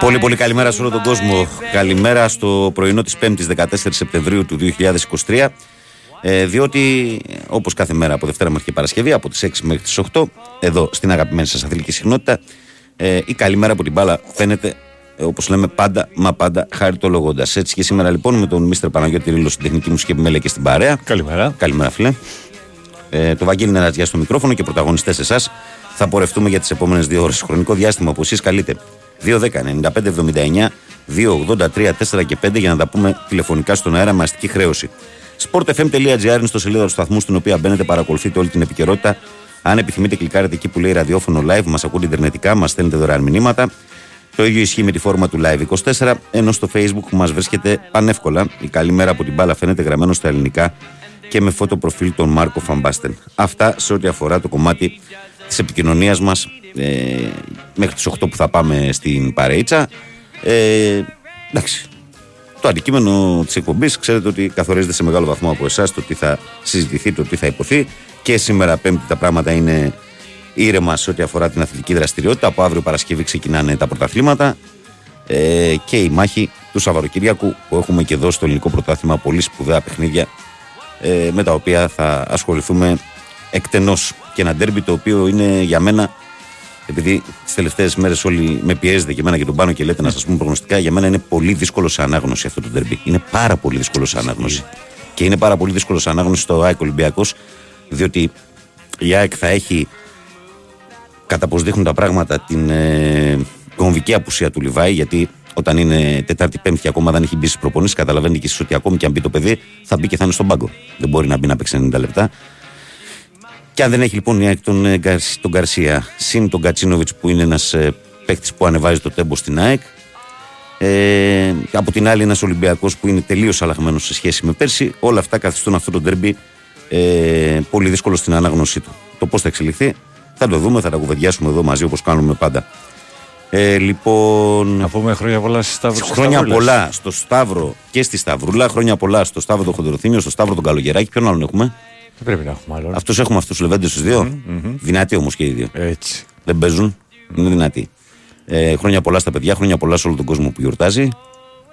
Πολύ πολύ καλημέρα σε όλο τον κόσμο. Καλημέρα στο πρωινό της 5ης 14 Σεπτεμβρίου του 2023. Διότι όπως κάθε μέρα από Δευτέρα μέχρι και Παρασκευή, από τις 6 μέχρι τις 8, εδώ στην αγαπημένη σας αθλητική συχνότητα, η καλημέρα από την μπάλα φαίνεται, όπως λέμε, πάντα μα πάντα χαριτολογώντας. Έτσι και σήμερα λοιπόν με τον Μίστερ Παναγιώτη Ρήλο στην τεχνική μουσική επιμέλεια και στην παρέα. Καλημέρα. Καλημέρα, φίλε. Το Βαγγέλη Νερατζιά στο μικρόφωνο και πρωταγωνιστές εσάς. Θα πορευτούμε για τις επόμενες δύο ώρες. Χρονικό διάστημα που εσείς καλείτε 210-95-79-283-4 και 5 για να τα πούμε τηλεφωνικά στον αέρα με αστική χρέωση. sportfm.gr είναι στο σελίδα του σταθμού, στην οποία μπαίνετε, παρακολουθείτε όλη την επικαιρότητα. Αν επιθυμείτε, κλικάρετε εκεί που λέει ραδιόφωνο live, μας ακούτε ιντερνετικά, μας στέλνετε δωρεάν μηνύματα. Το ίδιο ισχύει με τη φόρμα του Live24, ενώ στο Facebook μας βρίσκεται πανεύκολα. Η καλή μέρα από την μπάλα φαίνεται γραμμένο στα ελληνικά και με φώτο προφίλ τον Μάρκο Φαν Μπάστεν. Αυτά σε ό,τι αφορά το κομμάτι της επικοινωνίας μας μέχρι τις 8 που θα πάμε στην παρέιτσα. Εντάξει. Το αντικείμενο της εκπομπής ξέρετε ότι καθορίζεται σε μεγάλο βαθμό από εσάς, το τι θα συζητηθεί, το τι θα υποθεί, και σήμερα Πέμπτη τα πράγματα είναι ήρεμα σε ό,τι αφορά την αθλητική δραστηριότητα. Από αύριο Παρασκευή ξεκινάνε τα πρωταθλήματα και η μάχη του Σαββατοκυριακού, που έχουμε και εδώ στο ελληνικό πρωτάθλημα πολύ σπουδαία παιχνίδια με τα οποία θα ασχοληθούμε εκτενώς, και ένα ντέρμπι το οποίο είναι για μένα, επειδή τις τελευταίες μέρες όλοι με πιέζετε και εμένα και τον Πάνο και λέτε να σας πούμε προγνωστικά, για μένα είναι πολύ δύσκολο σε ανάγνωση αυτό το ντέρμπι. Είναι πάρα πολύ δύσκολο σε ανάγνωση. Και είναι πάρα πολύ δύσκολο σε ανάγνωση στο ΑΕΚ Ολυμπιακός, διότι η ΑΕΚ θα έχει, κατά πως δείχνουν τα πράγματα, την κομβική απουσία του Λιβάι, γιατί όταν είναι Τετάρτη, Πέμπτη και ακόμα δεν έχει μπει στις προπονήσεις, καταλαβαίνετε και εσείς ότι ακόμη και αν μπει το παιδί, θα μπει και θα είναι στον πάγκο. Δεν μπορεί να μπει να παίξει 90 λεπτά. Και αν δεν έχει λοιπόν η ΑΕΚ τον Γκαρσία, συν τον Κατσίνοβιτς που είναι ένας παίκτης που ανεβάζει το τέμπο στην ΑΕΚ, από την άλλη ένας Ολυμπιακός που είναι τελείως αλλαγμένος σε σχέση με πέρσι, όλα αυτά καθιστούν αυτό το ντέρμπι πολύ δύσκολο στην ανάγνωσή του. Το πώς θα εξελιχθεί θα το δούμε, θα τα κουβεντιάσουμε εδώ μαζί όπως κάνουμε πάντα. Λοιπόν, να πούμε χρόνια πολλά στη Σταυρούλα. Χρόνια πολλά στο Σταύρο και στη Σταυρούλα, χρόνια πολλά στο Σταύρο τον Χοντροθήμιο, στο Σταύρο τον Καλογεράκη. Ποιον άλλον έχουμε? Δεν πρέπει να έχουμε άλλον. Αυτούς έχουμε, αυτούς τους λεβέντες τους δύο. Δυνατοί όμως και οι δύο. Έτσι. Δεν παίζουν, είναι δυνατοί. Χρόνια πολλά στα παιδιά, χρόνια πολλά σε όλο τον κόσμο που γιορτάζει.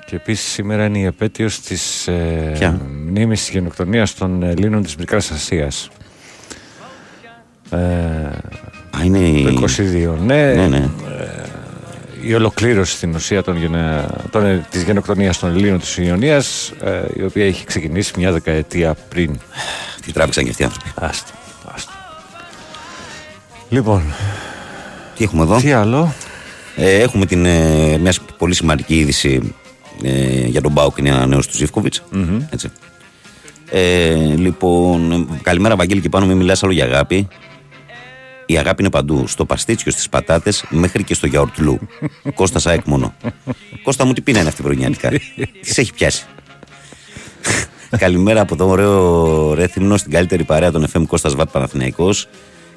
Και επίσης σήμερα είναι η επέτειος της μνήμης της γενοκτονίας των Ελλήνων της Μικράς Ασίας. Είναι το 22. Ναι. Η ολοκλήρωση στην ουσία της γενοκτονίας των Ελλήνων της Ιωνίας, η οποία έχει ξεκινήσει μια δεκαετία πριν. Τι τράβηξαν και αυτοί οι άνθρωποι. Άστο. Λοιπόν, τι έχουμε εδώ? Τι άλλο? Έχουμε μια πολύ σημαντική είδηση για τον ΠΑΟΚ, είναι ανανέωση του Ζίβκοβιτς. Έτσι. Λοιπόν, καλημέρα Βαγγέλη και Πάνω, μην μιλάς άλλο για αγάπη. Η αγάπη είναι παντού. Στο παστίτσιο, στις πατάτες, μέχρι και στο γιαουρτλού. Κώστας ΑΕΚ μόνο. Κώστα μου, τι πίνα είναι αυτή η πρωινιάτικα. Τις έχει πιάσει. Καλημέρα από το ωραίο Ρέθυμνο, στην καλύτερη παρέα των FM, Κώστας Βάτ Παναθηναϊκός.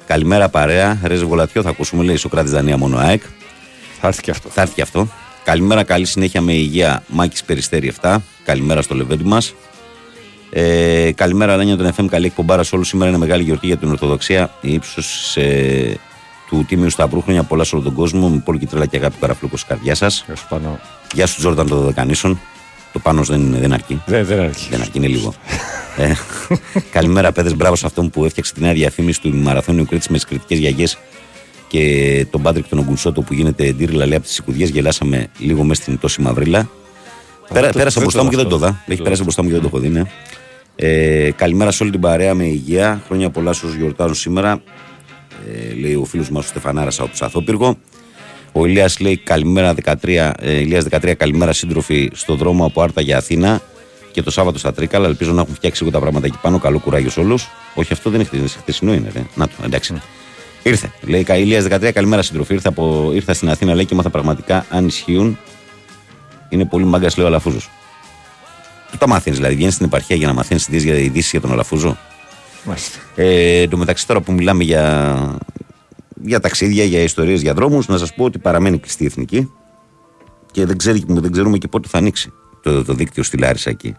Καλημέρα παρέα. Ρέζε Βολατιό θα ακούσουμε, λέει Ισοκράτης Δανία μόνο ΑΕΚ. Θα έρθει και αυτό. Καλημέρα, καλή συνέχεια με υγεία, Μάκης Περιστέρη 7. Καλημέρα στο λεβέντι μας. Καλημέρα, Ράνια των FM. Καλή εκπομπάρα σε όλους. Σήμερα είναι μεγάλη γιορτή για την Ορθοδοξία. Η ύψος του Τίμιου Σταυρού. Χρόνια πολλά σε όλο τον κόσμο. Με πολύ κυτρέλα και αγάπη καραφλούκο στην καρδιά σας. Γεια σου, Τζόρνταν των Δωδεκανήσων. Το πάνω δεν αρκεί. Δεν αρκεί, είναι λίγο. Καλημέρα, παιδες. Μπράβο σε αυτόν που έφτιαξε την νέα διαφήμιση του Μαραθώνιου Κρήτης με τις κριτικές γιαγιές και τον Πάτρικ τον Ογκουνσότο που γίνεται ντύριλα, λέει από τις οικουδιές. Γελάσαμε λίγο μέσα στην τόση μαυρίλα. Πέρασα μπροστά μου και δεν το δα. Έχει πέρασει μπροστά μου και δεν το έχω δει, ναι. Καλημέρα σε όλη την παρέα με υγεία. Χρόνια πολλά σε όσους γιορτάζουν σήμερα. Λέει ο φίλος μας ο Στεφανάρας από Ψαθόπυργο. Ο Ηλίας λέει καλημέρα 13. Ηλίας 13, καλημέρα σύντροφοι στο δρόμο από Άρτα για Αθήνα και το Σάββατο στα Τρίκαλα. Ελπίζω να έχουν φτιάξει εγώ τα πράγματα εκεί πάνω. Καλό κουράγιο σε όλους. Όχι, αυτό δεν είναι χτεσινό, είναι. Να το, εντάξει. Ήρθε. Λέει Ηλίας 13, καλημέρα σύντροφοι. Ήρθα στην Αθήνα, λέει, και μάθα πραγματικά αν ισχύουν. Είναι πολύ μάγκα, λέει ο Αλαφούζο. Του τα μαθαίνει, δηλαδή. Βγαίνει στην επαρχία για να μαθαίνει ειδήσεις για τον Αλαφούζο. Μάλιστα. Εν τω μεταξύ, τώρα που μιλάμε για ταξίδια, για ιστορίες, για δρόμους, να σας πω ότι παραμένει κλειστή η εθνική και δεν ξέρουμε και πότε θα ανοίξει το δίκτυο στη Λάρισα εκεί.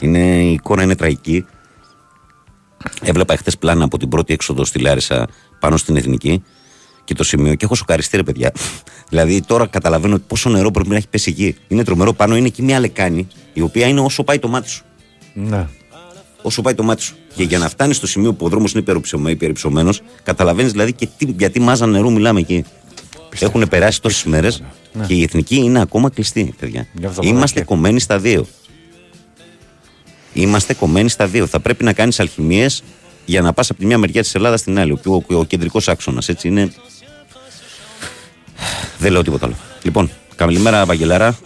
Η εικόνα είναι τραγική. Έβλεπα χτες πλάνα από την πρώτη έξοδο στη Λάρισα πάνω στην εθνική και το σημείο και έχω σοκαριστεί, ρε παιδιά. Δηλαδή τώρα καταλαβαίνω πόσο νερό πρέπει να έχει πέσει εκεί. Είναι τρομερό. Πάνω είναι και μια λεκάνη η οποία είναι όσο πάει το μάτι σου. Ναι. Όσο πάει το μάτι σου. Και για να φτάνει στο σημείο που ο δρόμος είναι υπερυψωμένο, καταλαβαίνει δηλαδή και για τι μάζα νερού μιλάμε εκεί. Έχουν περάσει τόσες μέρες και η εθνική είναι ακόμα κλειστή, παιδιά. Είμαστε κομμένοι στα δύο. Είμαστε κομμένοι στα δύο. Θα πρέπει να κάνει αλχημίες για να πα από τη μια μεριά τη Ελλάδα στην άλλη. Ο κεντρικός άξονας έτσι είναι. Δεν λέω τίποτα άλλο. Λοιπόν, καλημέρα Βαγγελάρα.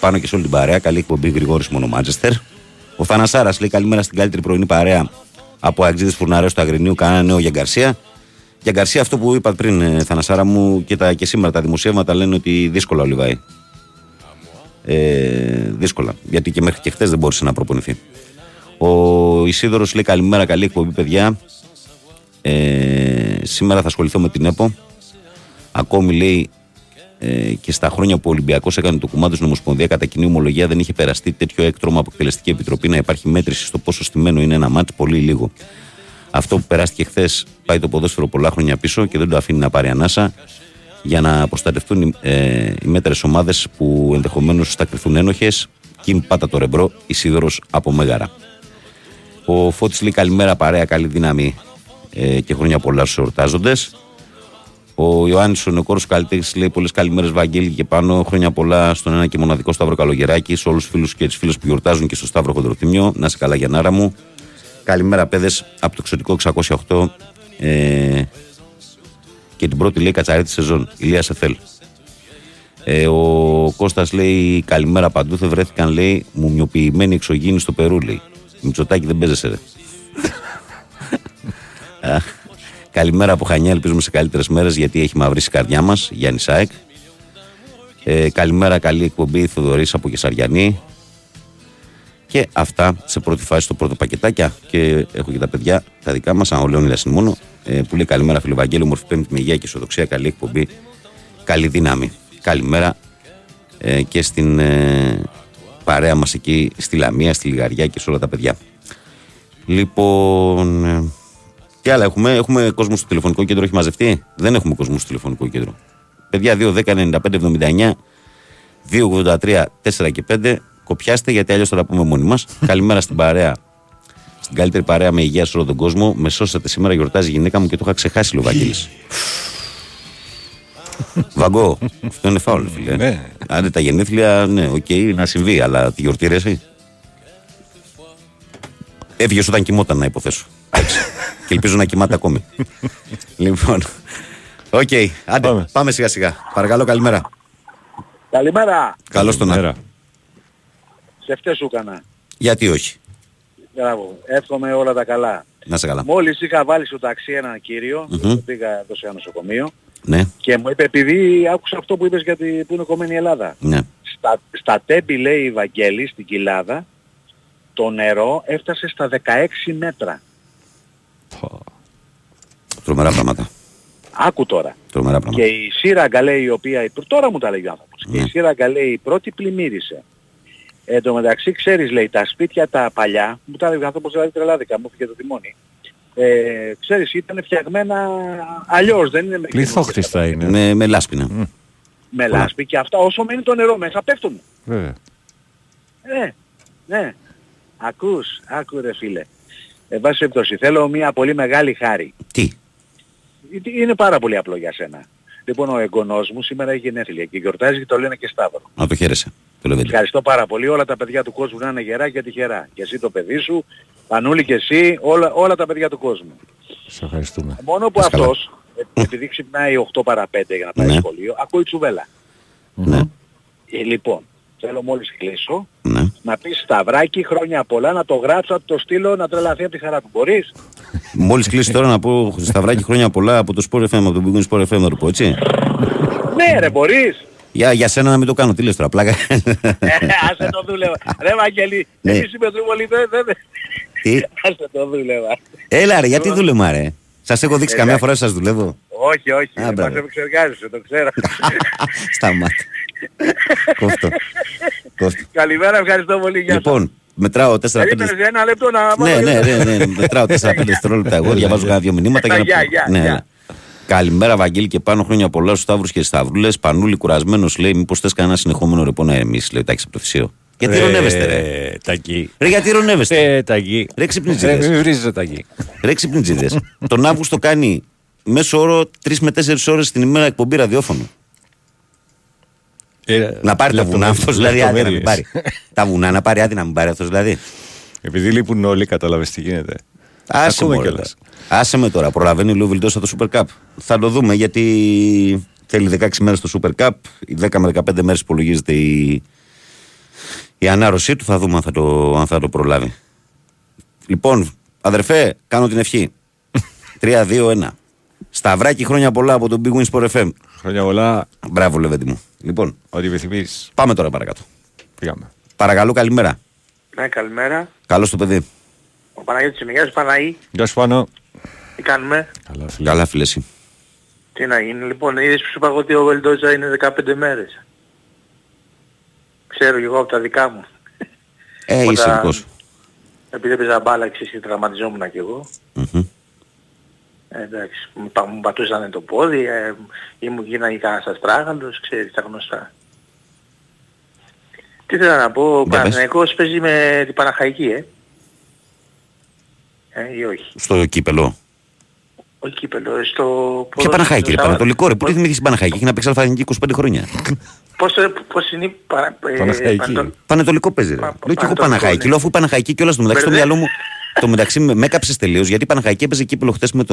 Πάνω και σε όλη την παρέα. Καλή εκπομπή, Γρηγόρης Μόνο Μάντσεστερ. Ο Θανασάρας λέει καλημέρα στην καλύτερη πρωινή παρέα από Αγγλίδες Φουρναρέως του Αγρινίου. Κανένα νέο για Γκαρσία. Για Γκαρσία, αυτό που είπα πριν, Θανασάρα μου, και σήμερα τα δημοσιεύματα λένε ότι δύσκολα ο Λιβάι. Δύσκολα. Γιατί και μέχρι και χτες δεν μπόρεσε να προπονηθεί. Ο Ισίδωρος λέει καλημέρα, καλή εκπομπή, παιδιά. Σήμερα θα ασχοληθώ με την ΕΠΟ. Ακόμη λέει και στα χρόνια που ο Ολυμπιακός έκανε το κομμάτι στην Ομοσπονδία κατά κοινή ομολογία δεν είχε περαστεί τέτοιο έκτρωμα από εκτελεστική επιτροπή να υπάρχει μέτρηση στο πόσο στημένο είναι ένα μάτς, πολύ λίγο. Αυτό που περάστηκε χθες πάει το ποδόσφαιρο πολλά χρόνια πίσω και δεν το αφήνει να πάρει ανάσα για να προστατευτούν οι μέτρες ομάδες που ενδεχομένως θα κρυφθούν ένοχες. Κιμ πάτα το ρεμπρό, Ισίδωρος από Μέγαρα. Ο Φώτης λέει καλημέρα παρέα, καλή δύναμη και χρόνια πολλά στους εορτάζοντες. Ο Ιωάννης ο Νεκόρος Καλλιτέχνης λέει πολλές καλημέρες Βαγγέλη και πάνω. Χρόνια πολλά στον ένα και μοναδικό Σταύρο Καλογεράκη, σε όλους τους φίλους και τις φίλες που γιορτάζουν και στο Σταύρο Χοντροτήμιο. Να σε καλά Γιαννάρα μου. Καλημέρα παιδες από το εξωτικό 608 και την πρώτη λέει κατσαρή της σεζόν. Ηλία σε θέλει. Ο Κώστας λέει καλημέρα παντού. Θε βρέθηκαν λέει μουμιοποιημένοι εξωγήινοι στο Περού λέει. Μητσοτάκη δεν παίζεσαι ρε. Καλημέρα από Χανιά, ελπίζουμε σε καλύτερες μέρες γιατί έχει μαυρίσει η καρδιά μας, Γιάννη Σάεκ. Καλημέρα, καλή εκπομπή, Θοδωρής από Κεσαριανή. Και αυτά σε πρώτη φάση, το πρώτο πακετάκια. Και έχω και τα παιδιά, τα δικά μας, ο Λεωνίδας είναι μόνο, που λέει καλημέρα φίλε Βαγγέλη, μορφή πέμπτη με υγεία και ισοδοξία, καλή εκπομπή, καλή δύναμη. Καλημέρα και στην παρέα μας εκεί, στη Λαμία, στη Λιγαριά και σε όλα τα παιδιά. Λοιπόν... Και άλλα, έχουμε κόσμο στο τηλεφωνικό κέντρο, έχει μαζευτεί. Δεν έχουμε κόσμο στο τηλεφωνικό κέντρο. Παιδιά, 2-10-95-79-2-83-4 και 5. Κοπιάστε, γιατί αλλιώς θα τα πούμε μόνοι μας. Καλημέρα στην παρέα. Στην καλύτερη παρέα με υγεία σε όλο τον κόσμο. Με σώσατε σήμερα, γιορτάζει η γυναίκα μου και το είχα ξεχάσει, λέει ο Βαγγέλης. Βαγκό, αυτό είναι φάουλ, φίλε. Άντε τα γενέθλια, ναι, οκ, να συμβεί, αλλά τη γιορτή ρε εσύ. Έφυγες όταν κοιμόταν, να υποθέσω. Και ελπίζω να κοιμάται ακόμη. Λοιπόν, οκ, άντε, πάμε σιγά σιγά. Παρακαλώ, καλημέρα. Καλημέρα. Καλώς τον αέρα. Σε αυτές σου έκανα. Γιατί όχι. Μπράβο, εύχομαι όλα τα καλά. Να σε καλά. Μόλις είχα βάλει στο ταξί έναν κύριο, πήγα εδώ σε ένα νοσοκομείο, ναι. Και μου είπε, επειδή άκουσα αυτό που είπες για την που είναι κομμένη η Ελλάδα. Ναι. Στα Τέμπη, λέει η Βαγγέλη, στην Κοιλάδα, το νερό έφτασε στα 16 μέτρα. Τρομερά πράγματα. Άκου τώρα. Τρομερά πράγματα. Και η σύραγγα λέει η οποία... Τώρα μου τα λέει ο άνθρωπος. Και η σύραγγα λέει η πρώτη πλημμύρισε. Εν τω μεταξύ ξέρεις λέει τα σπίτια τα παλιά, μου τα λέει ο άνθρωπος δηλαδή τρελάδικα, μου έφυγε το τιμόνι. Ξέρεις ήταν φτιαγμένα αλλιώς, δεν είναι με... Πληθόχτιστα είναι. Με λάσπινα. Με λάσπη και αυτά όσο μένει το νερό μέσα πέφτουν. Βέβαια. Ναι. Άκου ρε φίλε. Εν πάση περιπτώσει, θέλω μια πολύ μεγάλη χάρη. Τι? Είναι πάρα πολύ απλό για σένα. Λοιπόν, ο εγγονός μου σήμερα έχει γενέθλια και γιορτάζει και το λένε και Σταύρο. Να το χαίρεσαι. Ευχαριστώ πάρα πολύ. Όλα τα παιδιά του κόσμου να είναι γερά και τυχερά. Και εσύ το παιδί σου, Πανούλη και εσύ, όλα τα παιδιά του κόσμου. Σε ευχαριστούμε. Μόνο που αυτός, επειδή ξυπνάει 8 παρα 5 για να πάει σχολείο, ακούει Τσουβέλλα. Ναι. Λοιπόν. Θέλω μόλις κλείσω να πεις Σταυράκι χρόνια πολλά, να το γράψω, το στείλω, να τρελαθεί από τη χαρά του. Μπορείς? Μόλις κλείσει τώρα να πω Σταυράκι χρόνια πολλά από το Sport FM, από τον Γκριγκόνη Sport FM να το πω, έτσι. Ναι ρε, μπορείς. Για σένα να μην το κάνω, τι λες τώρα, πλάκα. Άσε το δούλευα. Ρε Βαγγέλη, εμείς οι Πετρούπολοι δεν... Τι? Άσε το δούλευα. Έλα ρε, γιατί δούλευμα ρε. Σας έχω δείξει καμιά φορά σας δουλεύω? Όχι, μας επεξεργάζεσαι, το ξέρω. Σταμάτα. Καλημέρα, ευχαριστώ πολύ. Λοιπόν, μετράω 4-5 λεπτά. Ναι, μετράω 4-5 δευτερόλεπτα. Εγώ διαβάζω κάνα δύο μηνύματα. Καλημέρα, Βαγγέλη, και πάνω χρόνια πολλά στου Σταύρου και Σταυρούλε. Πανούλη, κουρασμένο, λέει: μήπως θες κανένα συνεχόμενο ρεπό να ηρεμήσει, λέει, τάξη από το φυσείο. Γιατί ρωνεύεστε, ρε. Τακί. Ρε, γιατί ρωνεύεστε. Τακί. Ρε, ξυπνητζίδες. Μην βρίζετε, τακί. Ρε, ξυπνητζίδες. Τον Αύγουστο κάνει μέσο όρο 3 με 4 ώρες την ημέρα εκπομπή ραδιόφωνο. Να πάρει τα βουνά αυτό, δηλαδή, άδεια να μην πάρει. Τα βουνά να πάρει, άδεια να μην πάρει αυτό, δηλαδή. Επειδή λείπουν όλοι, κατάλαβε τι γίνεται. Άσε με τώρα, προλαβαίνει λίγο Βιλντόζα το Super Cup. Θα το δούμε, γιατί θέλει 16 μέρες το Super Cup. 10 με 15 μέρες υπολογίζεται η ανάρρωσή του. Θα δούμε αν θα το προλάβει. Λοιπόν, αδερφέ, κάνω την ευχή. 3-2-1. Σταυράκι, χρόνια πολλά από τον Big Win Sport FM. Χρόνια πολλά. Μπράβο, Λεβέντη μου. Λοιπόν, ό,τι επιθυμείς. Πάμε τώρα παρακάτω. Πήγαμε. Παρακαλώ, καλημέρα. Ναι, καλημέρα. Καλώς το παιδί. Ο Παναγιώτης είμαι. Γεια σου Παναγί. Γεια σου Πανώ. Τι κάνουμε. Καλά φίλε εσύ. Τι να γίνει. Λοιπόν, είδες που σου είπα ότι ο Βιλντόζα είναι 15 μέρες. Ξέρω κι εγώ από τα δικά μου. Είσαι δικός. Επειδή έπαιζα μπάλα και τραυματιζόμουν κι εγώ. Mm-hmm. Εντάξει, μου πατούσανε το πόδι ή μου γίνανε κανένας αστράγαλος, ξέρεις τα γνωστά. Τι θέλω να πω, ο Παναθηναϊκός παίζει με την Παναχαϊκή, ή όχι. Στο κύπελο. Όχι κύπελο, στο... Ποια Παναχαϊκή, ρε, Πανατολικό, ρε, πού δεν θυμηθείς την Παναχαϊκή, έχει να παίξει Αλφαδινική 25 χρόνια. Πώς είναι η Παναχαϊκή. Πανατολικό παίζει, ρε. Λέω και εγώ Παναχαϊκή, λέω αφού Παναχαϊκή κιόλας στο μεταξύ στο μυαλό μου. Το μεταξύ με έκαψες τελείως, γιατί η Παναχαϊκή έπαιζε κύπελο χτες με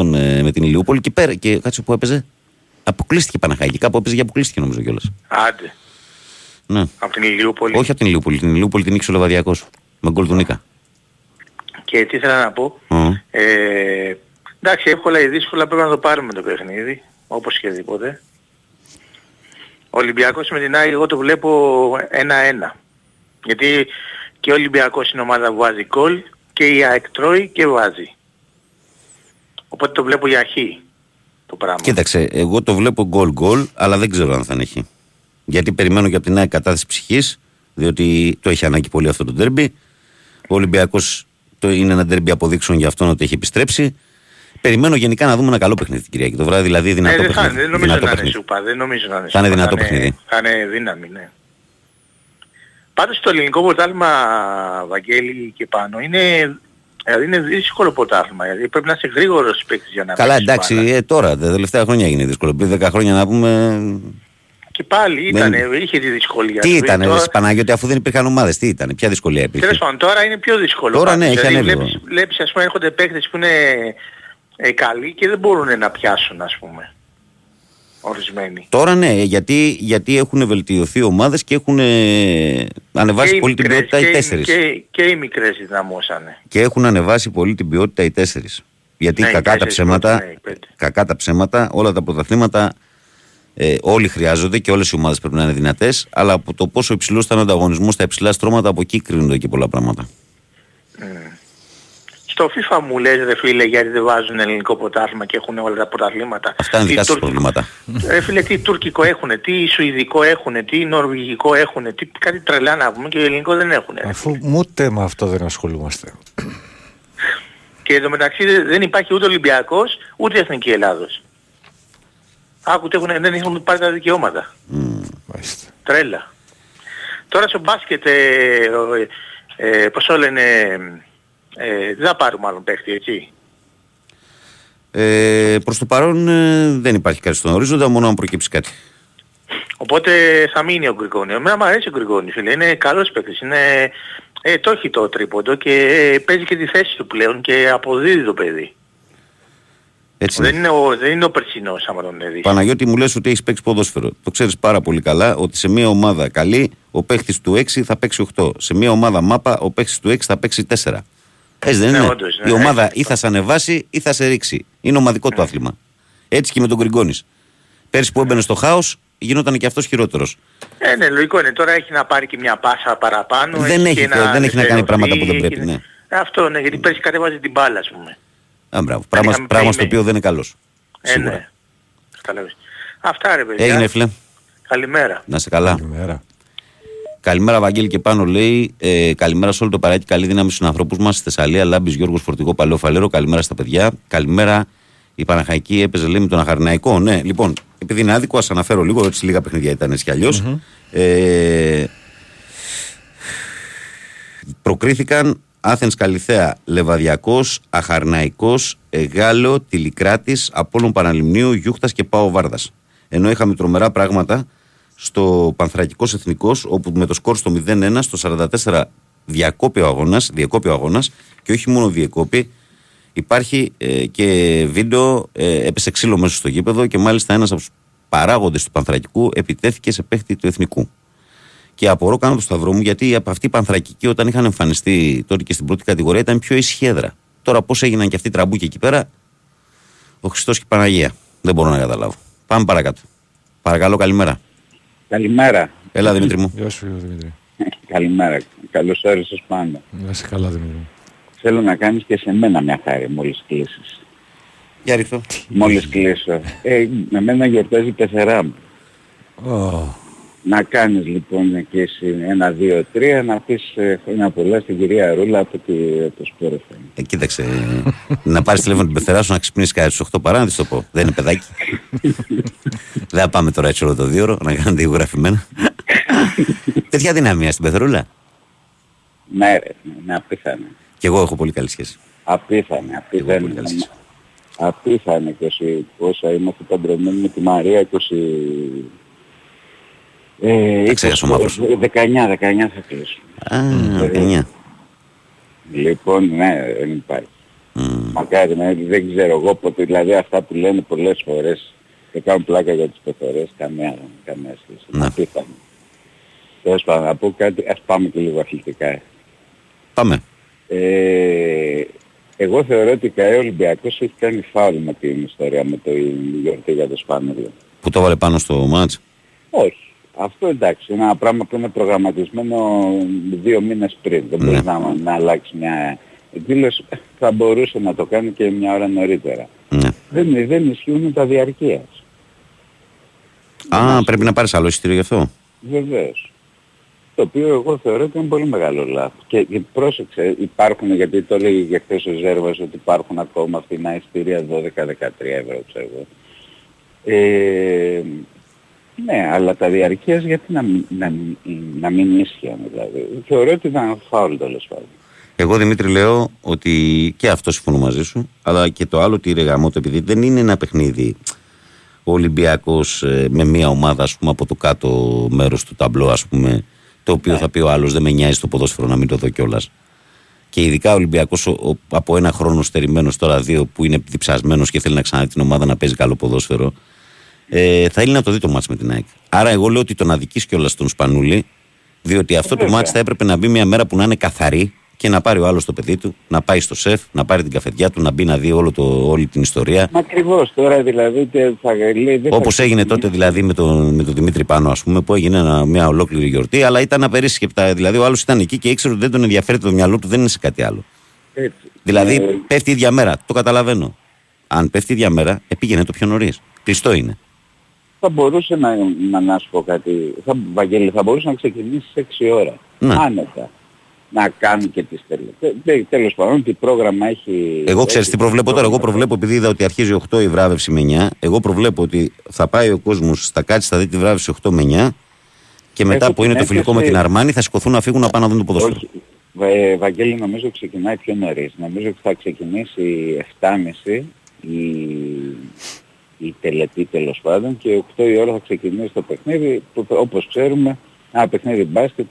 την Ηλιούπολη και κάτσε που έπαιζε. Αποκλείστηκε η Παναχαϊκή, κάπου έπαιζε και αποκλείστηκε νομίζω κιόλας. Άντε. Ναι. Από την Ηλιούπολη. Όχι από την Ηλιούπολη, την Ηλιούπολη την νίκησε ο Λοβαδιακός. Με γκολ του Νίκα. Και τι ήθελα να πω. Mm. Εντάξει, εύκολα ή δύσκολα πρέπει να το πάρουμε το παιχνίδι, όπως και δίποτε. Ο Ολυμπιακός με την Άγη, εγώ το βλέπω 1-1. Γιατί και ο Ολυμπιακός είναι ομάδα που βάζει γκολ. Και η ΑΕΚ τρώει και βάζει. Οπότε το βλέπω για χ το πράγμα. Κοίταξε, εγώ το βλέπω γκολ-γκολ, αλλά δεν ξέρω αν θα είναι χ. Γιατί περιμένω και από την ΑΕΚ κατάθεση ψυχής, διότι το έχει ανάγκη πολύ αυτό το ντέρμπι. Ο Ολυμπιακός είναι ένα ντέρμπι αποδείξεων για αυτόν ότι έχει επιστρέψει. Περιμένω γενικά να δούμε ένα καλό παιχνίδι την Κυριακή το βράδυ, δηλαδή δυνατό παιχνίδι. Δεν νομίζω να είναι σούπα, δεν νομίζω να είναι σούπα. Θα είναι δυνατό παιχνίδι. Θα είναι δύναμη, ναι. Πάντως στο ελληνικό πρωτάθλημα, Βαγγέλη και πάνω, είναι δύσκολο πρωτάθλημα. Δηλαδή πρέπει να είσαι γρήγορος παίκτης για να παίξεις. Καλά, εντάξει, τώρα, τα τελευταία χρόνια έγινε δύσκολο. Πριν 10 χρόνια να πούμε... Και πάλι είχε τη δυσκολία. Τι ήτανε, τώρα... Παναγιώτη, αφού δεν υπήρχαν ομάδες, τι ήτανε, ποια δυσκολία υπήρχε. Τέλος πάντων, τώρα είναι πιο δύσκολο. Τώρα ναι, έχει ανέβει. Βλέπεις, ας πούμε, έρχονται παίκτες που είναι καλοί και δεν μπορούν να πιάσουν, ας πούμε. Ορισμένοι. Τώρα ναι, γιατί έχουν βελτιωθεί ομάδες και έχουν ανεβάσει πολύ την ποιότητα οι τέσσερις. Και οι μικρές δυναμώσανε. Και έχουν ανεβάσει πολύ την ποιότητα οι τέσσερις. Γιατί ναι, κακά τα ψέματα, όλα τα πρωταθλήματα όλοι χρειάζονται και όλες οι ομάδες πρέπει να είναι δυνατές. Αλλά από το πόσο υψηλός ήταν ο ανταγωνισμός στα υψηλά στρώματα, από εκεί κρίνονται και πολλά πράγματα. Το FIFA μου λες ρε φίλε γιατί δεν βάζουν ελληνικό πρωτάθλημα και έχουν όλα τα πρωταθλήματα. Αυτά είναι δικά σας προβλήματα. Ρε φίλε τι τουρκικό έχουν, τι σουηδικό έχουν, τι νορβηγικό έχουν, τι κάτι τρελά να πούμε και ελληνικό δεν έχουν. Αφού ούτε με αυτό δεν ασχολούμαστε. Και εδώ μεταξύ δεν υπάρχει ούτε Ολυμπιακός ούτε Εθνική Ελλάδος. Άκουτε δεν έχουν πάρει τα δικαιώματα. Τρέλα. Τώρα στο μπάσκετ πώς λένε... δεν θα πάρουμε άλλον παίχτη, έτσι. Προς το παρόν δεν υπάρχει κάτι στον ορίζοντα, μόνο αν προκύψει κάτι. Οπότε θα μείνει ο Γκριγκόνη. Εμένα μου αρέσει ο Γκριγκόνη, φίλε. Είναι καλός παίκτης. Είναι... το έχει το τρίποντο και παίζει και τη θέση του πλέον και αποδίδει το παιδί. Έτσι είναι. Δεν είναι ο περσινός, άμα τον δεις. Παναγιώτη, μου λες ότι έχεις παίξει ποδόσφαιρο. Το ξέρεις πάρα πολύ καλά ότι σε μια ομάδα καλή ο παίκτης του 6 θα παίξει 8. Σε μια ομάδα μάπα ο παίκτης του 6 θα παίξει 4. Έτσι δεν είναι. Όντως, η ομάδα ή θα σε ανεβάσει ή θα σε ρίξει. Είναι ομαδικό το άθλημα. Έτσι και με τον Γκριγκόνης. Πέρσι που έμπαινε στο χάος γινόταν και αυτός χειρότερος. Ναι, λογικό είναι. Τώρα έχει να πάρει και μια πάσα παραπάνω. Δεν έχει να κάνει πράγματα που δεν πρέπει. Ναι. Αυτό ναι, γιατί πέρσι κατέβαζε την μπάλα, ας πούμε. Μπράβο. Πράγμα στο οποίο δεν είναι καλός. Σίγουρα. Ναι. Αυτά ρε παιδιά. Έγινε φίλε. Καλημέρα. Να σε καλά. Καλημέρα. Καλημέρα, Βαγγέλη και πάνω, λέει. Καλημέρα σε όλο το παράκι. Καλή δύναμη στους ανθρώπους μας στη Θεσσαλία. Λάμπης Γιώργος Φορτηγό Παλαιό Φαλέρο. Καλημέρα στα παιδιά. Καλημέρα Η Παναχαϊκή έπαιζε λέει με τον Αχαρναϊκό. Ναι, λοιπόν, επειδή είναι άδικο, ας αναφέρω λίγο, έτσι λίγα παιχνίδια ήταν έτσι κι αλλιώς. Προκρίθηκαν Άθενς Καλιθέα, Λεβαδιακός, Αχαρναϊκός, Γάλεο, Τηλικράτης, Απόλλων Πανελληνίου, Γιούχτας και Πάο Βάρδας. Ενώ είχαμε τρομερά πράγματα στο Πανθρακικός Εθνικός, όπου με το σκορ στο 0-1 στο 44 διακόπη ο αγώνας, και όχι μόνο διεκόπη. Υπάρχει και βίντεο, έπεσε ξύλο μέσα στο γήπεδο και μάλιστα ένας από τους παράγοντες του Πανθρακικού επιτέθηκε σε παίχτη του Εθνικού. Και απορώ, κάνω το σταυρό μου, γιατί από αυτή η Πανθρακική όταν είχαν εμφανιστεί τότε και στην πρώτη κατηγορία ήταν πιο ισχέδρα. Τώρα πώς έγιναν και αυτοί οι τραμπούκοι εκεί πέρα, ο Χριστός και η Παναγία. Δεν μπορώ να καταλάβω. Πάμε παρακάτω. Παρακαλώ, καλημέρα. Καλημέρα. Έλα, Δημήτρη μου. Γεια σου, Δημήτρη. Καλημέρα. Καλώς όρισες πάντα. Να είσαι καλά, Δημήτρη. Θέλω να κάνεις και σε μένα μια χάρη μόλις κλείσεις. Για ρίχτω. Μόλις κλείσω. Με μένα γιορτάζει πεθερά μου. Να κάνεις λοιπόν και εσύ 1, 2, 3 να πεις χρόνια πολλά στην κυρία Ρούλα από το Sport FM. Κοίταξε, να πάρεις τηλέφωνο την πεθερά σου να ξυπνήσεις κάτι στους 8 παρά να της το πω. Δεν είναι παιδάκι. Δεν θα πάμε τώρα έτσι όλο το 2ωρο να κάνετε υγραφημένα. Τέτοια δυναμία στην πεθερούλα. Ναι ρε, είναι απίθανο. Κι εγώ έχω πολύ καλή σχέση. Απίθανε και εσύ πόσα είμαστε παντρεμένοι με τη Μαρία και εσύ... 19 θα κλείσω. Α, 19. Λοιπόν, ναι, δεν υπάρχει. Μακάρι, δεν ξέρω εγώ ποτέ, δηλαδή αυτά που λένε πολλές φορές και κάνουν πλάκα για τις πεθερές, καμία σχέση. Απίθανε. Τέλος πάντων, να πω κάτι, ας πάμε και λίγο αθλητικά. Πάμε. Εγώ θεωρώ ότι ο Ολυμπιακός έχει κάνει φάουλ με την ιστορία με το γιορτή για το Σπανίδιο. Που το βάλε πάνω στο μάτς. Όχι. Αυτό εντάξει. Είναι ένα πράγμα που είναι προγραμματισμένο 2 μήνες πριν. Δεν μπορεί να αλλάξει μια εκδήλωση. Θα μπορούσε να το κάνει και 1 ώρα νωρίτερα. Ναι. Δεν ισχύουν τα διαρκείας. Α, πρέπει να πάρεις άλλο εισιτήριο γι' αυτό. Βεβαίως. Το οποίο εγώ θεωρώ ότι είναι πολύ μεγάλο λάθος. Και πρόσεξε, υπάρχουν, γιατί το έλεγε και χθες ο Ζέρβας, ότι υπάρχουν ακόμα φθηνά εισιτήρια 12-13 ευρώ, ξέρω εγώ. Ναι, αλλά τα διαρκείας γιατί να μην ίσχυαν, δηλαδή. Θεωρώ ότι ήταν φάουλ τέλος πάντων. Εγώ, Δημήτρη, λέω ότι και αυτό συμφωνώ μαζί σου, αλλά και το άλλο ότι ρε γαμώτο, επειδή δεν είναι ένα παιχνίδι... Ο Ολυμπιακός με μια ομάδα, ας πούμε, από το κάτω μέρος του ταμπλό, ας πούμε, το οποίο θα πει ο άλλος δεν με νοιάζει το ποδόσφαιρο, να μην το δω κιόλας. Και ειδικά ο Ολυμπιακός από 1 χρόνο στερημένος, τώρα 2 που είναι διψασμένος και θέλει να ξαναδεί την ομάδα να παίζει καλό ποδόσφαιρο, θα ήθελε να το δει το μάτς με την ΑΕΚ. Άρα, εγώ λέω ότι τον αδικείς κιόλας τον Σπανούλη, διότι αυτό το μάτς θα έπρεπε να μπει μια μέρα που να είναι καθαρή και να πάρει ο άλλος το παιδί του, να πάει στο σεφ, να πάρει την καφεδιά του, να μπει να δει όλη την ιστορία. Μα ακριβώς τώρα δηλαδή. Όπως έγινε τότε δηλαδή με τον Δημήτρη Πάνο, ας πούμε, που έγινε μια ολόκληρη γιορτή, αλλά ήταν απερίσκεπτα. Δηλαδή ο άλλος ήταν εκεί και ήξερε ότι δεν τον ενδιαφέρει το μυαλό του, δεν είναι σε κάτι άλλο. Έτσι. Δηλαδή πέφτει η ίδια μέρα, το καταλαβαίνω. Αν πέφτει η ίδια μέρα, πήγαινε το πιο νωρίς. Κλειστό είναι. Θα μπορούσε να σου πω κάτι, Βαγγέλη, θα μπορούσε να ξεκινήσει 6 ώρα. Άνετα. Να κάνουν και τις τελευταίες. Τέλος πάντων, τι πρόγραμμα έχει. Εγώ ξέρεις τι προβλέπω τώρα. Εγώ προβλέπω, επειδή είδα ότι αρχίζει 8 η βράβευση με 9, εγώ προβλέψω ότι θα πάει ο κόσμος στα κάτσει, θα δει τη βράβευση 8 με 9 και μετά που είναι το φιλικό με την Αρμάνη θα σηκωθούν να φύγουν να πάνε να δουν το ποδόσφαιρο. Όχι. Βαγγέλη, νομίζω ξεκινάει πιο νωρίς. Νομίζω ότι θα ξεκινήσει 7.30 η τελετή τέλος πάντων και 8 η ώρα θα ξεκινήσει το παιχνίδι, όπως ξέρουμε. Ένα παιχνίδι μπάσκετ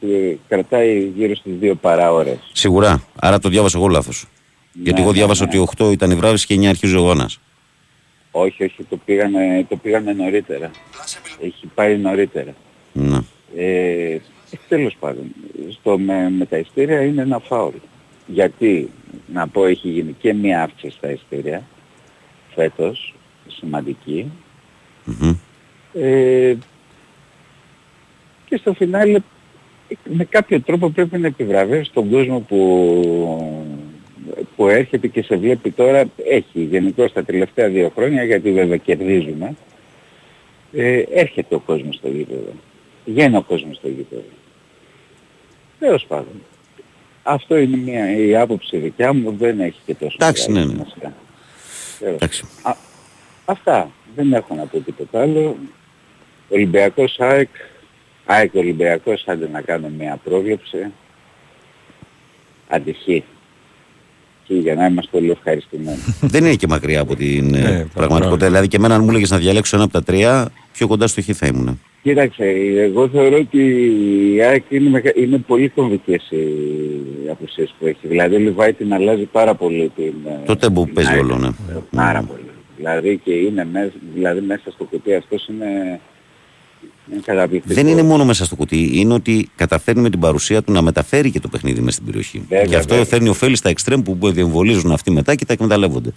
κρατάει γύρω στις 2 παρά ώρες. Σίγουρα. Άρα το διάβασα εγώ λάθος. Ναι, γιατί εγώ διάβασα ότι 8 ήταν η βράβευση και 9 αρχίζει ο αγώνας. Όχι, το πήγανε νωρίτερα. Έχει πάει νωρίτερα. Ναι. Τέλος πάντων, με τα ειστήρια είναι ένα φάουλ. Γιατί, να πω, έχει γίνει και μία αύξηση στα ειστήρια φέτος, σημαντική. Και στο φινάλε με κάποιο τρόπο πρέπει να επιβραβεύσει τον κόσμο που έρχεται και σε βλέπει τώρα. Έχει γενικώς τα τελευταία 2 χρόνια, γιατί βέβαια κερδίζουμε, έρχεται ο κόσμος στο γήπεδο. Βγαίνει ο κόσμος στο γήπεδο. Τέλος πάντων. Αυτό είναι η άποψη δικιά μου, δεν έχει και τόσο. Εντάξει, ναι. Εντάξει. Αυτά. Δεν έχω να πω τίποτα άλλο. Ολυμπιακός ΑΕΚ. ΑΕΚ Ολυμπιακός, άντε να κάνω μια πρόβλεψη. Αντυχή. Και για να είμαστε όλοι ευχαριστημένοι. Δεν είναι και μακριά από την πραγματικότητα. Δηλαδή και εμένα αν μου έλεγες να διαλέξω ένα από τα τρία, πιο κοντά στο χ θα ήμουν. Κοίταξε, εγώ θεωρώ ότι η ΑΕΚ είναι πολύ κομβικές οι απουσίες που έχει. Δηλαδή ο Λιβάι την αλλάζει πάρα πολύ την... Τότε που παίζει ρόλο, ναι. Πάρα πολύ. Δηλαδή και είναι μέσα στο κουτί αυτός είναι... Δεν είναι μόνο μέσα στο κουτί, είναι ότι καταφέρνει με την παρουσία του να μεταφέρει και το παιχνίδι μέσα στην περιοχή. Βέβαια, και αυτό φέρνει ωφέλη στα εξτρέμ που διεμβολίζουν αυτοί μετά και τα εκμεταλλεύονται.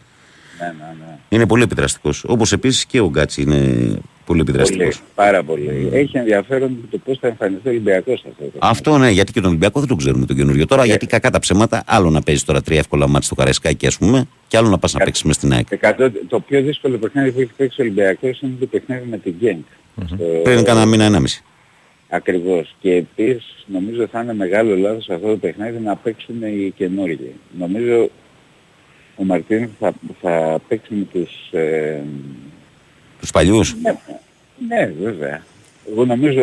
Ναι. Είναι πολύ επιδραστικός. Όπως επίσης και ο Γκάτσι είναι πολύ επιδραστικός. Πάρα πολύ. Έχει ενδιαφέρον το πώς θα εμφανιστεί ο Ολυμπιακός. Αυτό ναι, γιατί και τον Ολυμπιακό δεν τον ξέρουμε τον καινούριο. Τώρα γιατί κακά τα ψέματα, άλλο να παίζει τώρα τρία εύκολα μάτς στο Καραϊσκάκι ας πούμε, και άλλο να πας να παίξεις μες στην ΑΕΚ. Το πιο δύσκολο παιχνίδι που έχει παίξει ο Ολυμπιακός είναι το παιχνίδι με την Γκένγκ. Πριν κάνα μήνα 1,5. Ακριβώς. Και επίσης νομίζω θα είναι μεγάλο λάθος αυτό το παιχνίδι να παίξουν οι καινούργοι. Νομίζω ο Μαρτίνς θα παίξει με τους... Τους παλιούς. Ναι, βέβαια. Εγώ νομίζω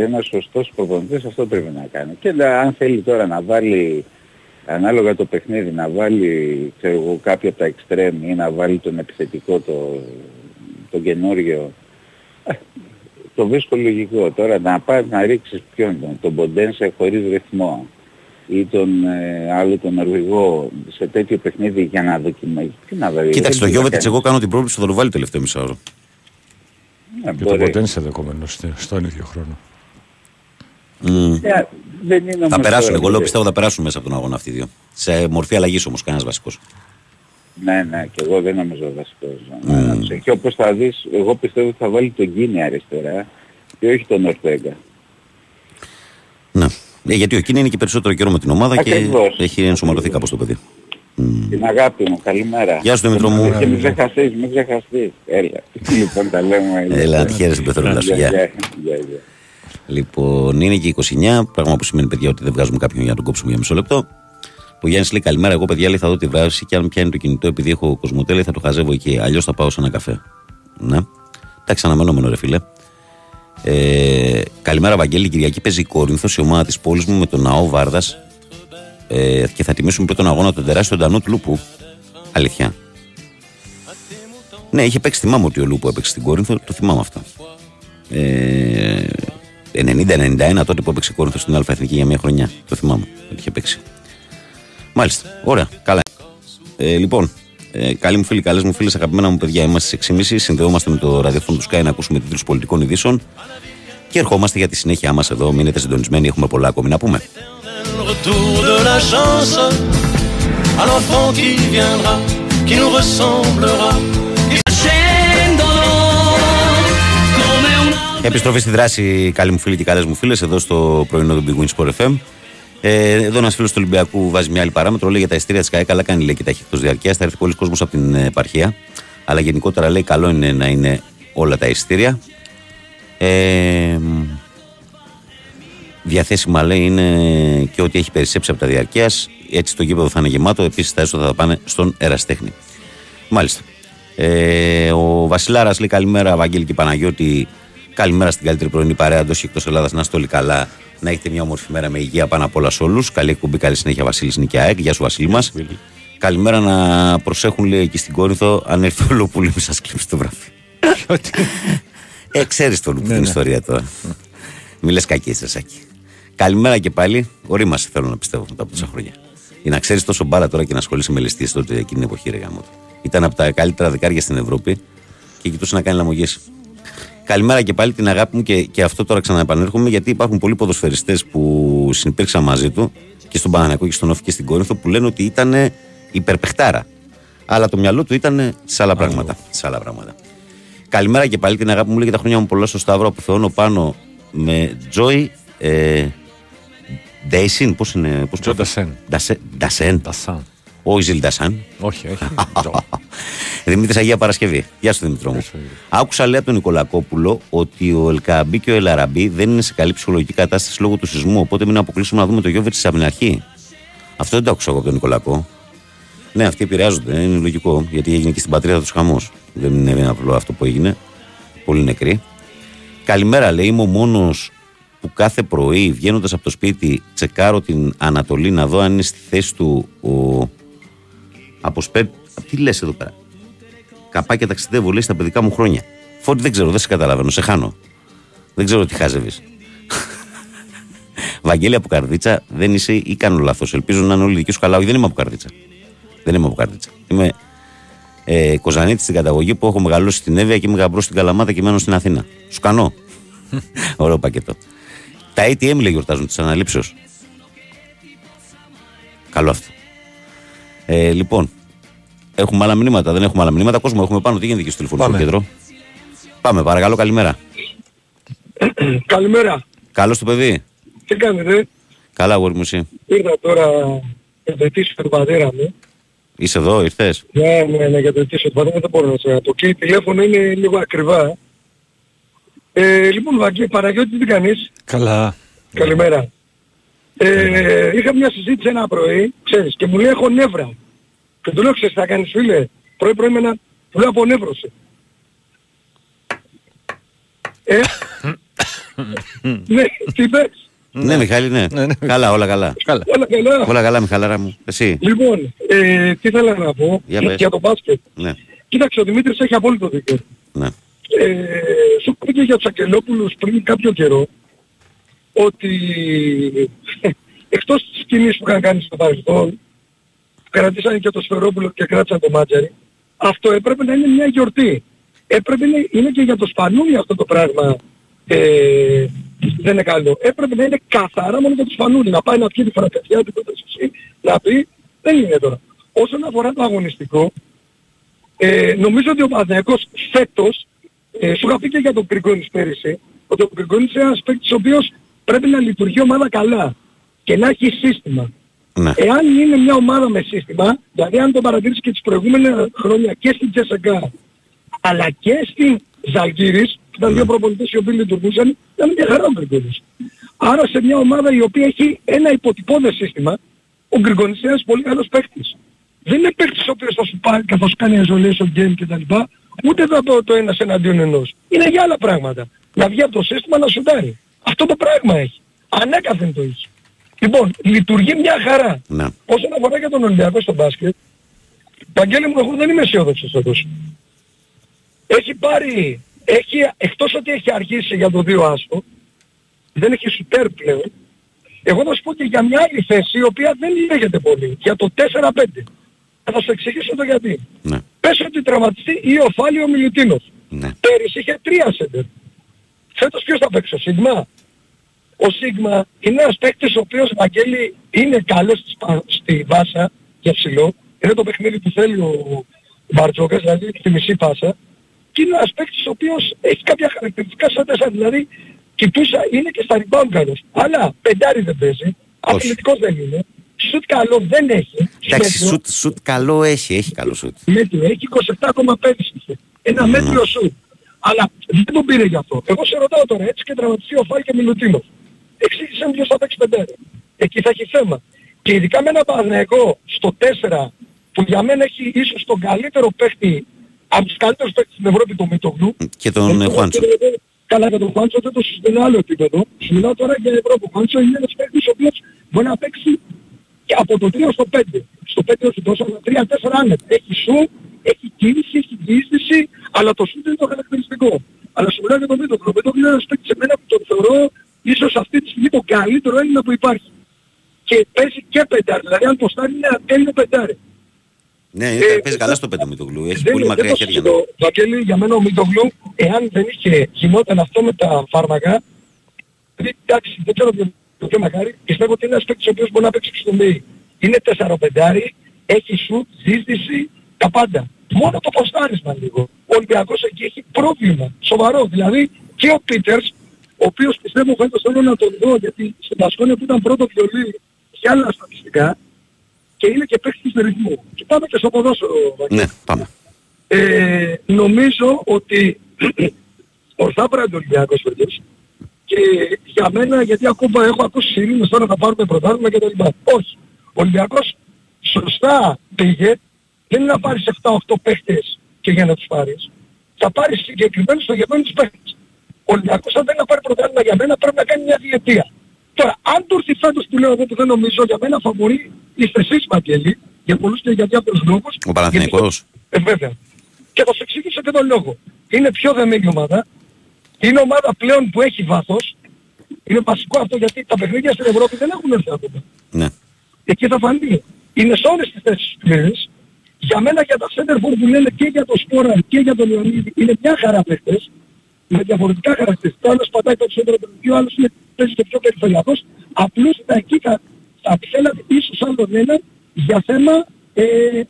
ένας σωστός προπονητής αυτό πρέπει να κάνει. Και αν θέλει τώρα να βάλει ανάλογα το παιχνίδι, να βάλει κάποιο από τα εξτρέμ ή να βάλει τον επιθετικό τον καινούριο, το βρίσκω λογικό. Τώρα να πάει να ρίξεις ποιον, τον Ποντένσε χωρίς ρυθμό ή άλλο τον Νορβηγό σε τέτοιο παιχνίδι για να δοκιμάσει. Κοίταξε το Γιώβετητ, εγώ κάνω την πρόβλεψη στο Δολοβάλι τελευταίο μισάωρο. Και τον Ποντένσε δεκόμενος στον ίδιο χρόνο. Θα περάσουν, εγώ λέω πιστεύω θα περάσουν μέσα από τον αγώνα αυτοί οι δύο. Σε μορφή αλλαγής όμως, κανένας βασικός. Ναι, και εγώ δεν νομίζω βασικός. Και όπως θα δεις, εγώ πιστεύω ότι θα βάλει τον Κίνη αριστερά και όχι τον Ορτέγκα. Ναι, γιατί ο Κίνη είναι και περισσότερο καιρό με την ομάδα. Ακριβώς. Και έχει ενσωματωθεί κάπως το παιδί. Την αγάπη μου, καλημέρα. Γεια σου Δημήτρο μου. Και μην ξεχαστείς. Έλα, λοιπόν τα λέμε. Έλα, τι χαίρεσαι που θέλω να σου. Λοιπόν, είναι και 29, πράγμα που σημαίνει παιδιά ότι δεν βγάζουμε κάποιον για να τον κόψουμε για μισό λεπτό. Ο Γιάννης λέει καλημέρα. Εγώ παιδιά λέει θα δω τη βράση και αν πιάνει το κινητό επειδή έχω κοσμοτέλη θα το χαζεύω εκεί. Αλλιώς θα πάω σε ένα καφέ. Ναι. Εντάξει, αναμενόμενο ρε φίλε. Καλημέρα Βαγγέλη. Κυριακή παίζει η Κορίνθος, η ομάδα της πόλης μου με τον Ναό Βάρδας. Και θα τιμήσουμε πριν τον αγώνα τον τεράστιο Ντανού του Λούπου. Αλήθεια. Ναι, είχε παίξει. Θυμάμαι ότι ο Λούπου έπαιξε στην Κορίνθο. Το θυμάμαι αυτό. 90-91 τότε που έπαιξε η Κορίνθο στην Αλφαεθνική για μια χρονιά. Το θυμάμαι ότι είχε παίξει. Μάλιστα, ωραία, καλά. Λοιπόν, καλοί μου φίλοι, καλές μου φίλες, αγαπημένα μου παιδιά, είμαστε στις 6.30. Συνδεόμαστε με το ραδιοφόνο του Sky να ακούσουμε τίτλους πολιτικών ειδήσεων και ερχόμαστε για τη συνέχεια μας εδώ. Μείνετε συντονισμένοι, έχουμε πολλά ακόμη να πούμε. Επιστροφή στη δράση, καλοί μου φίλοι και καλές μου φίλες, εδώ στο πρωινό του Big Win Sport FM. Εδώ ένα φίλο του Ολυμπιακού βάζει μια άλλη παράμετρο. Λέει για τα εστία τη ΚΑΕ, καλά κάνει λέει και τα έχει εκτός διαρκείας. Θα έρθει πολλοί κόσμος από την επαρχία. Αλλά γενικότερα λέει καλό είναι να είναι όλα τα ειστήρια. Διαθέσιμα λέει είναι και ό,τι έχει περισσέψει από τα διαρκείας. Έτσι το γήπεδο θα είναι γεμάτο. Επίσης τα έσοδα θα πάνε στον Εραστέχνη. Μάλιστα. Ο Βασιλάρας λέει καλημέρα, Βαγγέλη και Παναγιώτη. Καλημέρα στην καλύτερη πρωινή παρέα εντός και εκτός Ελλάδας. Να είστε όλοι καλά. Να έχετε μια όμορφη μέρα με υγεία πάνω απ' όλα σε όλους. Καλή εκπομπή, καλή συνέχεια Βασίλης Νικιαέκ. Γεια σου Βασίλη μας. Καλημέρα να προσέχουν λέει εκεί στην Κόρινθο. Αν έρθει ο Λούπουλη μην σας κλείψει το βράφι. Ξέρεις το Λούπουλη την ιστορία τώρα. Μη λες κακίες Ρεσάκη. Καλημέρα και πάλι. Ορίμασε θέλω να πιστεύω μετά από τόσα χρόνια. Για να ξέρεις τόσο μπάρα τώρα και να ασχολείσαι με ληστείες τότε εκείνη την εποχή ρε γαμώτο. Ήταν από τα καλύτερα δεκάρια στην Ευρώπη και κοιτούσε να κάνει λαμογές. Καλημέρα και πάλι την αγάπη μου και αυτό τώρα ξαναεπανέρχομαι γιατί υπάρχουν πολλοί ποδοσφαιριστές που συνυπήρξαν μαζί του και στον Παναναϊκό και στον Όφη και στην Κόρινθο που λένε ότι ήταν υπερπαιχτάρα. Αλλά το μυαλό του ήταν σε άλλα πράγματα. Καλημέρα και πάλι την αγάπη μου λέει τα χρόνια μου πολλά στο Σταύρο που θεώνω πάνω με Joy Ντέισιν. Πώς είναι. Joy Ντασέν. Ο Ιζιλ Ντασάν. Όχι. Δημήτρης Αγία Παρασκευή. Γεια σου Δημητρό μου. Άκουσα λέει από τον Νικολακόπουλο ότι ο Ελκαμπί και ο Ελαραμπί δεν είναι σε καλή ψυχολογική κατάσταση λόγω του σεισμού. Οπότε μην αποκλείσουμε να δούμε το Γιώβετητ από την αρχή. Αυτό δεν το άκουσα εγώ από τον Νικολακό. Ναι, αυτοί επηρεάζονται. Είναι λογικό γιατί έγινε και στην πατρίδα του χαμός. Δεν είναι απλό αυτό που έγινε. Πολύ νεκρή. Καλημέρα, λέει. Είμαι ο μόνος που κάθε πρωί βγαίνοντας από το σπίτι τσεκάρω την Ανατολή να δω αν είναι στη θέση του ο αποσπέ... Τι λες εδώ πέρα? Καπάκια ταξιδεύω, λέει, στα παιδικά μου χρόνια. Φώτη, δεν ξέρω, δεν σε καταλαβαίνω, σε χάνω. Δεν ξέρω τι χάζευες. Βαγγέλη, από καρδίτσα δεν είσαι ή κάνω λάθος? Ελπίζω να είναι όλοι δικοί σου καλά. Όχι, δεν είμαι από καρδίτσα. Δεν είμαι από καρδίτσα. Είμαι Κοζανίτη στην καταγωγή, που έχω μεγαλώσει στην Εύβοια και είμαι γαμπρός στην Καλαμάτα και μένω στην Αθήνα. Σου κάνω. Ωραίο πακέτο. Τα ATM, λέει, γιορτάζουν τις αναλήψεις. Καλό αυτό. Λοιπόν, έχουμε άλλα μηνύματα? Δεν έχουμε άλλα μηνύματα. Κόσμο, έχουμε πάνω. Τι γίνεται και στο τηλεφωνικό κέντρο? Πάμε, παρακαλώ, καλημέρα. Καλημέρα. Καλώς το παιδί. Τι κάνετε? Καλά, αγόρι μου, εσύ? Ήρθα τώρα για το ετήσιο του πατέρα μου. Είσαι εδώ, ήρθες? Ναι, για το ετήσιο του πατέρα μου δεν μπορώ να σε αγαπώ. Και η τηλέφωνο είναι λίγο ακριβά. Λοιπόν, Βαγγέλη, Παναγιώτη, τι κάνεις? Καλά. Καλημέρα. Είχα μια συζήτηση ένα πρωί, ξέρεις, και μου λέει έχω νεύρα. Και του λέω, ξέρεις, θα κάνεις φίλε? Πρωί με ένα... Του λέω απονεύρωσε. Ναι, τι πες? Ναι, Μιχάλη, ναι. Καλά, όλα καλά. Όλα καλά, Μιχαλάρα μου. Εσύ? Λοιπόν, τι θέλω να πω για το μπάσκετ. Κοίταξε, ο Δημήτρης έχει απόλυτο δίκιο. Σου πήγε για τους Ακελόπουλους πριν κάποιο καιρό ότι εκτός της σκηνής που είχαν κάνει στο παρελθόν, κρατήσαν και το Σφαιρόπουλο και κράτησαν το Μάτζερι, αυτό έπρεπε να είναι μια γιορτή. Έπρεπε να είναι και για το Σπανούλι αυτό το πράγμα. Δεν είναι καλό. Έπρεπε να είναι καθαρά μόνο για το Σπανούλι. Να πάει να πιει τη φρακατιά του, να πει δεν είναι τώρα. Όσον αφορά το αγωνιστικό, νομίζω ότι ο Παναθηναϊκός φέτος, σου είχα πει και για τον Γκριγκόνης πέρυσι, ότι ο Γκριγκόνης είναι ένας παίκτης ο οποίος πρέπει να λειτουργεί ομάδα καλά και να έχει σύστημα. Ναι. Εάν είναι μια ομάδα με σύστημα, δηλαδή αν το παρατηρήσει και τις προηγούμενες χρόνια και στην Τσεσεκάρδη, αλλά και στην Ζαγκίδη, που ήταν δύο προπονητές οι οποίοι λειτουργούσαν, ήταν μια χαρά ο Γκριγκόνης. Άρα σε μια ομάδα η οποία έχει ένα υποτυπώδες σύστημα, ο Γκριγκόνης είναι ένας πολύ καλός παίκτης. Δεν είναι παίκτης ο οποίος θα σου πάρει καθώς κάνει isolation game κτλ. Ούτε θα το ένας εναντίον ενός. Είναι για άλλα πράγματα. Να βγει από το σύστημα να σουτάρει. Αυτό το πράγμα έχει. Ανέκαθεν το έχει. Λοιπόν, λειτουργεί μια χαρά. Ναι. Όσον αφορά για τον Ολυμπιακό στο μπάσκετ, Βαγγέλη μου, εγώ δεν είμαι αισιόδοξος αυτός. Έχει πάρει, εκτός ότι έχει αρχίσει για το 2 άσο, δεν έχει σουτέρ πλέον. Εγώ θα σου πω και για μια άλλη θέση, η οποία δεν λέγεται πολύ, για το 4-5. Θα σου εξηγήσω το γιατί. Ναι. Πες ότι τραυματιστεί ή ο Φάλι ο Μιλουτίνος. Ναι. Πέρυσι είχε 3 σέντερ. Φέτος ποιος θα παίξει? Ο Σίγμα. Ο Σίγμα είναι ένας παίκτης ο οποίος, Βαγγέλη, είναι καλός στη βάσα για ψηλό. Είναι το παιχνίδι που θέλει ο Μαρτζούκα, δηλαδή τη μισή βάσα. Και είναι ένας παίκτης ο οποίος έχει κάποια χαρακτηριστικά σαν 4, δηλαδή κοιτούσα είναι και στα rebound καλός. Αλλά πεντάρι δεν παίζει, αθλητικός δεν είναι. Σουτ καλό δεν έχει. Εντάξει, σουτ καλό έχει, έχει καλό σουτ. Μέτριο, έχει 27,5. Ένα μέτριο σουτ. Αλλά δεν τον πήρε γι' αυτό. Εγώ σε ρωτάω τώρα, έτσι και τραυματιστεί ο Φάι και Μιλουτίνος. Εξήγησε μου ποιος θα παίξει πεντάρι. Εκεί θα έχει θέμα. Και ειδικά με ένα Παναθηναϊκό στο 4, που για μένα έχει ίσως τον καλύτερο παίχτη, από τους καλύτερους παίχτες στην Ευρώπη, τον Μητογλου. Και τον Χάντσο. Καλά, για τον Χάντσο δεν το συζητάω άλλο επίπεδο. Σου μιλάω τώρα για Ευρώπη. Ο Χάντσο είναι ένας παίχτης ο οποίος μπορεί να παίξει και από το 3 στο 5. Στο 5 όχι τόσο, αλλά 3-4 άνετα. Έχει σου, έχει κίνηση, έχει διείσδυση, αλλά το σου δεν είναι το χαρακτηριστικό. Αλλά σου μιλάω για τον Μητογλου. Ο Μητογλου είναι ένας παίκτης σε μένα που τον θεωρώ ίσως αυτή τη στιγμή το καλύτερο Έλληνα που υπάρχει. Και παίζει και πεντάρι. Δηλαδή αν το στάρι είναι ένα τέλειο πεντάρι. Ναι, παίζει καλά στο 5 ο Μητογλου. Έχει πολύ μακριά χέρια. Βαγγέλη, για μένα ο Μητογλου, εάν δεν είχε γινόταν αυτό με τα φάρμακα, εντάξει, δεν ξέρω το πιο μακάρι, πιστεύω ότι είναι ένας παίκτης ο οποίος μπορεί να παίξει στο ΜΕΗ. Είναι 4-5, έχει σουτ, ζήτηση, τα πάντα. Μόνο το ποστάρισμα λίγο. Ο Ολυμπιακός εκεί έχει πρόβλημα, σοβαρό. Δηλαδή και ο Πίτερς, ο οποίος πιστεύω φέτος θέλω να τον δω, γιατί στην Πασκόνια που ήταν πρώτο βιολί και άλλα στατιστικά, και είναι και παίκτης ρυθμού. Και πάμε και στο ποδόσφαιρο. Ναι, πάμε. Νομίζω ότι ορθά πρέπει ο Ολυμπιακός φέτος. Και για μένα, γιατί ακόμα έχω ακούσει σειρήνες τώρα να πάρουμε πρωτάθλημα και τα λοιπά. Όχι. Ο Ολυμπιακός σωστά πήγε, δεν είναι να πάρεις 7-8 παίχτες και για να τους πάρεις, θα πάρεις συγκεκριμένους στοχευμένους παίκτες. Ο Ολυμπιακός αν δεν θα πάρει πρωτάθλημα για μένα πρέπει να κάνει μια διετία. Τώρα, αν το έρθει φέτος που λέω εγώ που δεν νομίζω, για μένα φαβορεί, είστε εσείς Βαγγέλη, για πολλούς και για διάφορους λόγους. Ο Παναθηναϊκός. Βέβαια. Και θα σου εξηγήσω και τον λόγο. Είναι πιο δεμένη ομάδα. Είναι ομάδα πλέον που έχει βάθος. Είναι βασικό αυτό γιατί τα παιχνίδια στην Ευρώπη δεν έχουν έρθει ακόμα. Ναι. Εκεί θα φανεί. Είναι σε όλες τις θέσεις πλήρες. Για μένα για τα Σέντερφορ που λένε και για τον Σπόρα και για τον Ιωαννίδη είναι μια χαρά παίχτες. Με διαφορετικά χαρακτηριστικά. Ο άλλος πατάει το ψέντρο του, ο άλλος είναι, παίζει και πιο περιφερειακός. Απλώς τα εκεί θα θέλατε ίσως άλλον έναν για θέμα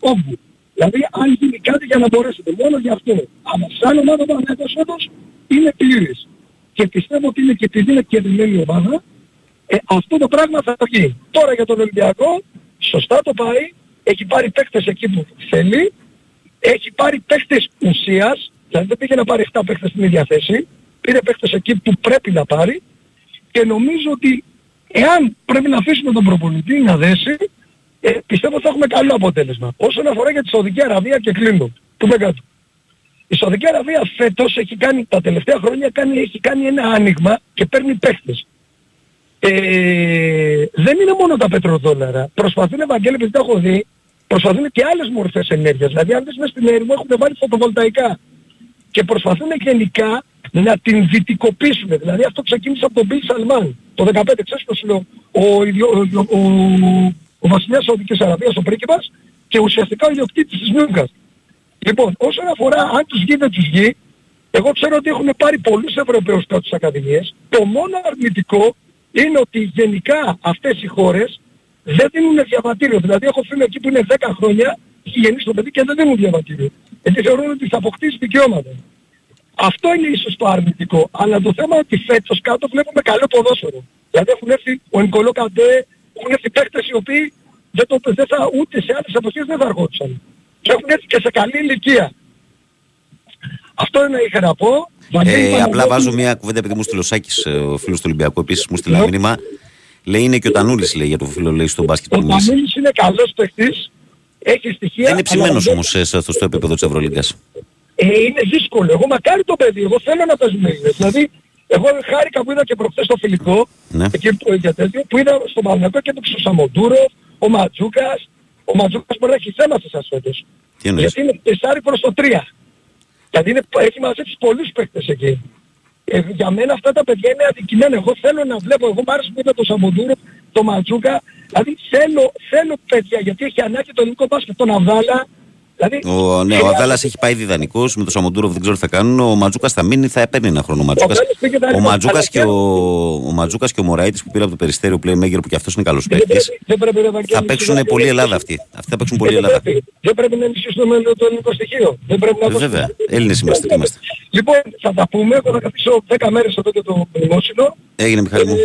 όγκου. Δηλαδή αν γίνει κάτι για να μπορέσετε. Μόνο γι' αυτό. Αλλά σαν ομάδα ο Παναθηναϊκός όντως είναι πλήρης. Και πιστεύω ότι είναι και επειδή είναι κερδισμένη ομάδα, αυτό το πράγμα θα βγει. Τώρα για τον Ολυμπιακό, σωστά το πάει, έχει πάρει παίκτες εκεί που θέλει, έχει πάρει παίκτες ουσίας, δηλαδή δεν πήγε να πάρει 7 παίκτες στην ίδια θέση, πήρε παίκτες εκεί που πρέπει να πάρει και νομίζω ότι εάν πρέπει να αφήσουμε τον προπονητή να δέσει, πιστεύω ότι θα έχουμε καλό αποτέλεσμα. Όσον αφορά για τη Σαουδική Αραβία και κλείνω, του Μέγατου. Η Σαουδική Αραβία φέτος έχει κάνει, τα τελευταία χρόνια έχει κάνει ένα άνοιγμα και παίρνει παίχτες. Δεν είναι μόνο τα πετροδόλαρα. Προσπαθούν, Ευαγγέλη, επειδή τα έχω δει, προσπαθούν και άλλες μορφές ενέργειας. Δηλαδή, αν δεις μες στην έρημο έχουν βάλει φωτοβολταϊκά. Και προσπαθούν γενικά να την δυτικοποιήσουν. Δηλαδή, αυτό ξεκίνησε από τον Μπιν Σαλμάν. Το 2015, ξέρεις πως είναι ο βασιλιάς της Σαουδικής Αραβίας, ο πρίγκιπας, και ουσιαστικά ο ιδιοκτήτης της Νούγκας. Λοιπόν, όσον αφορά αν τους γίνει δεν τους γίνει, εγώ ξέρω ότι έχουν πάρει πολλούς Ευρωπαίους κάτω στις ακαδημίες. Το μόνο αρνητικό είναι ότι γενικά αυτές οι χώρες δεν δίνουν διαβατήριο. Δηλαδή έχω φίλο εκεί που είναι 10 χρόνια, έχει γεννήσει το παιδί και δεν δίνουν διαβατήριο. Γιατί θεωρούν ότι θα αποκτήσει δικαιώματα. Αυτό είναι ίσως το αρνητικό. Αλλά το θέμα είναι ότι φέτος κάτω βλέπουμε καλό ποδόσφαιρο. Δηλαδή έχουν έρθει ο Νικολό Καντέ, έχουν έρθει παίκτες οι οποίοι δεν θα, ούτε σε άλλες εποχές δεν θα αργόντουσαν. Και έχουν έρθει και σε καλή ηλικία. Αυτό είναι είχα να πω. Απλά βάζω μια κουβέντα επειδή μου στείλε ο Σάκης, ο φίλος του Ολυμπιακού, επίσης μου στείλε μήνυμα. Λέει είναι και ο Τανούλης, λέει για τον φίλο, λέει στον μπάσκετ. Ο Τανούλης είναι καλός παίκτης, έχει στοιχεία. Δεν είναι ψημένος όμως σε αυτό το επίπεδο της Ευρωλίγκας. Είναι δύσκολο. Εγώ μακάρι το παιδί, εγώ θέλω να παίζουμε. Δηλαδή, εγώ χάρηκα που είδα και προχθές το φιλικό, ναι. Που είδα στον Παναγιώτο και τον Σαμοντούρο, ο Ματζούκα. Ο Ματζούκας μπορεί να έχει θέμα στις ασφέτες. Γιατί είναι 4-3. Δηλαδή έχει μαζέψει πολλούς παίκτες εκεί. Για μένα αυτά τα παιδιά είναι αντικειμένα. Εγώ θέλω να βλέπω. Εγώ μ' άρεσε που είδα το Σαμοντούρο, το Ματζούκα. Δηλαδή θέλω παιδιά γιατί έχει ανάγκη το ελληνικό μπάσκετ, τον Αβδάλα. Δηλαδή, ο Αβδάλας έχει πάει διδανικός με τον Σαμοντούρο, δεν ξέρω τι θα κάνουν. Ο Ματζούκας θα μείνει, θα παίρνει ένα χρόνο. Ο Ματζούκας και ο Μωράιτης που πήρε από το Περιστέρι, ο Playmaker που κι αυτός είναι καλός παίκτης. Θα παίξουν πολύ Ελλάδα αυτοί. Αυτοί θα παίξουν πολύ Ελλάδα. Δεν πρέπει να ενισχύσουμε το ελληνικό στοιχείο. Βέβαια, Έλληνες είμαστε. Λοιπόν, θα τα πούμε. Εγώ θα καθίσω 10 μέρες εδώ και το Μνημόσυνο. Έγινε, Μιχάλη μου.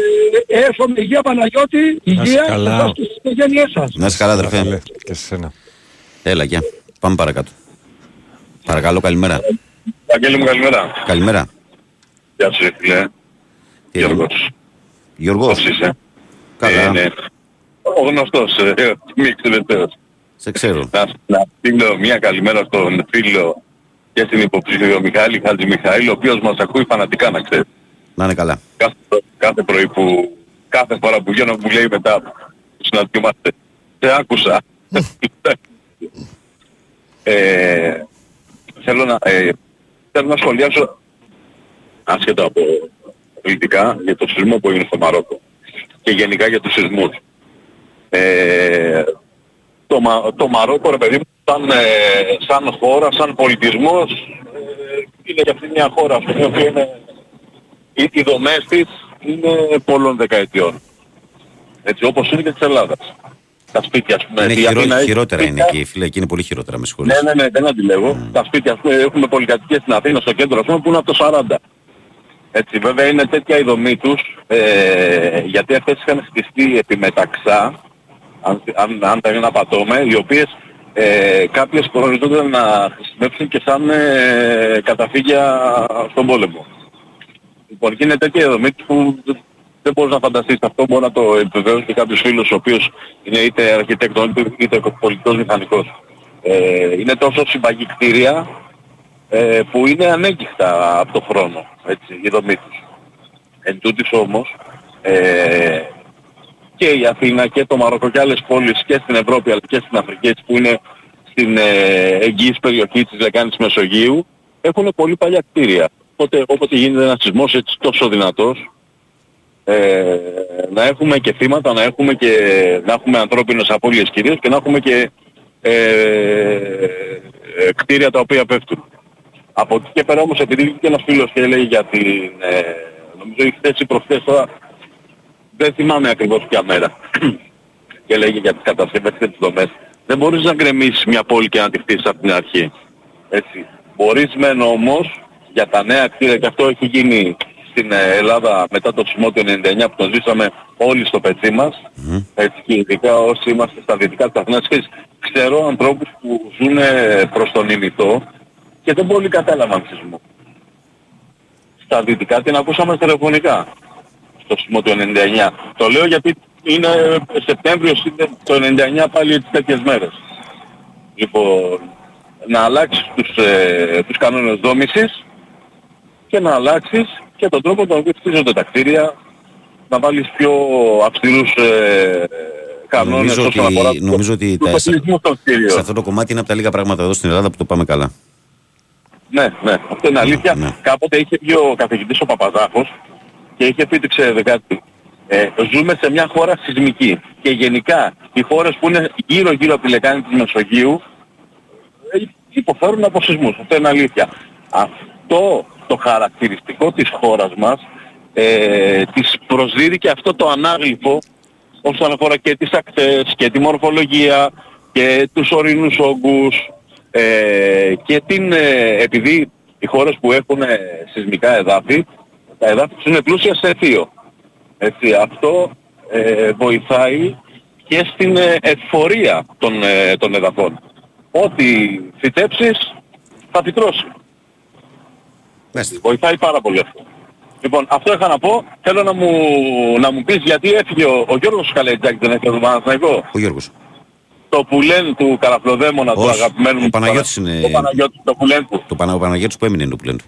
Εύχομαι υγεία Παναγιώτη, υγεία και στις οικογένειές σας. Να είσαι καλά, αδερφέ. Και σε σένα. Έλα, γεια. Πάμε παρακάτω. Παρακαλώ, καλημέρα. Βαγγέλη μου, καλημέρα. Καλημέρα. Γεια σου, φίλε. Γιώργος. Γιώργος. Πώς είσαι. Καλά. Ναι. Ο γνωστός. Μη ξεβετέρας. Σε ξέρω. Να στείλω μια καλημέρα στον φίλο και στην υποψήφιο Μιχάλη Χατζημιχαήλ, ο οποίος μας ακούει φανατικά, να ξέρει. Να είναι καλά. Κάθε πρωί που... Κάθε φορά που βγαίνω μου λέει μετά που συναντιόμαστε. Σε άκουσα. Θέλω να σχολιάσω άσχετα από πολιτικά για το σεισμό που έγινε στο Μαρόκο και γενικά για τους σεισμούς. Το Μαρόκο, ρε παιδί μου, σαν χώρα, σαν πολιτισμός, είναι για αυτή μια χώρα που είναι οι δομές της είναι πολλών δεκαετιών. Έτσι, όπως είναι και της Ελλάδας. Τα σπίτια, ας πούμε, χειρότερα είναι εκεί, φίλε, εκεί είναι πολύ χειρότερα, με συγχωρείτε. Ναι, δεν αντιλέγω. Τα σπίτια, ας πούμε, έχουμε πολυκατοικίες στην Αθήνα, στο κέντρο, ας πούμε, που είναι από το 40. Έτσι, βέβαια, είναι τέτοια η δομή τους, γιατί αυτές είχαν χτιστεί επιμεταξά, αν δεν απατώμε, οι οποίες κάποιες προοριζόταν να χρησιμεύσουν και σαν καταφύγια στον πόλεμο. Λοιπόν, είναι τέτοια η δομή τους που... Δεν μπορείς να φανταστείς αυτό, μπορεί να το επιβεβαιώσει και κάποιος φίλος ο οποίος είναι είτε αρχιτέκτονος είτε πολιτικός μηχανικός. Είναι τόσο συμπαγή κτίρια που είναι ανέγκυχτα από το χρόνο, έτσι, η δομή τους. Εν τούτης όμως, και η Αθήνα και το Μαρόκο και άλλες πόλεις και στην Ευρώπη αλλά και στην Αφρική, έτσι, που είναι στην εγγύης περιοχή της Λεκάνης Μεσογείου, έχουν πολύ παλιά κτίρια. Οπότε όποτε γίνεται ένας σεισμός έτσι τόσο δυνατός, να έχουμε και θύματα, να έχουμε ανθρώπινες απώλειες κυρίως και να έχουμε και κτίρια τα οποία πέφτουν. Από εκεί και πέρα όμως, επειδή και ένας φίλος και έλεγε για την... νομίζω ότι χθες ή προχθές, τώρα δεν θυμάμαι ακριβώς ποια μέρα, και έλεγε για τις κατασκευές και τις δομές. Δεν μπορείς να γκρεμίσεις μια πόλη και να τη χτίσεις από την αρχή. Έτσι. Μπορείς μεν όμως για τα νέα κτίρια, και αυτό έχει γίνει στην Ελλάδα μετά το σεισμό του 99 που τον ζήσαμε όλοι στο πετσί μας, έτσι, και ειδικά όσοι είμαστε στα δυτικά της Αθήνας, ξέρω ανθρώπους που ζουν προς τον Ινιτό και δεν πολύ κατάλαβαν σεισμό. Στα δυτικά την ακούσαμε στερεοφωνικά στο σεισμό του 99. Το λέω γιατί είναι Σεπτέμβριος, είναι το 99 πάλι τις τέτοιες μέρες. Λοιπόν, να αλλάξεις τους κανόνες δόμησης και να αλλάξεις και τον τρόπο τον οποίο χτίζονται τα κτίρια, να βάλεις πιο αυστηρούς κανόνες όσον αφορά το χτισμό των κτίριων. Σε αυτό το κομμάτι είναι από τα λίγα πράγματα εδώ στην Ελλάδα που το πάμε καλά. Ναι, ναι, αυτό είναι αλήθεια. Ναι. Κάποτε είχε βγει ο καθηγητής ο Παπαδάχος και είχε πει, ξέρετε κάτι, ζούμε σε μια χώρα σεισμική και γενικά οι χώρες που είναι γύρω-γύρω από τη λεκάνη της Μεσογείου υποφέρουν από σεισμούς. Αυτό είναι αλήθεια. Αυτό το χαρακτηριστικό της χώρας μας της προσδίδει και αυτό το ανάγλυφο όσον αφορά και τις ακτές και τη μορφολογία και τους ορεινούς όγκους, και την, επειδή οι χώρες που έχουν σεισμικά εδάφη, τα εδάφη τους είναι πλούσια σε θείο. Έτσι, αυτό βοηθάει και στην ευφορία των εδαφών. Ό,τι φυτέψεις θα φυτρώσει. Μάλιστα. Βοηθάει πάρα πολύ αυτό. Λοιπόν, αυτό είχα να πω. Θέλω να μου πεις γιατί έφυγε ο Γιώργος Καλετζάκης, δεν έφυγε τον Παναθηναϊκό. Ο Γιώργος. Το πουλέν του καραφλοδαίμονα, του αγαπημένου μου. Ο Παναγιώτης είναι. Το πουλέν του. Ο Παναγιώτης που έμεινε είναι το πουλέν του.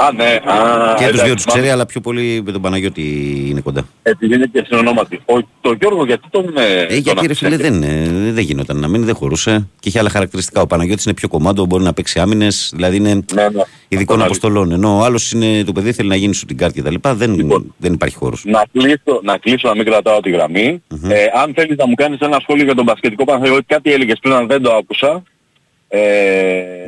Α, ναι. Και τους δύο τους ξέρει, αλλά πιο πολύ με τον Παναγιώτη είναι κοντά. Επειδή είναι και συνονόματι. Το Γιώργο γιατί τον. Γιατί ρε φίλε δεν γινόταν να μείνει, δεν χωρούσε και είχε άλλα χαρακτηριστικά. Ο Παναγιώτης είναι πιο κομμάτι, μπορεί να παίξει άμυνες, δηλαδή είναι ειδικών αποστολών. Ενώ ο άλλος είναι το παιδί, θέλει να γίνει σου την κάρτα κτλ. Δεν υπάρχει χώρος. Να κλείσω, να μην κρατάω τη γραμμή. Αν θέλεις να μου κάνεις ένα σχόλιο για τον μπασκετικό Παναγιώτη, κάτι έλεγες πριν, αν δεν το άκουσα.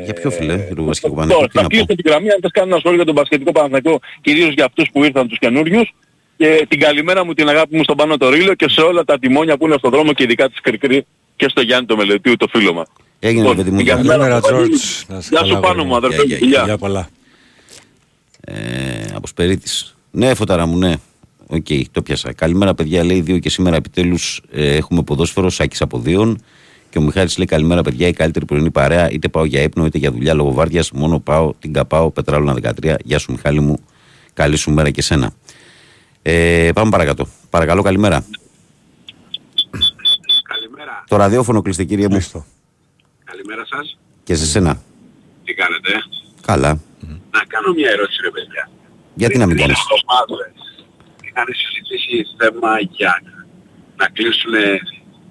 Για ποιο φίλε, Ρουβασκικό Παναθηναϊκό. Θα κλείσω την γραμμή, αν θες κάνω ένα σχόλιο για τον μπασκετικό Παναθηναϊκό, κυρίως για αυτούς που ήρθαν τους καινούριους, και την καλημέρα μου, την αγάπη μου στον Πάνο το Ρήλο και σε όλα τα τιμόνια που είναι στον δρόμο και ειδικά της Κρικρή και στο Γιάννη το Μελετίου, το φίλο μας. Έγινε το παιδί μου. Γεια σου Πάνο μου, αδερφέ μου, γεια. Αποσπερίτης. Ναι, φωτάρα μου, ναι. Οκ, το πιάσα. Καλημέρα παιδιά, λέει 2 και σήμερα επιτέλους έχουμε ποδόσφαιρο, Σάκης Αποδίων. Και ο Μιχάλης λέει: καλημέρα, παιδιά. Η καλύτερη πρωινή παρέα. Είτε πάω για ύπνο είτε για δουλειά λόγω βάρδιας. Μόνο πάω, την καπάω. Πετράλωνα 13. Γεια σου, Μιχάλη μου. Καλή σου μέρα και σένα. Πάμε παρακάτω. Παρακαλώ, καλημέρα. Καλημέρα. Το ραδιόφωνο κλείστε, κύριε μου. Καλημέρα σας. Και σε σένα. Τι κάνετε? Καλά. Να κάνω μια ερώτηση, ρε παιδιά. Γιατί να μην κάνεις? Είχαν συζητήσει θέμα για να κλείσουν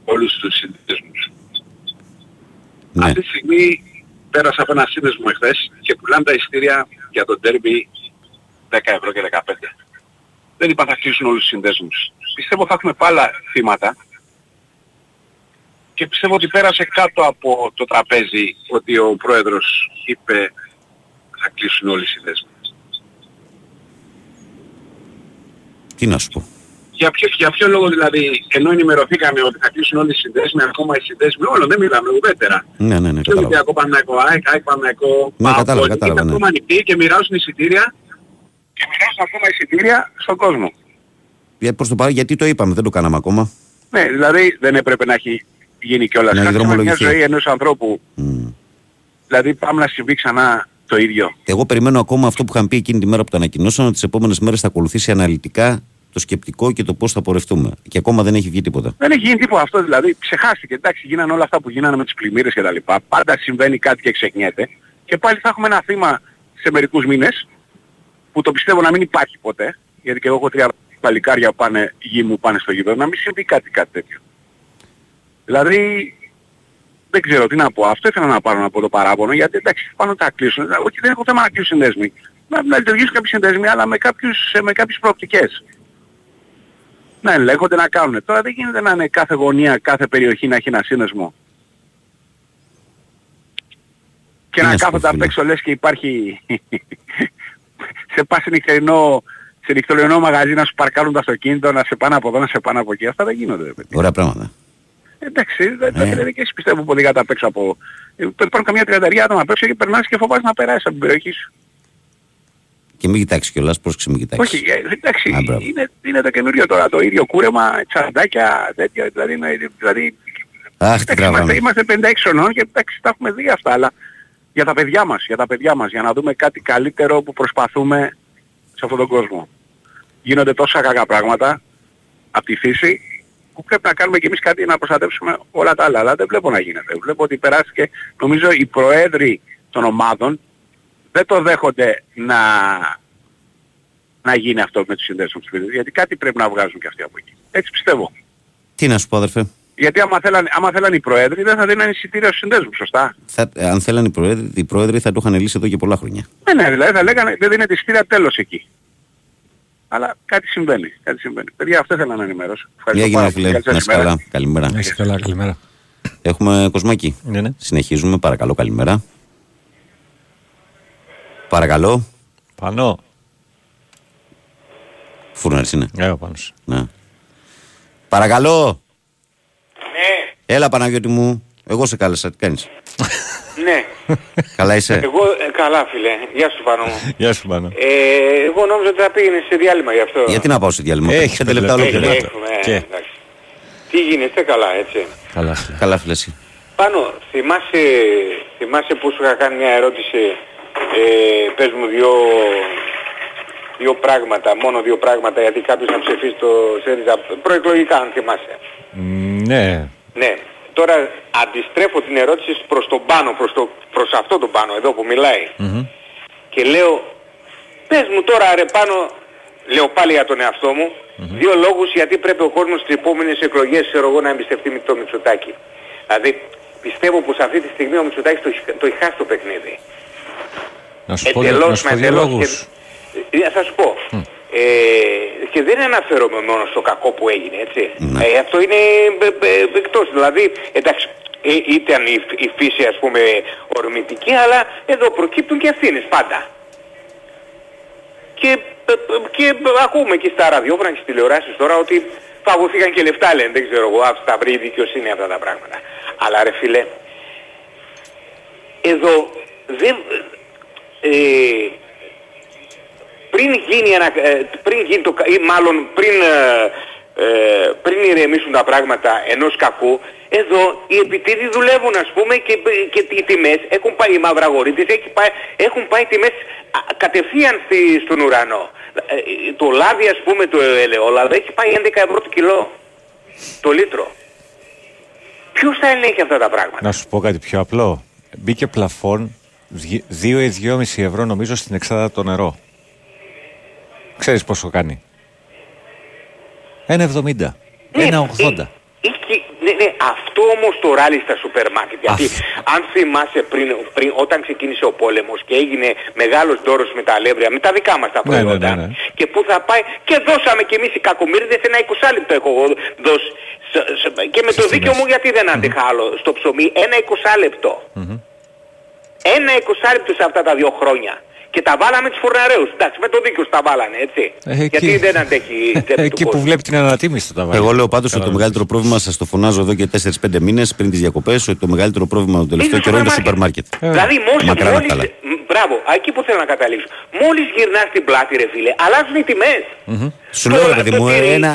όλους τους συνδέσμους. Ναι. Αυτή τη στιγμή πέρασα από ένα σύνδεσμο εχθές και πουλάνε τα εισιτήρια για το ντέρμπι 10€ και 15€. Δεν είπα θα κλείσουν όλους τους συνδέσμους. Πιστεύω θα έχουμε πάλι θύματα και πιστεύω ότι πέρασε κάτω από το τραπέζι ότι ο πρόεδρος είπε θα κλείσουν όλοι οι συνδέσμοι. Τι να σου πω. Για ποιο λόγο δηλαδή, ενώ ενημερωθήκαμε ότι θα κλείσουν όλοι οι συνδέσμοι, ακόμα οι συνδέσμοι όλων, δεν μιλάμε ουδέτερα. Ναι, και κατάλαβα. Και Παναθηναϊκό, ναι, κατάλαβα. Είναι ακόμα ανοιχτοί και μοιράζουν εισιτήρια στον κόσμο. Προς το παρόν, γιατί το είπαμε, δεν το κάναμε ακόμα. Ναι, δηλαδή δεν έπρεπε να έχει γίνει κιόλας. Ναι, να είναι μια ζωή ενός ανθρώπου. Δηλαδή πάμε να συμβεί ξανά το ίδιο. Εγώ περιμένω ακόμα αυτό που είχαν πει εκείνη τη μέρα που το ανακοινώσαν, ότι τις επόμενες μέρες θα ακολουθήσει αναλυτικά το σκεπτικό και το πώς θα πορευτούμε. Και ακόμα δεν έχει βγει τίποτα. Δεν έχει γίνει τίποτα αυτό δηλαδή. Ξεχάστηκε. Εντάξει, γίνανε όλα αυτά που γίνανε με τις πλημμύρες και τα λοιπά. Πάντα συμβαίνει κάτι και ξεχνιέται. και πάλι θα έχουμε ένα θύμα σε μερικούς μήνες, που το πιστεύω να μην υπάρχει ποτέ, γιατί και εγώ έχω 3 παλικάρια που πάνε γη μου, πάνε στο γήπεδο, να μην συμβεί κάτι τέτοιο. Δηλαδή, δεν ξέρω τι να πω. Αυτό ήθελα να πάρω από το παράπονο, γιατί εντάξει, πάνω τα κλείσουν. Όχι, δεν έχω θέμα να κλείσουν συνδέσμοι. Να λειτουργήσουν κάποιοι συνδέσμοι, αλλά με κάποιες προοπτικές. Να ελέγχονται, να κάνουν. Τώρα δεν γίνεται να είναι κάθε γωνία, κάθε περιοχή να έχει ένα σύνδεσμο. Και να κάθονται απ' έξω λες και υπάρχει σε πας σε νυχτερινό μαγαζί να σου παρκάρουν το αυτοκίνητο, να σε πάνε από εδώ, να σε πάνε από εκεί. Αυτά δεν γίνονται. Ωραία πράγματα. Εντάξει, δεν και εσύ πιστεύω πολύ κατά απ' έξω από... Υπάρχουν καμιά 30 άτομα απ' έξω και περνάς και φοβάσαι να περάσεις από την περιοχή σου. Και μην κοιτάξεις κιόλας, πρόσεξε μην κοιτάξεις. Όχι, εντάξει, είναι το καινούριο τώρα, το ίδιο κούρεμα, τσαντάκια, τέτοια, δηλαδή... Αχ, τι τραβάμε. Είμαστε 56 χρονών και εντάξει, τα έχουμε δει αυτά, αλλά για τα παιδιά μας, για να δούμε κάτι καλύτερο που προσπαθούμε σε αυτόν τον κόσμο. Γίνονται τόσα κακά πράγματα από τη φύση, που πρέπει να κάνουμε κι εμείς κάτι να προστατεύσουμε όλα τα άλλα, αλλά δεν βλέπω να γίνεται. Βλέπω ότι περάστηκε, νομίζω οι προέδροι των ομάδων δεν το δέχονται να γίνει αυτό με τους συνδέσμους, γιατί κάτι πρέπει να βγάζουν κι αυτοί από εκεί. Έτσι πιστεύω. Τι να σου πω, αδερφέ. Γιατί άμα θέλαν οι προέδροι δεν θα δίνανε εισιτήρια στους συνδέσμους, σωστά. Αν θέλαν οι πρόεδροι θα το είχαν λύσει εδώ και πολλά χρόνια. Ναι, δηλαδή θα λέγανε δεν δίνεται εισιτήρια, τέλος εκεί. Αλλά κάτι συμβαίνει. Παιδιά, αυτό θέλω να ενημερώσω. Ευχαριστώ πολύ. Να είσαι καλά. Καλημέρα. Να είσαι καλά, καλημέρα. Έχουμε Κοσμάκη. Ναι. Συνεχίζουμε, παρακαλώ, καλημέρα. Παρακαλώ. Πάνω. Φούρναρης είναι. Ναι, Πάνος. Ναι. Παρακαλώ. Ναι. Έλα, Παναγιώτη μου. Εγώ σε κάλεσα, τι κάνεις. Ναι. Καλά είσαι. Εγώ καλά, φίλε. Γεια σου, Πανώ. Γεια σου, Πανώ. Εγώ νόμιζα ότι θα πήγαινε σε διάλειμμα γι' αυτό. Γιατί να πάω σε διάλειμμα. Έχεις 5 λεπτά ολόκληρο. Εντάξει. Τι γίνεται, καλά, έτσι. Καλά, φίλε. Πάνω, θυμάσαι που σου είχα κάνει μια ερώτηση. Πες μου δύο πράγματα, μόνο δύο πράγματα, γιατί κάποιος να ψηφίσει το ΣΕΡΙΖΑ προεκλογικά, αν θυμάσαι. Ναι. Τώρα αντιστρέφω την ερώτηση προς τον Πάνο, προς αυτό τον Πάνο εδώ που μιλάει. Mm-hmm. Και λέω, πες μου τώρα ρε Πάνο, λέω πάλι για τον εαυτό μου, δύο λόγους γιατί πρέπει ο κόσμος στις επόμενες εκλογές, ξέρω εγώ, να εμπιστευτεί με το Μητσοτάκη. Δηλαδή πιστεύω πως αυτή τη στιγμή ο Μητσοτάκης το έχει χάσει το παιχνίδι. Να σου πω δύο λόγους. Θα σου πω. Και δεν αναφέρομαι μόνο στο κακό που έγινε, έτσι. Mm. Αυτό είναι εκτός. Δηλαδή, εντάξει, ήταν η φύση, ας πούμε, ορμητική, αλλά εδώ προκύπτουν και ευθύνες πάντα. Και ακούμε και στα ραδιόφωνα και στις τηλεοράσεις τώρα ότι παγωθήκαν και λεφτά, λένε, δεν ξέρω εγώ, θα βρει η δικαιοσύνη αυτά τα πράγματα. Αλλά ρε φίλε, εδώ δεν... Πριν ηρεμήσουν τα πράγματα ενός κακού, εδώ οι επιτίδοι δουλεύουν, ας πούμε, και οι τιμές έχουν πάει, οι μαυραγορίτες έχουν πάει τιμές κατευθείαν στον ουρανό. Το λάδι, ας πούμε, το ελαιόλαδο έχει πάει 11 ευρώ το κιλό, το λίτρο. Ποιος θα ελέγχει αυτά τα πράγματα. Να σου πω κάτι πιο απλό. Μπήκε πλαφόν 2 ή 2,5 ευρώ νομίζω στην εξάδα το νερό. Ξέρεις πόσο κάνει. 1,70. 1,80. Ναι, αυτό όμως το ράλι στα σούπερ μάρκετ. Γιατί αν θυμάσαι πριν όταν ξεκίνησε ο πόλεμος και έγινε μεγάλος ντόρος με τα αλεύρια, με τα δικά μας τα προϊόντα, ναι. Και που θα πάει και δώσαμε κι εμείς οι κακομοίριδες ένα 20 λεπτό έχω δώσει. Και με το δίκιο μου γιατί δεν αντέχα άλλο στο ψωμί. Ένα 20 λεπτό. Ένα 20 λεπτό σε αυτά τα 2 χρόνια. Και τα βάλαμε τους φορναρέους. Εντάξει, με το δίκιο τα βάλανε, έτσι. Γιατί δεν αντέχει η τσέπη. Εκεί που βλέπει την ανατίμηση τα βάλει. Εγώ λέω πάντως ότι το μεγαλύτερο πρόβλημα, σας το φωνάζω εδώ και 4-5 μήνες πριν τις διακοπές, ότι το μεγαλύτερο πρόβλημα τον τελευταίο καιρό είναι το σούπερ μάρκετ. Δηλαδή, μόλις. Μπράβο, εκεί που θέλω να καταλήξω. Μόλις γυρνάς στην πλάτη, ρε φίλε, αλλάζουν οι τιμές. Σου λέω, παιδί μου,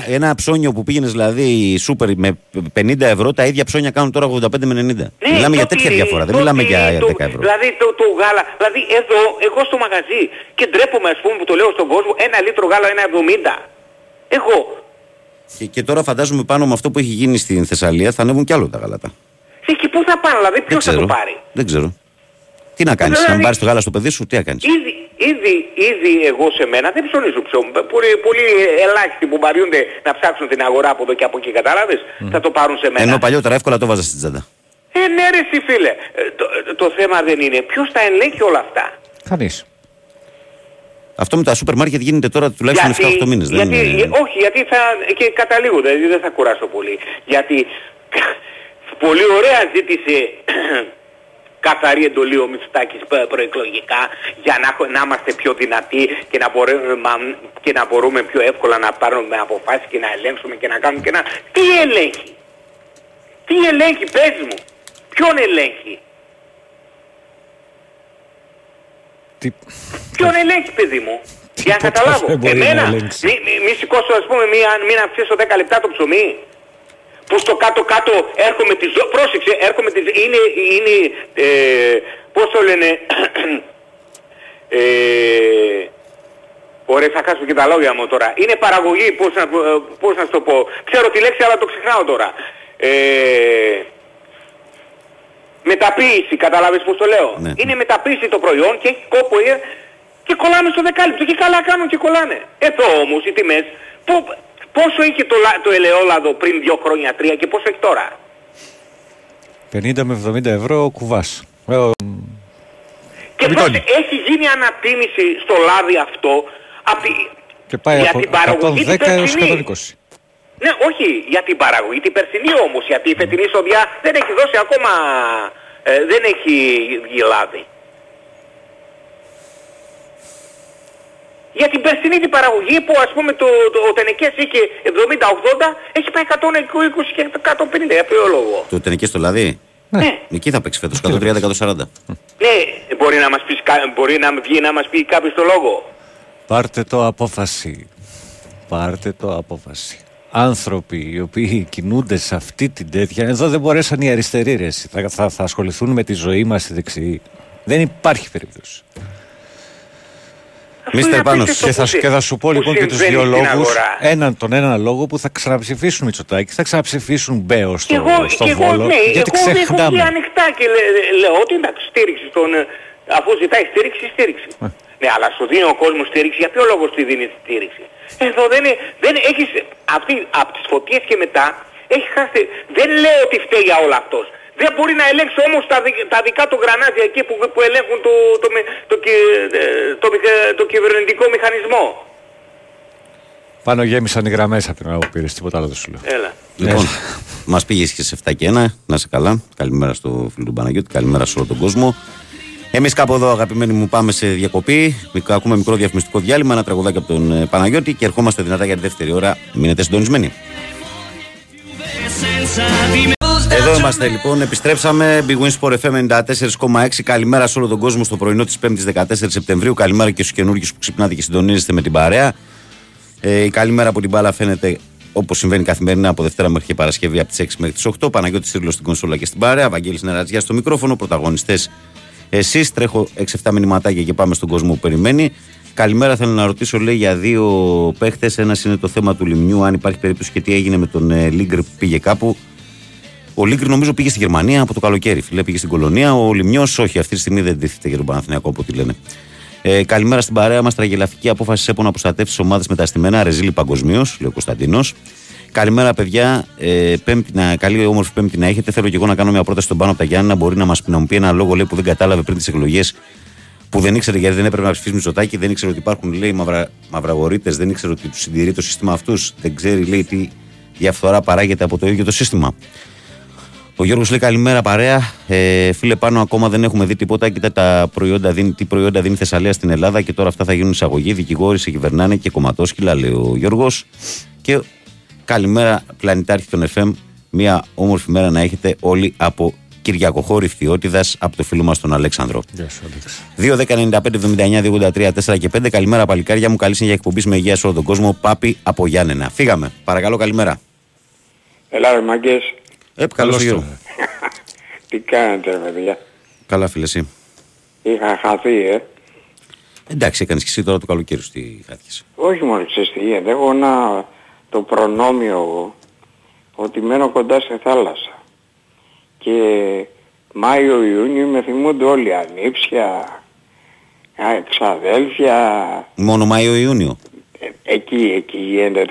ένα ψώνιο που πήγαινες δηλαδή σούπερ με 50 ευρώ, τα ίδια ψώνια κάνουν τώρα 85 με 90. Μιλάμε για τέτοια διαφορά, δεν μιλάμε για 10 ευρώ. Δηλαδή το γάλα, δηλαδή εδώ, εγώ στο μαγαζί και ντρέπομαι, ας πούμε, που το λέω στον κόσμο, ένα λίτρο γάλα 1,70. Εγώ. Και τώρα φαντάζομαι πάνω με αυτό που έχει γίνει στην Θεσσαλία θα ανέβουν κι άλλο τα γάλατα. Και πού θα πάνε, δηλαδή ποιος θα το πάρει. Δεν ξέρω. Τι να κάνεις, να πάρεις το γάλα στο παιδί σου, τι να κάνεις. Ήδη εγώ σε μένα δεν ψωνίζω ψωμί. Πολύ ελάχιστοι που μπαριούνται να ψάξουν την αγορά από εδώ και από εκεί, καταλάβες, θα το πάρουν σε μένα. Ενώ παλιότερα εύκολα το βάζα στην τσάντα. Ναι ρε εσύ φίλε, το θέμα δεν είναι ποιος θα ελέγχει όλα αυτά. Κανείς. Αυτό με τα σούπερ μάρκετ γίνεται τώρα τουλάχιστον 7-8 μήνες. Όχι, γιατί θα... και καταλήγονται, δηλαδή δεν θα κουράσω πολύ. Γιατί πολύ ωραία ζήτησε... καθαρή εντολή ο Μητσοτάκης προεκλογικά για να είμαστε πιο δυνατοί και να μπορούμε πιο εύκολα να πάρουμε αποφάσεις και να ελέγξουμε και να κάνουμε και να... Τι ελέγχει! Τι ελέγχει, πες μου! Ποιον ελέγχει! Ποιον ελέγχει, παιδί μου! Για να καταλάβω, εμένα, μη σηκώσω, ας πούμε, μην αυξήσω 10 λεπτά το ψωμί. Που στο κάτω-κάτω έρχομαι τη ζωή, πρόσεξε, έρχομαι τη ζωή, είναι πώς το λένε, ωραία θα χάσω και τα λόγια μου τώρα, είναι παραγωγή, πώς να σου το πω, ξέρω τη λέξη αλλά το ξεχνάω τώρα, μεταποίηση, καταλάβεις πώς το λέω, ναι. Είναι μεταποίηση το προϊόν και έχει κόπο και κολλάνε στο δεκάλεπτο και καλά κάνουν και κολλάνε. Εδώ όμως οι τιμές που... Πόσο είχε το ελαιόλαδο πριν 2 χρόνια, 3 και πόσο έχει τώρα? 50 με 70 ευρώ κουβάς. Και πώς έχει γίνει ανατίμηση στο λάδι αυτό και πάει για από την παραγωγή 110 έως 120. Ναι, όχι για την παραγωγή, την περσινή όμως, γιατί η φετινή σοδιά δεν έχει δώσει ακόμα, δεν έχει βγει λάδι. Για την περσινή την παραγωγή που ας πούμε ο Τενεκές είχε 70-80, έχει πάει 120 και 150, για ποιο λόγο. Το Τενεκές το λάδι, ναι. Εκεί θα παίξει φέτος, 130-140. Ναι, μπορεί να βγει να μας πει κάποιος το λόγο. Πάρτε το απόφαση. Πάρτε το απόφαση. Άνθρωποι οι οποίοι κινούνται σε αυτή την τέτοια, εδώ δεν μπορέσαν οι αριστεροί ρε, θα ασχοληθούν με τη ζωή μας οι δεξιοί. Δεν υπάρχει περίπτωση. Μίστερ Πάνος, και θα σου πω λοιπόν και τους δύο λόγους, τον ένα λόγο που θα ξαναψηφίσουν Μητσοτάκη, θα ξαναψηφίσουν Μπέο στο Βόλο, ναι, γιατί ξεχνάμε. Εγώ έχω ανοιχτά και λέω ότι εντάξει στήριξη, αφού ζητάει στήριξη, στήριξη. Ναι, αλλά σου δίνει ο κόσμος στήριξη, για ποιο λόγο σου δίνει στήριξη? Εδώ δεν έχεις, από τις φωτιές και μετά, έχει χάσει, δεν λέω ότι φταίει για όλο αυτός. Δεν μπορεί να ελέγξει όμως τα δικά του γρανάζια εκεί που ελέγχουν το κυβερνητικό μηχανισμό. Πάνω γέμισαν οι γραμμές από την ώρα που πήρες, τίποτα άλλο δεν σου λέω. Έλα. Λοιπόν, μας πήγες και σε 7 και 1, να είσαι καλά. Καλημέρα στο φίλο του Παναγιώτη, καλημέρα σε όλο τον κόσμο. Εμείς κάπου εδώ αγαπημένοι μου πάμε σε διακοπή, ακούμε μικρό διαφημιστικό διάλειμμα, ένα τραγουδάκι από τον Παναγιώτη και ερχόμαστε δυνατά για τη δεύτερη ώρα, μείνετε συντονισμένοι. Εδώ είμαστε λοιπόν, επιστρέψαμε. Big Win Sport FM 94,6. Καλημέρα σε όλο τον κόσμο στο πρωινό της 5ης 14 Σεπτεμβρίου. Καλημέρα και στους καινούργιους που ξυπνάτε και συντονίζεστε με την παρέα. Η καλημέρα από την μπάλα φαίνεται όπως συμβαίνει καθημερινά από Δευτέρα μέχρι και Παρασκευή από τις 6 μέχρι τις 8. Παναγιώτης Ρήλος στην κονσόλα και στην παρέα. Βαγγέλης Νερατζιάς στο μικρόφωνο. Πρωταγωνιστές εσείς. Τρέχω 6-7 μηνυματάκια και πάμε στον κόσμο που περιμένει. Καλημέρα, θέλω να ρωτήσω, λέει, για δύο παίχτες. Ένας είναι το θέμα του Λιμνιού, αν υπάρχει περίπτωση και τι έγινε με τον Λίγκρ που πήγε κάπου. Ο Λίγκρ νομίζω πήγε στη Γερμανία από το καλοκαίρι. Φίλε, πήγε στην Κολονία. Ο Λιμνιός όχι, αυτή τη στιγμή δεν τίθεται για τον Παναθηναϊκό από ό,τι λένε. Καλημέρα στην παρέα μας. Τραγελαφική απόφαση ΣΕΠΟ να προστατεύσει τις ομάδες μεταστημένα. Ρεζίλη παγκοσμίως, λέει ο Κωνσταντίνος. Καλημέρα, παιδιά. Καλή όμορφη Πέμπτη να έχετε. Θέλω και εγώ να κάνω μια πρόταση στον Πάνο από τα Γιάννενα. Μπορεί να μου πει ένα λόγο, λέει, που δεν κατάλαβε πριν τις εκλογές, που δεν ήξερε γιατί δεν έπρεπε να ψηφίσει Μητσοτάκη, δεν ήξερε ότι υπάρχουν, λέει, μαυραγορείτες, δεν ήξερε ότι τους συντηρεί το σύστημα αυτούς, δεν ξέρει, λέει, τι διαφθορά παράγεται από το ίδιο το σύστημα. Ο Γιώργος λέει καλημέρα παρέα. Φίλε Πάνω, ακόμα δεν έχουμε δει τίποτα. Κοίτα τι προϊόντα δίνει η Θεσσαλία στην Ελλάδα και τώρα αυτά θα γίνουν εισαγωγή. Δικηγόροι σε κυβερνάνε και κομματόσκυλα, λέει ο Γιώργος. Και καλημέρα, πλανητάρχη των FM. Μια όμορφη μέρα να έχετε όλοι από Κυριακοχώρη Φθιώτιδας, από το φίλο μας τον Αλέξανδρο. Γεια σου, Αλέξανδρο. 2-10-95-79-283-4 και 5. Καλημέρα, παλικάρια μου. Καλή συνέχεια εκπομπής με υγεία σε όλο τον κόσμο. Πάπη από Γιάννενα. Φύγαμε. Παρακαλώ, καλημέρα. Ελά, μάγκες. Καλώς ήρθατε. Τι κάνετε, ρε παιδιά? Καλά, φίλε, εσύ? Είχα χαθεί, Εντάξει, έκανες και εσύ τώρα το καλοκαίρι σου τι χάθηκες? Όχι μόνο ξέρεις τι γίνεται. Έχω το προνόμιο ότι μένω κοντά σε θάλασσα. Και Μάιο-Ιούνιο με θυμούνται όλοι, ανήψια, εξαδέλφια. Μόνο Μάιο-Ιούνιο. Εκεί γίνεται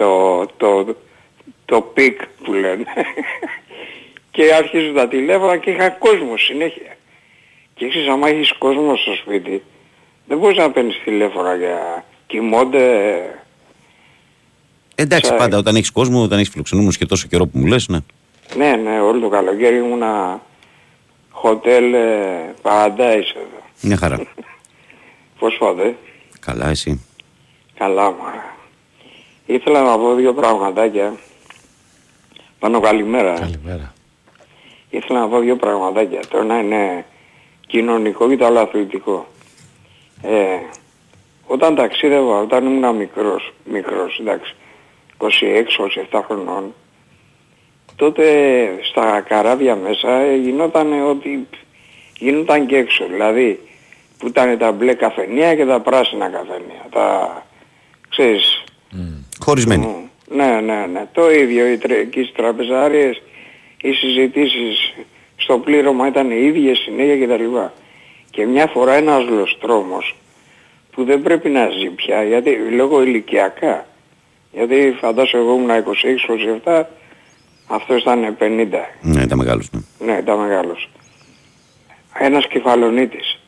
το πικ που λένε. Και άρχιζαν τα τηλέφωνα και είχα κόσμο συνέχεια. Και έχεις, άμα έχεις κόσμο στο σπίτι, δεν μπορείς να παίρνεις τηλέφωνα για κοιμώνται. Εντάξει, σαν... πάντα όταν έχεις κόσμο, όταν έχεις φιλοξενούμενους και τόσο καιρό που μου λες, ναι. Ναι, ναι, όλο το καλοκαίρι ήμουνα Hotel Paradise εδώ. Μια χαρά. Πώς πάτε? Καλά, εσύ? Καλά, μάρα. Ήθελα να πω δύο πραγματάκια. Πάνω, καλημέρα. Καλημέρα. Ήθελα να πω δύο πραγματάκια. Το ένα είναι κοινωνικό και το άλλο αθλητικό. Όταν ταξίδευα, όταν ήμουν μικρός, εντάξει, 26-27 χρονών, τότε στα καράβια μέσα γινόταν ότι γινόταν και έξω, δηλαδή που ήταν τα μπλε καφενεία και τα πράσινα καφενεία, τα ξέρεις, χωρισμένοι. Ναι, το ίδιο, εκεί στις τραπεζάριες οι συζητήσεις στο πλήρωμα ήταν οι ίδιες συνέχεια κτλ. Και μια φορά ένας λοστρόμος που δεν πρέπει να ζει πια, γιατί λόγω ηλικιακά, γιατί φαντάζομαι εγώ ήμουν 26-27, αυτός ήταν 50. Ναι, ήταν μεγάλος. Ναι, ήταν μεγάλος. Ένας κεφαλονίτης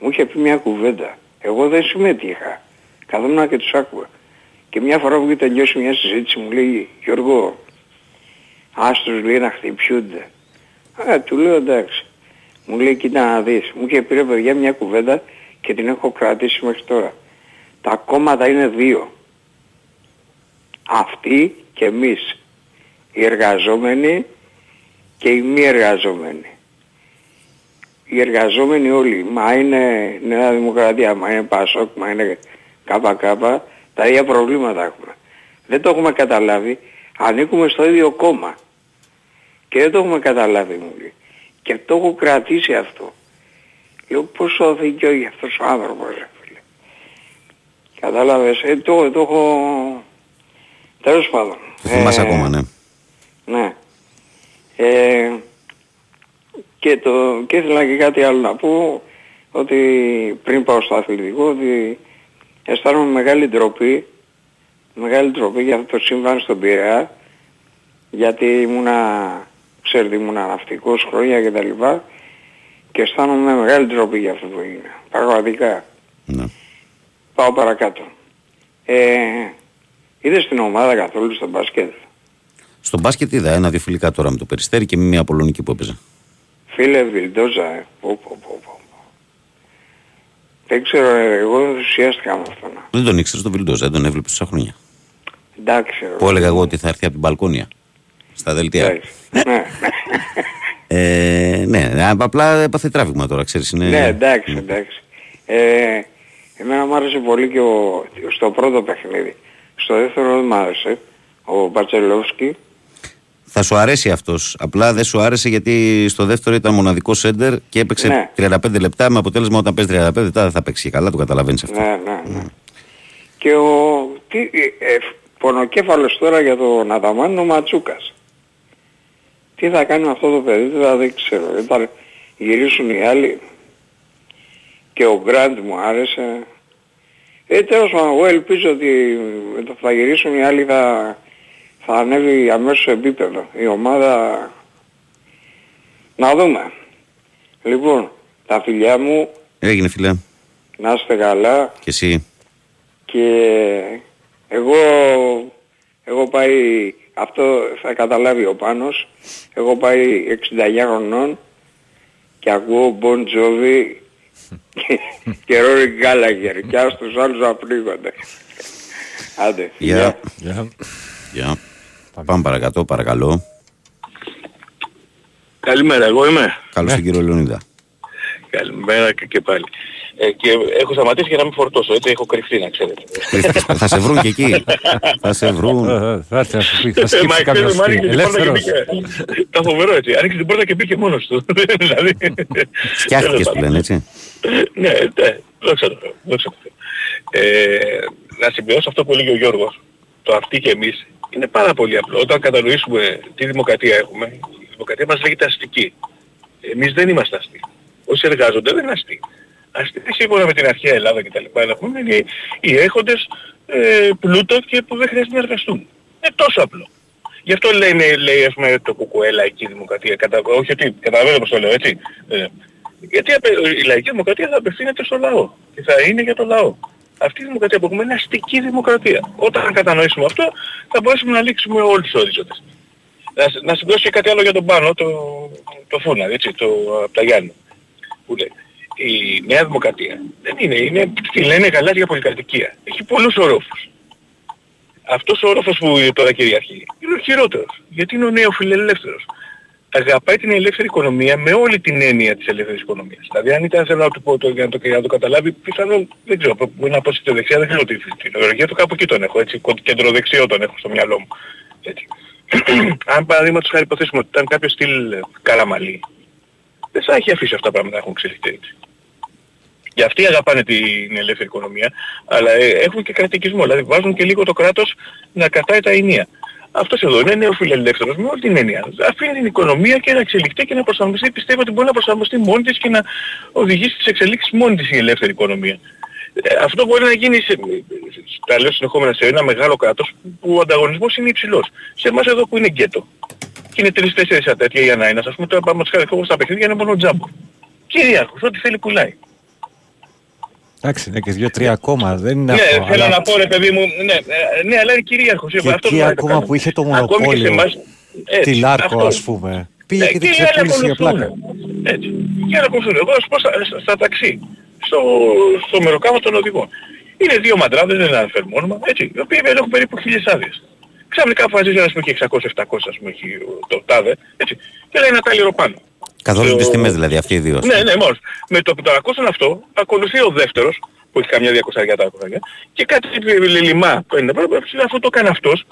μου είχε πει μια κουβέντα. Εγώ δεν συμμετείχα. Καθόμουν και τους άκουγα. Και μια φορά που είχε τελειώσει μια συζήτηση μου λέει, Γιώργο, ας τους λέει να χτυπιούνται. Του λέω εντάξει. Μου λέει, κοίτα να δεις. Μου είχε πει, ρε παιδιά, μια κουβέντα και την έχω κρατήσει μέχρι τώρα. Τα κόμματα είναι δύο. Αυτοί και εμείς. Οι εργαζόμενοι και οι μη εργαζόμενοι. Οι εργαζόμενοι όλοι, μα είναι Νέα Δημοκρατία, μα είναι Πασόκ, μα είναι ΚΚ, τα ίδια προβλήματα έχουμε. Δεν το έχουμε καταλάβει, ανήκουμε στο ίδιο κόμμα. Και δεν το έχουμε καταλάβει, μου λέει. Και το έχω κρατήσει αυτό. Λέω, πόσο δίκιο για αυτός ο άνθρωπος, ρε φίλε. Κατάλαβες, το έχω... Τέλος πάντων. Το θυμάσαι ακόμα, ναι. Ναι. Και ήθελα και κάτι άλλο να πω, ότι πριν πάω στο αθλητικό, ότι αισθάνομαι μεγάλη ντροπή για αυτό το σύμβαν στον Πειραιά, γιατί ήμουνα ναυτικός χρόνια και τα λοιπά, και αισθάνομαι μεγάλη ντροπή για αυτό που έγινε. Πραγματικά. Ναι. Πάω παρακάτω. Είδες την ομάδα καθόλου στο μπάσκετ? Στον μπάσκετ είδα ένα-δύο φιλικά τώρα με το Περιστέρι και μια Πολωνική που έπαιζε. Φίλε Βιλντόζα, δεν ξέρω, εγώ ενθουσιάστηκα με αυτόν. Δεν τον ήξερες τον Βιλντόζα, δεν τον έβλεπες τόσα χρόνια. Εντάξει. Που έλεγα εγώ ότι θα έρθει από την μπαλκόνια, στα δελτία. Ναι. Ναι, απλά έπαθε τράβηγμα τώρα, ξέρεις. Ναι, εντάξει. Εμένα μου άρεσε πολύ και στο πρώτο παιχνίδι. Στο δεύτερο δεν μ' άρεσε ο Μπατσελόφσκι. Θα σου αρέσει αυτός. Απλά δεν σου άρεσε γιατί στο δεύτερο ήταν μοναδικό σέντερ και έπαιξε, ναι, 35 λεπτά. Με αποτέλεσμα όταν παίζει 35 λεπτά δεν θα παίξει καλά. Το καταλαβαίνεις αυτό. Ναι. Και ο πονοκέφαλος τώρα για τον Αδαμάν, ο Ματζούκας. Τι θα κάνει με αυτό το παιδί, δεν ξέρω. Θα γυρίσουν οι άλλοι. Και ο Γκραντ μου άρεσε. Τέλος πάντων, εγώ ελπίζω ότι θα γυρίσουν οι άλλοι, θα ανέβει αμέσως επίπεδο. Η ομάδα... Να δούμε. Λοιπόν, τα φιλιά μου... Έγινε φιλιά. Να είστε καλά. Και εσύ. Και εγώ πάει... Αυτό θα καταλάβει ο Πάνος. Εγώ πάει 69 χρονών και ακούω Bon Jovi και Ρόρι Γκάλαγερ και ας τους άλλους να πνίγονται. Άντε, γεια. Πάμε παρακατώ, παρακαλώ. Καλημέρα, εγώ είμαι. Καλώς τον κύριο Λεωνίδα. Καλημέρα και πάλι. Και έχω σταματήσει για να μην φορτώσω, έτσι έχω κρυφτεί, να ξέρετε. Θα σε βρουν και εκεί. Θα σε βρουν. Θα σκύψει κάποιος σπίτι. Ελεύθερος. Τα φοβερό έτσι. Άνοιξε την πόρτα και μπήκε μόνος του. Φτιάχτηκες που λένε, έτσι. Ναι, δόξα τω. Να συμπληρώσω αυτό που έλεγε ο Γιώργος. Το αυτοί και εμείς είναι πάρα πολύ απλό. Όταν κατανοήσουμε τι δημοκρατία έχουμε, η δημοκρατία μας λέγεται αστική. Εμείς δεν είμαστε αστεί. Όσοι εργάζονται δεν είναι αστεί. Αστεί σίγουρα με την αρχαία Ελλάδα κτλ. Είναι οι έχοντες πλούτο και που δεν χρειάζεται να εργαστούν. Είναι τόσο απλό. Γι' αυτό λέει ας πούμε το κουκουέ λαϊκή δημοκρατία. Όχι ότι καταλαβαίνω πως το λέω έτσι. Γιατί η λαϊκή δημοκρατία θα απευθύνεται στο λαό και θα είναι για το λαό. Αυτή η δημοκρατία που έχουμε είναι αστική δημοκρατία. Όταν κατανοήσουμε αυτό θα μπορέσουμε να λήξουμε όλους τους ορίζοντες. Να συμπληρώσω και κάτι άλλο για τον Πάνο, το Φούνα, έτσι, από τα Γιάννη. Που λέει, η Νέα Δημοκρατία δεν είναι τι λένε γαλάζια πολυκατοικία. Έχει πολλούς ορόφους. Αυτός ο όροφος που τώρα κυριαρχεί είναι ο χειρότερος, γιατί είναι ο νεοφιλελεύθερος. Αγαπάει την ελεύθερη οικονομία με όλη την έννοια της ελεύθερης οικονομίας. Δηλαδή αν ήταν, θέλω να του πω το, για να το καταλάβει, πιθανόν δεν ξέρω, μπορεί να πω στη δεξιά, δεν ξέρω την ορολογία του, κάπου εκεί τον έχω, έτσι, κεντροδεξιό τον έχω στο μυαλό μου. Έτσι. Αν παραδείγματος χάρη υποθέσουμε ότι ήταν κάποιο στυλ Καραμαλή, δεν θα έχει αφήσει αυτά τα πράγματα να έχουν ξεχυθεί. Και αυτοί αγαπάνε την ελεύθερη οικονομία, αλλά έχουν και κρατικισμό, δηλαδή βάζουν και λίγο το κράτος να κρατάει τα ενία. Αυτός εδώ είναι νεοφιλελεύθερος με όλη την έννοια. Αφήνει την οικονομία και να εξελιχθεί και να προσαρμοστεί. Πιστεύω ότι μπορεί να προσαρμοστεί μόνη της και να οδηγήσει στις εξελίξεις μόνη της η ελεύθερη οικονομία. Αυτό μπορεί να γίνει, τα λέω συνεχόμενα, σε ένα μεγάλο κράτος που ο ανταγωνισμός είναι υψηλός. Σε εμάς εδώ που είναι γκέτο. Και είναι 3-4 τέτοια ή ανάινας. Ας πούμε τώρα πάμε στα παιχνίδια είναι μόνο τζάμπο. Κυρίαρχος, ό,τι θέλει πουλάει. Εντάξει, ναι, και 2-3 ακόμα, δεν είναι αυτό. Ναι, θέλω να πω ρε παιδί μου, ναι, αλλά είναι κυρίαρχος. Και εκεί ακόμα που είχε το μονοπόλιο, τη Λάρκο ας πούμε, πήγε και την ξεπούλησε για πλάκα. Έτσι, για να ακολουθούν. Εγώ ας πω στα ταξί, στο μεροκάμα των οδηγών. Είναι δύο μαντράδες, δεν αναφέρουμε όνομα, έτσι, οι οποίοι έχουν περίπου 1.000 άδειες. Ξαφνικά αποφασίζει ένας που έχει 600-700, ας πούμε, το τάδε, έτσι, και λέει ένα τάλιρο πάνω. Καθόλου τις τιμές δηλαδή αυτοί οι δύο. Ναι, μόνος. Με το που το ακούσαν αυτό, ακολουθεί ο δεύτερος, που έχει καμιά 200 και κάτι λιμά που είναι πρόβλημα, αφού το έκανε αυτός.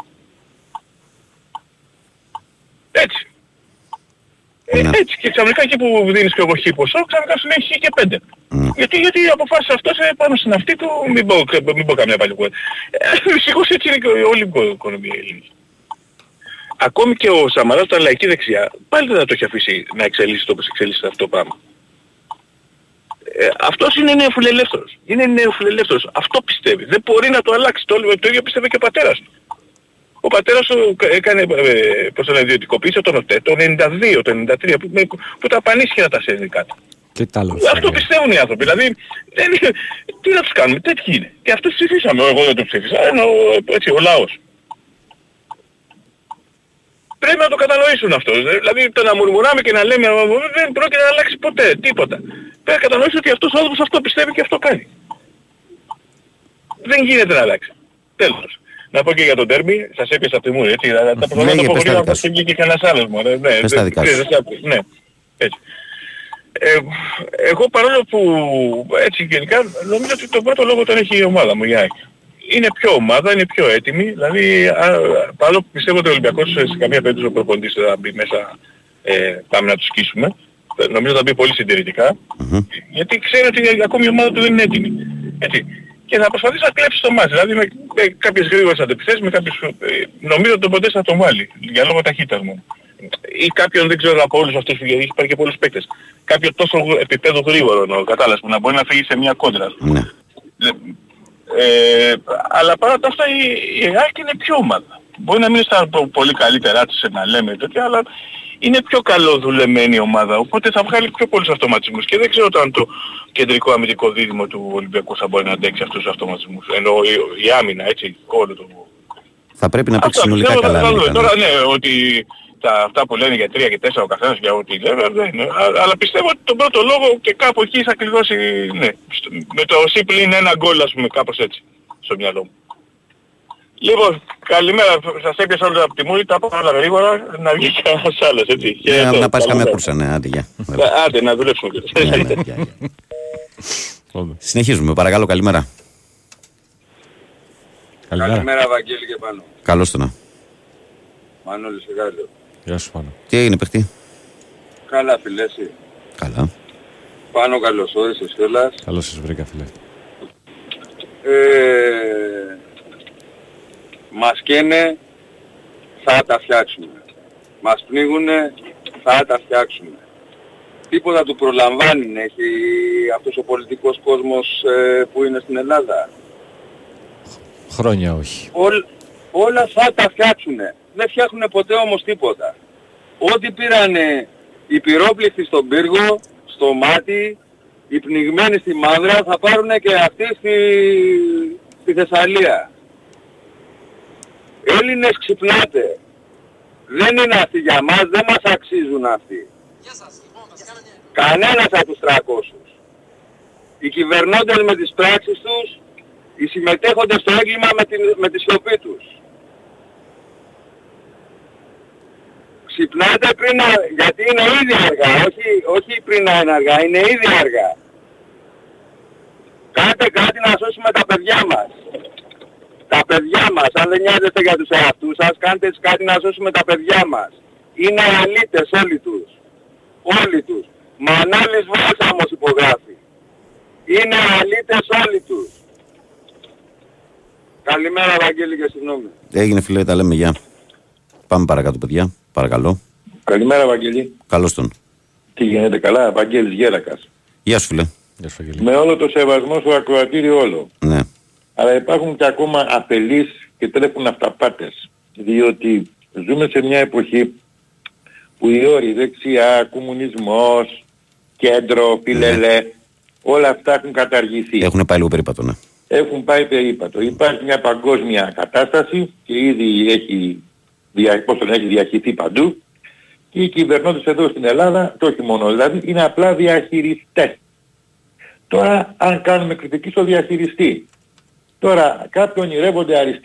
Έτσι. Ναι. Έτσι. Και ξαφνικά εκεί που δίνεις και εγώ χι ποσό, ξαφνικά σου λέει χι και 5. Mm. Γιατί αποφάσισε αυτός πάνω στην αυτή του, μην πω καμιά πάλι κουβέντα. Δυστυχώς έτσι είναι όλη η οικονομία ελληνική. Ακόμη και ο Σαμαράς, τα λαϊκή δεξιά, πάλι δεν θα το έχει αφήσει να εξελίσσεται όπως εξελίσσεται αυτό το πράγμα. Αυτός είναι νεοφιλελεύθερος. Είναι νεοφιλελεύθερος. Αυτό πιστεύει. Δεν μπορεί να το αλλάξει. Το ίδιο πιστεύει και ο πατέρας του. Ο πατέρας του έκανε προς τον ιδιωτικοποίηση τον ΟΤΕ, το 92, το 93, που τα πανίσχυρα τα σέρνει κάτι. Αυτό πιστεύουν οι άνθρωποι. Δηλαδή, τι να τους κάνουμε, τέτοιοι είναι. Και αυτούς ψηφίσαμε. Εγώ δεν τους ψήφισα, έτσι, ο λαός. Πρέπει να το κατανοήσουν αυτό. Δηλαδή το να μουρμουράμε και να λέμε δεν πρόκειται να αλλάξει ποτέ τίποτα. Πρέπει να κατανοήσουν ότι αυτός ο άνθρωπος αυτό πιστεύει και αυτό κάνει. Δεν γίνεται να αλλάξει. Τέλος. Να πω και για τον τέρμι, σας έπιασα από τη μούρη. Έτσι, τα προγράμματα που έχω γρήγορα όπως και κανένας άλλος μου. Ναι, έτσι. Εγώ παρόλο που έτσι γενικά νομίζω ότι τον πρώτο λόγο τον έχει η ομάδα μου, η ΑΕΚ. Είναι πιο ομάδα, είναι πιο έτοιμη, δηλαδή παρόλο που πιστεύω ότι ο Ολυμπιακός σε καμία περίπτωση ο προπονητής θα μπει μέσα, πάμε να τους σκίσουμε, νομίζω θα μπει πολύ συντηρητικά, γιατί ξέρει ότι ακόμη η ομάδα του δεν είναι έτοιμη. Έτσι. Και θα προσπαθήσει να κλέψει το μάτς, δηλαδή με κάποιες γρήγορες αντεπιθέσεις, με κάποιους, νομίζω ότι τον Ποντένσε θα τον βάλει, για λόγω ταχύτητας μου. Ή κάποιον, δεν ξέρω από όλους αυτούς, γιατί έχει πάρει και πολλούς παίκτες, κάποιον τόσο επίπεδο γρήγορο, κατάλαβες, που να μπορεί να φύγει σε μια κόντρα. Αλλά παρά τα αυτά η ΑΕΚ είναι πιο ομάδα. Μπορεί να μην στα πολύ καλύτερά της να λέμε τέτοια, αλλά είναι πιο καλό δουλεμένη ομάδα. Οπότε θα βγάλει πιο πολλούς αυτοματισμούς. Και δεν ξέρω αν το κεντρικό αμυντικό δίδυμο του Ολυμπιακού θα μπορεί να αντέξει αυτούς τους αυτοματισμούς. Ενώ η άμυνα, έτσι, όλο το... Θα πρέπει να παίξει συνολικά καλά. Τώρα ναι, ότι αυτά που λένε για 3 και 4 ο καθένας για ό,τι λένε, δεν είναι. Αλλά πιστεύω ότι τον πρώτο λόγο και κάπου εκεί θα κλειδώσει, ναι, με το σύμπλη είναι ένα γκολ, ας πούμε, κάπως έτσι, στο μυαλό μου. Λοιπόν, καλημέρα, σας έπιασα όλους από τη μούρη, τα πάω όλα γρήγορα, να βγει και ένας άλλος, έτσι. Να πας καμία κούρσα, ναι, άντε, γεια. Άντε, να δουλέψουμε και συνεχίζουμε, παρακαλώ, καλημέρα. Καλημέρα, Βαγγέλη και Πάνο. Καλώς το να. Μανώλης, Γάλλιο. Γεια σου Πάνο. Τι έγινε παιχτή? Καλά φίλε εσύ? Καλά. Πάνο καλώς όρισες κιόλας. Καλώς σας βρήκα φίλε. Μας καίνε, θα τα φτιάξουμε. Μας πνίγουνε, θα τα φτιάξουμε. τίποτα του προλαμβάνει να έχει αυτός ο πολιτικός κόσμος που είναι στην Ελλάδα. Χρόνια όχι. Όλα θα τα φτιάξουνε. Δεν φτιάχνουνε ποτέ όμως τίποτα. Ό,τι πήρανε οι πυρόπληκτοι στον πύργο, στο μάτι, οι πνιγμένοι στη μαύρα, θα πάρουνε και αυτοί στη Θεσσαλία. Έλληνες, ξυπνάτε. Δεν είναι αυτοί για μας, δεν μας αξίζουν αυτοί. Κανένας από τους 300. Οι κυβερνώντες με τις πράξεις τους, οι συμμετέχοντες στο έγκλημα με τη σιωπή τους. Ξυπνάτε πριν, γιατί είναι ήδη αργά, όχι πριν να είναι αργά, είναι ήδη αργά. Κάντε κάτι να σώσουμε τα παιδιά μας. Τα παιδιά μας, αν δεν νοιάζεστε για τους εαυτούς σας, κάντε έτσι κάτι να σώσουμε τα παιδιά μας. Είναι αλήτες όλοι τους. Όλοι τους. Μανάλης Βάλσαμος υπογράφει. Είναι αλήτες όλοι τους. Καλημέρα Βαγγέλη και συγγνώμη. Έγινε φίλε, τα λέμε, γεια. Πάμε παρακάτω παιδιά, παρακαλώ. Καλημέρα Βαγγέλη. Καλώς τον. Τι γίνεται, καλά, Βαγγέλης Γέρακας. Γεια σου φίλε. Γεια σου, με όλο το σεβασμό στο ακροατήριο όλο. Ναι. Αλλά υπάρχουν και ακόμα αφελείς και τρέχουν αυταπάτες. Διότι ζούμε σε μια εποχή που οι όροι δεξιά, κομμουνισμός, κέντρο, φιλελέ, όλα αυτά έχουν καταργηθεί. Έχουν πάει λίγο περίπατο, ναι. Έχουν πάει περίπατο. Υπάρχει μια παγκόσμια κατάσταση και ήδη έχει διαχειριστεί παντού. Και οι κυβερνώντες εδώ στην Ελλάδα, το όχι μόνο δηλαδή, είναι απλά διαχειριστές. Τώρα αν κάνουμε κριτική στο διαχειριστή. Τώρα κάποιοι ονειρεύονται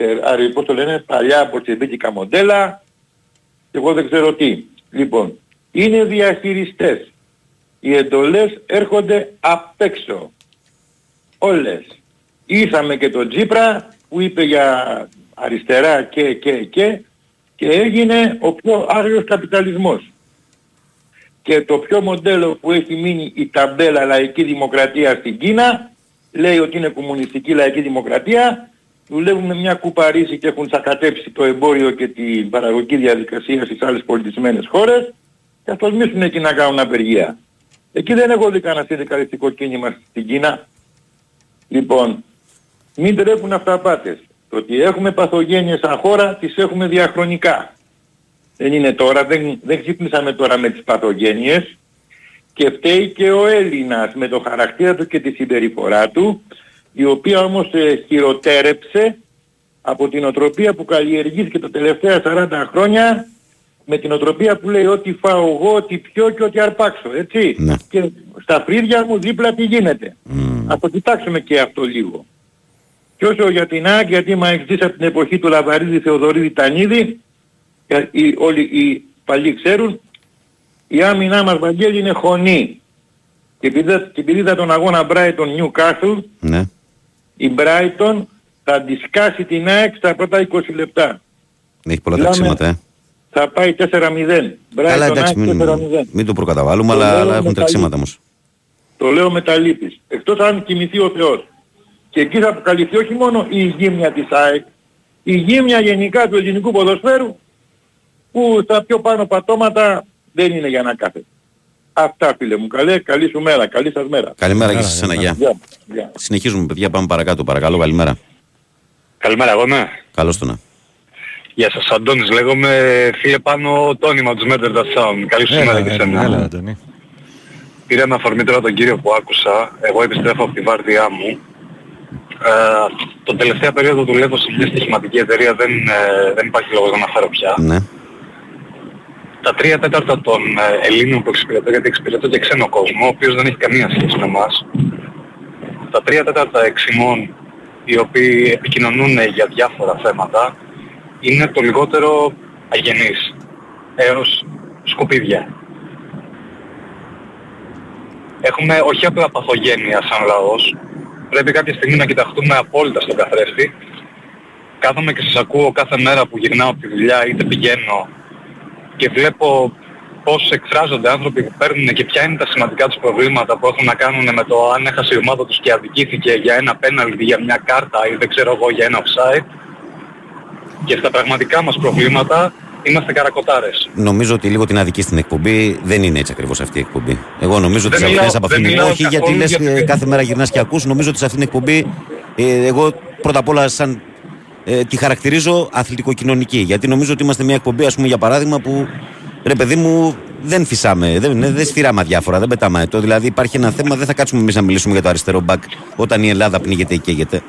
πώς το λένε, παλιά πολσεβίκικα μοντέλα, εγώ δεν ξέρω τι. Λοιπόν, είναι διαχειριστές. Οι εντολές έρχονται απ' έξω. Όλες. Ήσαμε και τον Τσίπρα που είπε για αριστερά και έγινε ο πιο άγριος καπιταλισμός. Και το πιο μοντέλο που έχει μείνει η ταμπέλα λαϊκή δημοκρατία στην Κίνα, λέει ότι είναι κομμουνιστική λαϊκή δημοκρατία, δουλεύουν με μια κουπαρίσι και έχουν σακατέψει το εμπόριο και την παραγωγική διαδικασία στις άλλες πολιτισμένες χώρες και ας τολμήσουν εκεί να κάνουν απεργία. Εκεί δεν έχω δει κανένα συνδικαλιστικό κίνημα στην Κίνα. Λοιπόν, μην τρέπουν αυταπάτες. Το ότι έχουμε παθογένειες σαν χώρα τις έχουμε διαχρονικά. Δεν είναι τώρα, δεν ξύπνησαμε τώρα με τις παθογένειες. Και φταίει και ο Έλληνας με το χαρακτήρα του και τη συμπεριφορά του, η οποία όμως χειροτέρεψε από την οτροπία που καλλιεργήθηκε τα τελευταία 40 χρόνια, με την οτροπία που λέει ότι φάω εγώ, ότι πιω και ότι αρπάξω, έτσι. Ναι. Και στα φρύδια μου δίπλα τι γίνεται. Ας το κοιτάξουμε και αυτό λίγο. Και όσο για την ΑΕΚ, γιατί μα εξής από την εποχή του Λαβαρίδη, Θεοδωρίδη, Τανίδη, όλοι οι παλιοί ξέρουν, η άμυνά μας Βαγγέλη είναι χωνή. Και επειδή είδα τον αγώνα Brighton-Newcastle, ναι, η Brighton θα δισκάσει την ΑΕΚ στα πρώτα 20 λεπτά. Έχει πολλά τρεξίματα, θα πάει 4-0. Brighton εντάξει, μην το προκαταβάλουμε, αλλά έχουν τρεξίματα όμως. Το λέω με τα λύπης. Εκτός αν κοιμηθεί ο Θεός. Και εκεί θα αποκαλυφθεί όχι μόνο η γύμνια της ΑΕΚ, η γύμνια γενικά του ελληνικού ποδοσφαίρου, που στα πιο πάνω πατώματα δεν είναι για να κάθεται. Αυτά φίλε μου. Καλέ, καλή σου μέρα. Καλή σας μέρα. Καλημέρα και σας Αναγιά. Συνεχίζουμε παιδιά, πάμε παρακάτω. Παρακαλώ, καλημέρα. Καλημέρα εγώ, ναι. Καλώς το να. Γεια σας, Αντώνης λέγομαι. Φίλε πάνω το όνομα τους Μέτρ Sound. Καλή σου μέρα και σένα. Πήρα αναφορμή τώρα τον κύριο που άκουσα. Εγώ επιστρέφω από τη βάρδιά μου. Τον τελευταία περίοδο δουλεύω σε μια στοιχηματική εταιρεία. Δεν υπάρχει λόγος να αναφέρω πια. Ναι. Τα 3/4 των Ελλήνων που εξυπηρετώ, γιατί εξυπηρετώ και ξένο κόσμο, ο οποίος δεν έχει καμία σχέση με εμάς, τα 3/4 εξημών οι οποίοι επικοινωνούν για διάφορα θέματα, είναι το λιγότερο αγενείς, έως σκουπίδια. Έχουμε όχι απλά παθογένεια σαν λαός, πρέπει κάποια στιγμή να κοιταχτούμε απόλυτα στον καθρέφτη. Κάθομαι και σας ακούω κάθε μέρα που γυρνάω από τη δουλειά, είτε πηγαίνω, και βλέπω πώς εκφράζονται άνθρωποι που παίρνουν και ποια είναι τα σημαντικά τους προβλήματα που έχουν να κάνουν με το αν έχασε η ομάδα τους και αδικήθηκε για ένα πέναλτι, για μια κάρτα ή δεν ξέρω εγώ για ένα offside. Και στα πραγματικά μας προβλήματα Είμαστε καρακοτάρες. Νομίζω ότι λίγο την αδική στην εκπομπή. Δεν είναι έτσι ακριβώς αυτή η εκπομπή. Εγώ νομίζω ότι σε αυτές από αυτήν. Όχι, γιατί λες κάθε μέρα γυρνάς και ακούς. Νομίζω ότι σε αυτήν την εκπομπή εγώ πρώτα απ' όλα σαν τη χαρακτηρίζω αθλητικοκοινωνική. Γιατί νομίζω ότι είμαστε μια εκπομπή, ας πούμε, για παράδειγμα, που ρε παιδί μου δεν φυσάμε. Δεν σφυράμε διάφορα, δεν πετάμε έτο. Δηλαδή υπάρχει ένα θέμα, δεν θα κάτσουμε εμείς να μιλήσουμε για το αριστερό μπακ όταν η Ελλάδα πνίγεται ή καίγεται.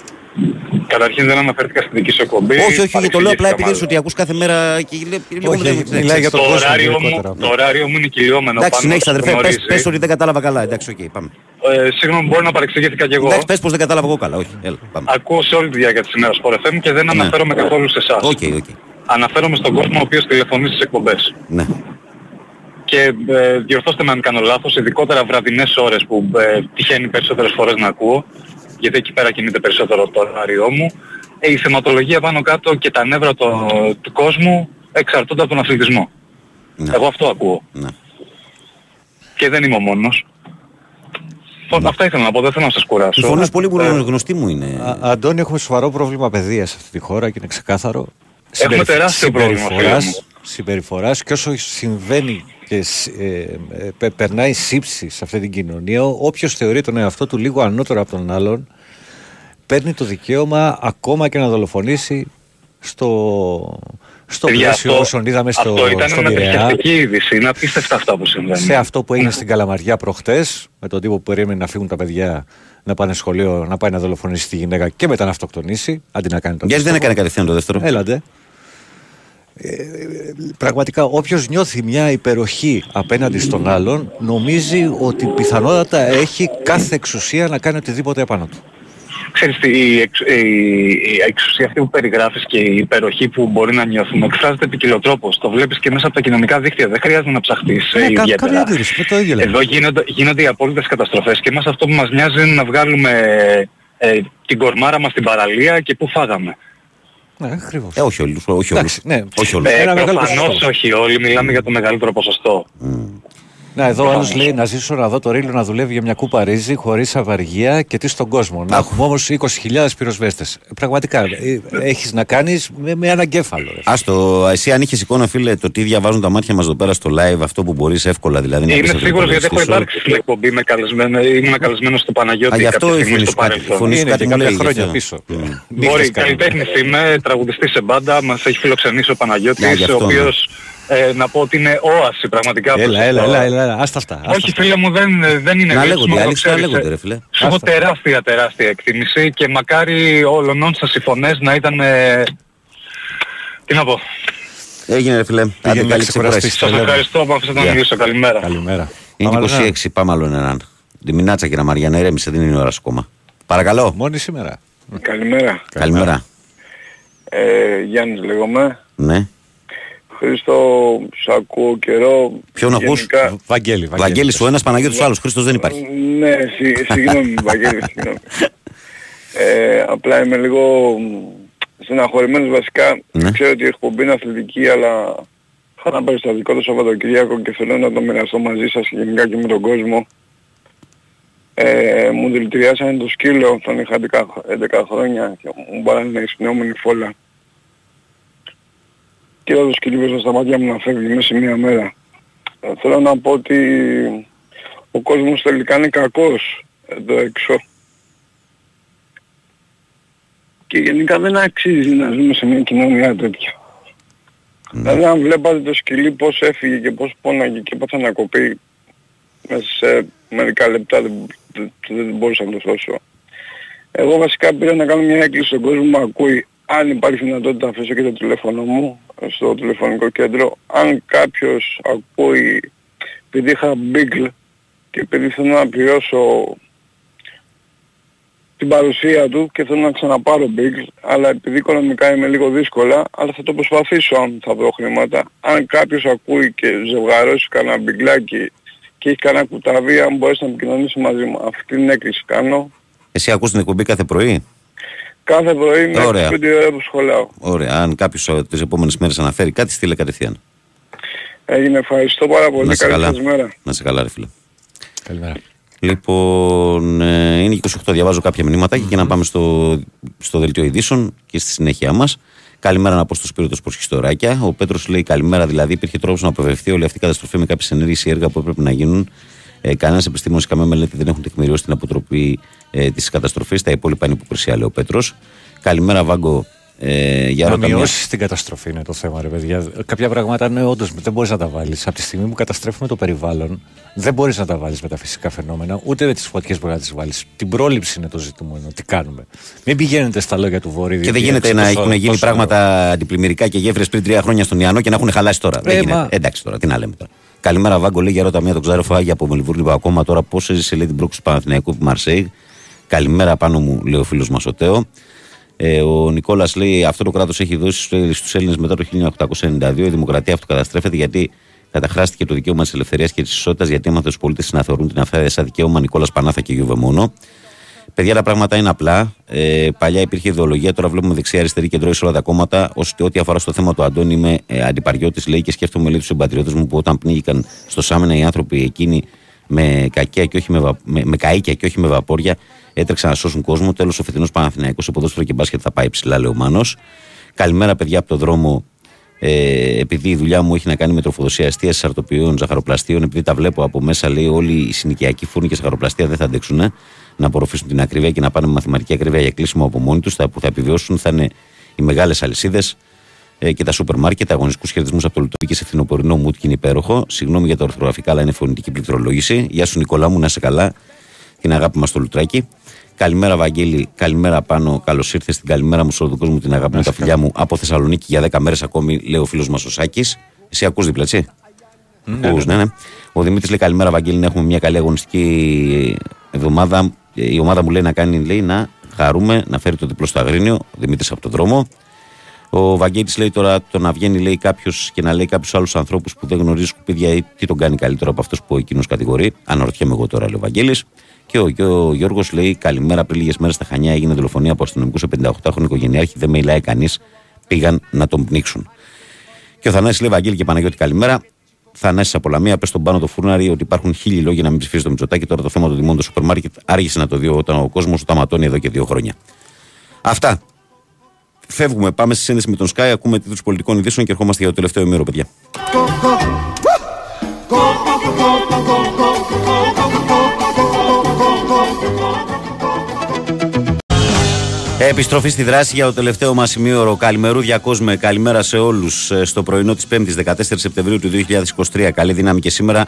Καταρχήν δεν αναφέρθηκα στην δική σου εκπομπή. Όχι, το λέω απλά επειδή ότι ακούς κάθε μέρα και μιλάει για το κόσμο. Το ωράριο μου είναι κυλιόμενο. Εντάξει, συνέχισε αδερφέ, πες ότι δεν κατάλαβα καλά. Εντάξει, οκ, πάμε. Συγγνώμη, μπορεί να παρεξηγήθηκα κι εγώ. Εντάξει, πες πως δεν κατάλαβα εγώ καλά, όχι. Έλα, πάμε. Ακούω σε όλη τη διάρκεια της ημέρας Sport FM και δεν αναφέρομαι καθόλου σε εσάς. Αναφέρομαι στον κόσμο ο οποίος τηλεφωνεί στις εκπομπές. Ναι. Και διορθώστε με αν κάνω λάθος, ειδικότερα βραδινές ώρες που τυχαίνει περισσότερες φορές να ακούω. Γιατί εκεί πέρα κινείται περισσότερο το ωράριό μου. Η θεματολογία πάνω κάτω και τα νεύρα του κόσμου εξαρτώνται από τον αθλητισμό. Ναι. Εγώ αυτό ακούω. Ναι. Και δεν είμαι ο μόνος. Ναι. Αυτά ήθελα να πω, δεν θέλω να σας κουράσω. Συμφωνώ πολύ που γνωστή μου είναι. Αντώνη, έχουμε σοβαρό πρόβλημα παιδείας σε αυτή τη χώρα και είναι ξεκάθαρο. Έχουμε τεράστιο πρόβλημα συμπεριφοράς και όσο συμβαίνει και περνάει σύψη σε αυτή την κοινωνία, όποιος θεωρεί τον εαυτό του λίγο ανώτερο από τον άλλον παίρνει το δικαίωμα ακόμα και να δολοφονήσει στο πλαίσιο όσων είδαμε στο Πειραιά. Αυτό ήταν μια θετική είδηση, είναι απίστευτα αυτά που συμβαίνουν. Σε αυτό που έγινε στην Καλαμαριά προχτές, με τον τύπο που περίμενε να φύγουν τα παιδιά να πάνε σχολείο, να πάει να δολοφονήσει τη γυναίκα και μετά να αυτοκτονήσει, αντί να κάνει το δεύτερο. Γιατί δεν έκανε κατευθείαν το δεύτερο. Έλατε. Πραγματικά όποιος νιώθει μια υπεροχή απέναντι στον άλλον νομίζει ότι πιθανότατα έχει κάθε εξουσία να κάνει οτιδήποτε επάνω του. Ξέρεις, η εξουσία αυτή που περιγράφεις και η υπεροχή που μπορεί να νιώθουμε εκφράζεται επικοινωνικότροπος. Το βλέπεις και μέσα από τα κοινωνικά δίκτυα. Δεν χρειάζεται να ψαχτείς ιδιαίτερα. Εδώ γίνονται οι απόλυτες καταστροφές και εμάς αυτό που μας νοιάζει είναι να βγάλουμε την κορμάρα μας στην παραλία και πού φάγαμε. Ναι, ακριβώς. Όχι όλοι. Όχι όλοι. Ναι. Προφανώς όχι όλοι. Μιλάμε για το μεγαλύτερο ποσοστό. Να, εδώ ο άλλος λέει να ζήσω να δω το Ρήλο να δουλεύει για μια κούπα ρύζι χωρίς απαργία και τι στον κόσμο. Να έχουμε όμως 20.000 πυροσβέστες. Πραγματικά έχεις να κάνεις με έναν κέφαλο. Άστο, εσύ αν είχες εικόνα, φίλε, το τι διαβάζουν τα μάτια μας εδώ πέρα στο live, αυτό που μπορείς εύκολα δηλαδή να πεις. Είμαι σίγουρος γιατί έχω υπάρξει στην εκπομπή, ήμουν καλεσμένος στο Παναγιώτη. Γι' αυτό φωνείς κάτι χρόνια πίσω. Μπορεί, καλλιτέχνης είμαι, τραγουδιστής σε μπάντα, μας έχει φιλοξενήσει ο Παναγιώτης, ο οποίος. Να πω ότι είναι όαση πραγματικά. Έλα, άστα αυτά. Όχι, φίλε μου, δεν είναι λέγονται, ρε φίλε. Σου έχω τεράστια εκτίμηση και μακάρι όλων σας οι φωνές να ήταν... Τι να πω. Έγινε, ρε φίλε. Σας ευχαριστώ που αφήσατε να μιλήσω. Καλημέρα. Είναι 26, πάμε άλλον έναν. Δημινάτσα, κύριε Μαριανέ, ηρέμησε, δεν είναι ώρα ακόμα. Παρακαλώ. Μόνοι σήμερα. Καλημέρα. Γιάννης λέγομαι. Ναι. Χρήστο, σ' ακούω καιρό. Ποιον ακούς? Βαγγέλη, ο ένας Παναγιώτης ο άλλος. Χρήστος δεν υπάρχει. Ναι, συγγνώμη Βαγγέλη, συγγνώμη. Απλά είμαι λίγο στεναχωρημένος βασικά. Ναι. Ξέρω ότι η εκπομπή είναι αθλητική, αλλά είχα ένα περιστατικό το Σαββατοκυριακό και θέλω να το μοιραστώ μαζί σας γενικά και με τον κόσμο. Μου δηλητηριάσανε το σκύλο όταν είχα 11 χρόνια και μου πάρανε εισπνεόμενη φόλα. Και όλο και λίγο στα μάτια μου να φεύγει μέσα σε μία μέρα. Θέλω να πω ότι ο κόσμος τελικά είναι κακός εδώ έξω. Και γενικά δεν αξίζει να ζούμε σε μια κοινωνία τέτοια. Mm. Δηλαδή αν βλέπατε το σκυλί πώς έφυγε και πώς πόναγε και πώς ανακοπεί μέσα σε μερικά λεπτά δεν μπορούσα να το σώσω. Εγώ βασικά πήρα να κάνω μια έκκληση στον κόσμο που ακούει. Αν υπάρχει δυνατότητα αφήσω και το τηλέφωνο μου στο τηλεφωνικό κέντρο. Αν κάποιος ακούει, επειδή είχα μπίγκλ και επειδή θέλω να πληρώσω την παρουσία του και θέλω να ξαναπάρω μπίγκλ, αλλά επειδή οικονομικά είμαι λίγο δύσκολα, αλλά θα το προσπαθήσω αν θα βρω χρήματα. Αν κάποιος ακούει και ζευγαρώσει κανένα μπιγκλάκι και έχει κανένα κουταβί, αν μπορέσει να επικοινωνήσει μαζί μου. Αυτή την έκκληση κάνω. Εσύ ακούς την εκπομπή κάθε πρωί? Κάθε πρωί με 5 ώρα που σχολάω. Ωραία. Αν κάποιος τις επόμενες μέρες αναφέρει κάτι, στείλε κατευθείαν. Έγινε. Ευχαριστώ πάρα πολύ. Καλή σας μέρα. Να σε καλά, ρε φίλε. Καλημέρα. Λοιπόν, είναι 28. Διαβάζω κάποια μηνύματα και να πάμε στο δελτίο ειδήσεων και στη συνέχεια μας. Καλημέρα να πω στο Σπύρο το Σπορχιστοράκια. Ο Πέτρος λέει καλημέρα, δηλαδή υπήρχε τρόπος να αποφευθεί όλη αυτή η καταστροφή με κάποιες ενέργειες ή έργα που έπρεπε να γίνουν. Κανένας επιστήμονας, καμία μελέτη δεν έχουν τεκμηριώσει την αποτροπή της καταστροφής. Τα υπόλοιπα είναι υποκρισία, λέει ο Πέτρος. Καλημέρα, Βάγκο. Να μειώσει την καταστροφή είναι το θέμα, ρε παιδιά. Κάποια πράγματα είναι όντως δεν μπορεί να τα βάλει. Από τη στιγμή που καταστρέφουμε το περιβάλλον, δεν μπορεί να τα βάλει με τα φυσικά φαινόμενα, ούτε με τις φωτιές μπορεί να τις βάλει. Την πρόληψη είναι το ζητούμενο. Τι κάνουμε. Μην πηγαίνετε στα λόγια του Βορρή. Και δεν γίνεται να έχουν γίνει πράγματα αντιπλημμυρικά και γέφυρες πριν 3 χρόνια στον Ιαννό και να έχουν χαλάσει τώρα. Εντάξει τώρα, τι να λέμε τώρα. Καλημέρα, Βάγκο, λέει για ρώτα μία τον Ξάρεφο Άγια από Μελβούρνη ακόμα τώρα πώ έζησε λέει την πρόκληση του Παναθηναϊκού Μαρσέιγ. Καλημέρα πάνω μου, λέει ο φίλος μας ο Τέο. Ο Νικόλας λέει: αυτό το κράτος έχει δώσει στους Έλληνες μετά το 1892. Η δημοκρατία αυτοκαταστρέφεται γιατί καταχράστηκε το δικαίωμα της ελευθερίας και της ισότητας. Γιατί έμαθε τους πολίτες να θεωρούν την αυθαίρετη σαν δικαίωμα. Νικόλας Πανάθα και Γιούβε μόνο. Παιδιά, τα πράγματα είναι απλά. Παλιά υπήρχε ιδεολογία, τώρα βλέπουμε δεξιά, αριστερή και κεντρώη σε όλα τα κόμματα. Ό,τι αφορά στο θέμα του Αντώνη, είμαι αντιπαριώτης, λέει, και σκέφτομαι λέει τους συμπατριώτες μου που όταν πνίγηκαν στο Σάμενα οι άνθρωποι εκείνοι με καΐκια και όχι με βαπόρια. Έτρεξαν να σώσουν κόσμο. Τέλος, ο φετινός Παναθηναϊκός σε ποδόσφαιρο και μπάσκετ θα πάει ψηλά, λέει ο Μάνος. Καλημέρα, παιδιά από το δρόμο. Επειδή η δουλειά μου έχει να κάνει με τροφοδοσία εστίασης, αρτοποιών, ζαχαροπλαστείων, επειδή τα βλέπω από μέσα, λέει όλοι οι συνοικιακοί φούρνοι και ζαχαροπλαστεία δεν θα αντέξουν να απορροφήσουν την ακρίβεια και να πάνε με μαθηματική ακρίβεια για κλείσιμο από μόνοι τους. Τα που θα επιβιώσουν θα είναι οι μεγάλες αλυσίδες και τα σούπερ μάρκετ. Αγωνιστικούς χαιρετισμούς από το Λιτοβίκη σε φθινοπορεινό μούτκιν υπέροχο. Συγγνώμη για τα ορθογραφικά, αλλά είναι φωνητική πληκτρολόγηση. Γεια σου, Νικόλα μου, να είσαι καλά. Την αγάπη μας στο Λουτράκι. Καλημέρα, Βαγγέλη. Καλημέρα, Πάνο. Καλώς ήρθες. Την καλημέρα μου, στον δικό μου, την αγάπη μου, τα φιλιά μου από Θεσσαλονίκη για 10 μέρες ακόμη, λέει ο φίλος μας ο Σάκης. Εσύ ακούς δίπλα, έτσι. Ναι. Ο Δημήτρης λέει: καλημέρα, Βαγγέλη. Να έχουμε μια καλή αγωνιστική εβδομάδα. Η ομάδα μου λέει να κάνει, λέει, να χαρούμε, να φέρει το διπλό στο Αγρίνιο. Ο Δημήτρης από τον δρόμο. Ο Βαγγέλης λέει τώρα το να βγαίνει, λέει, κάποιος και να λέει κάποιους άλλους ανθρώπους που δεν γνωρίζει σκουπίδια ή τι τον κάνει καλύτερο από αυτός που εκείνος κατηγορεί. Αναρωτιέμαι εγώ τώρα, λέει ο Βαγγέλης. Και ο Γιώργος λέει: καλημέρα, πριν λίγες μέρες στα Χανιά έγινε δολοφονία από αστυνομικούς σε 58χρονο οικογενειάρχη. Δεν μιλάει κανείς. Πήγαν να τον πνίξουν. Και ο Θανάσης λέει: Βαγγέλη και Παναγιώτη, καλημέρα. Θανάσης από Λαμία, πες στον Πάνο το φούρναρι ότι υπάρχουν 1000 λόγια να μην ψηφίσει το Μητσοτάκη. Τώρα το θέμα του δημών του σούπερ μάρκετ άργησε να το δει όταν ο κόσμος τα ματώνει εδώ και 2 χρόνια. Αυτά. Φεύγουμε, πάμε στη σύνδεση με τον Sky, ακούμε τίτλους πολιτικών ειδήσεων και ερχόμαστε για το τελευταίο ημίρο, παιδιά. Επιστροφή στη δράση για το τελευταίο μας ημίωρο. Καλημερούδια, κόσμε. Καλημέρα σε όλους στο πρωινό της 5ης 14 Σεπτεμβρίου του 2023. Καλή δύναμη και σήμερα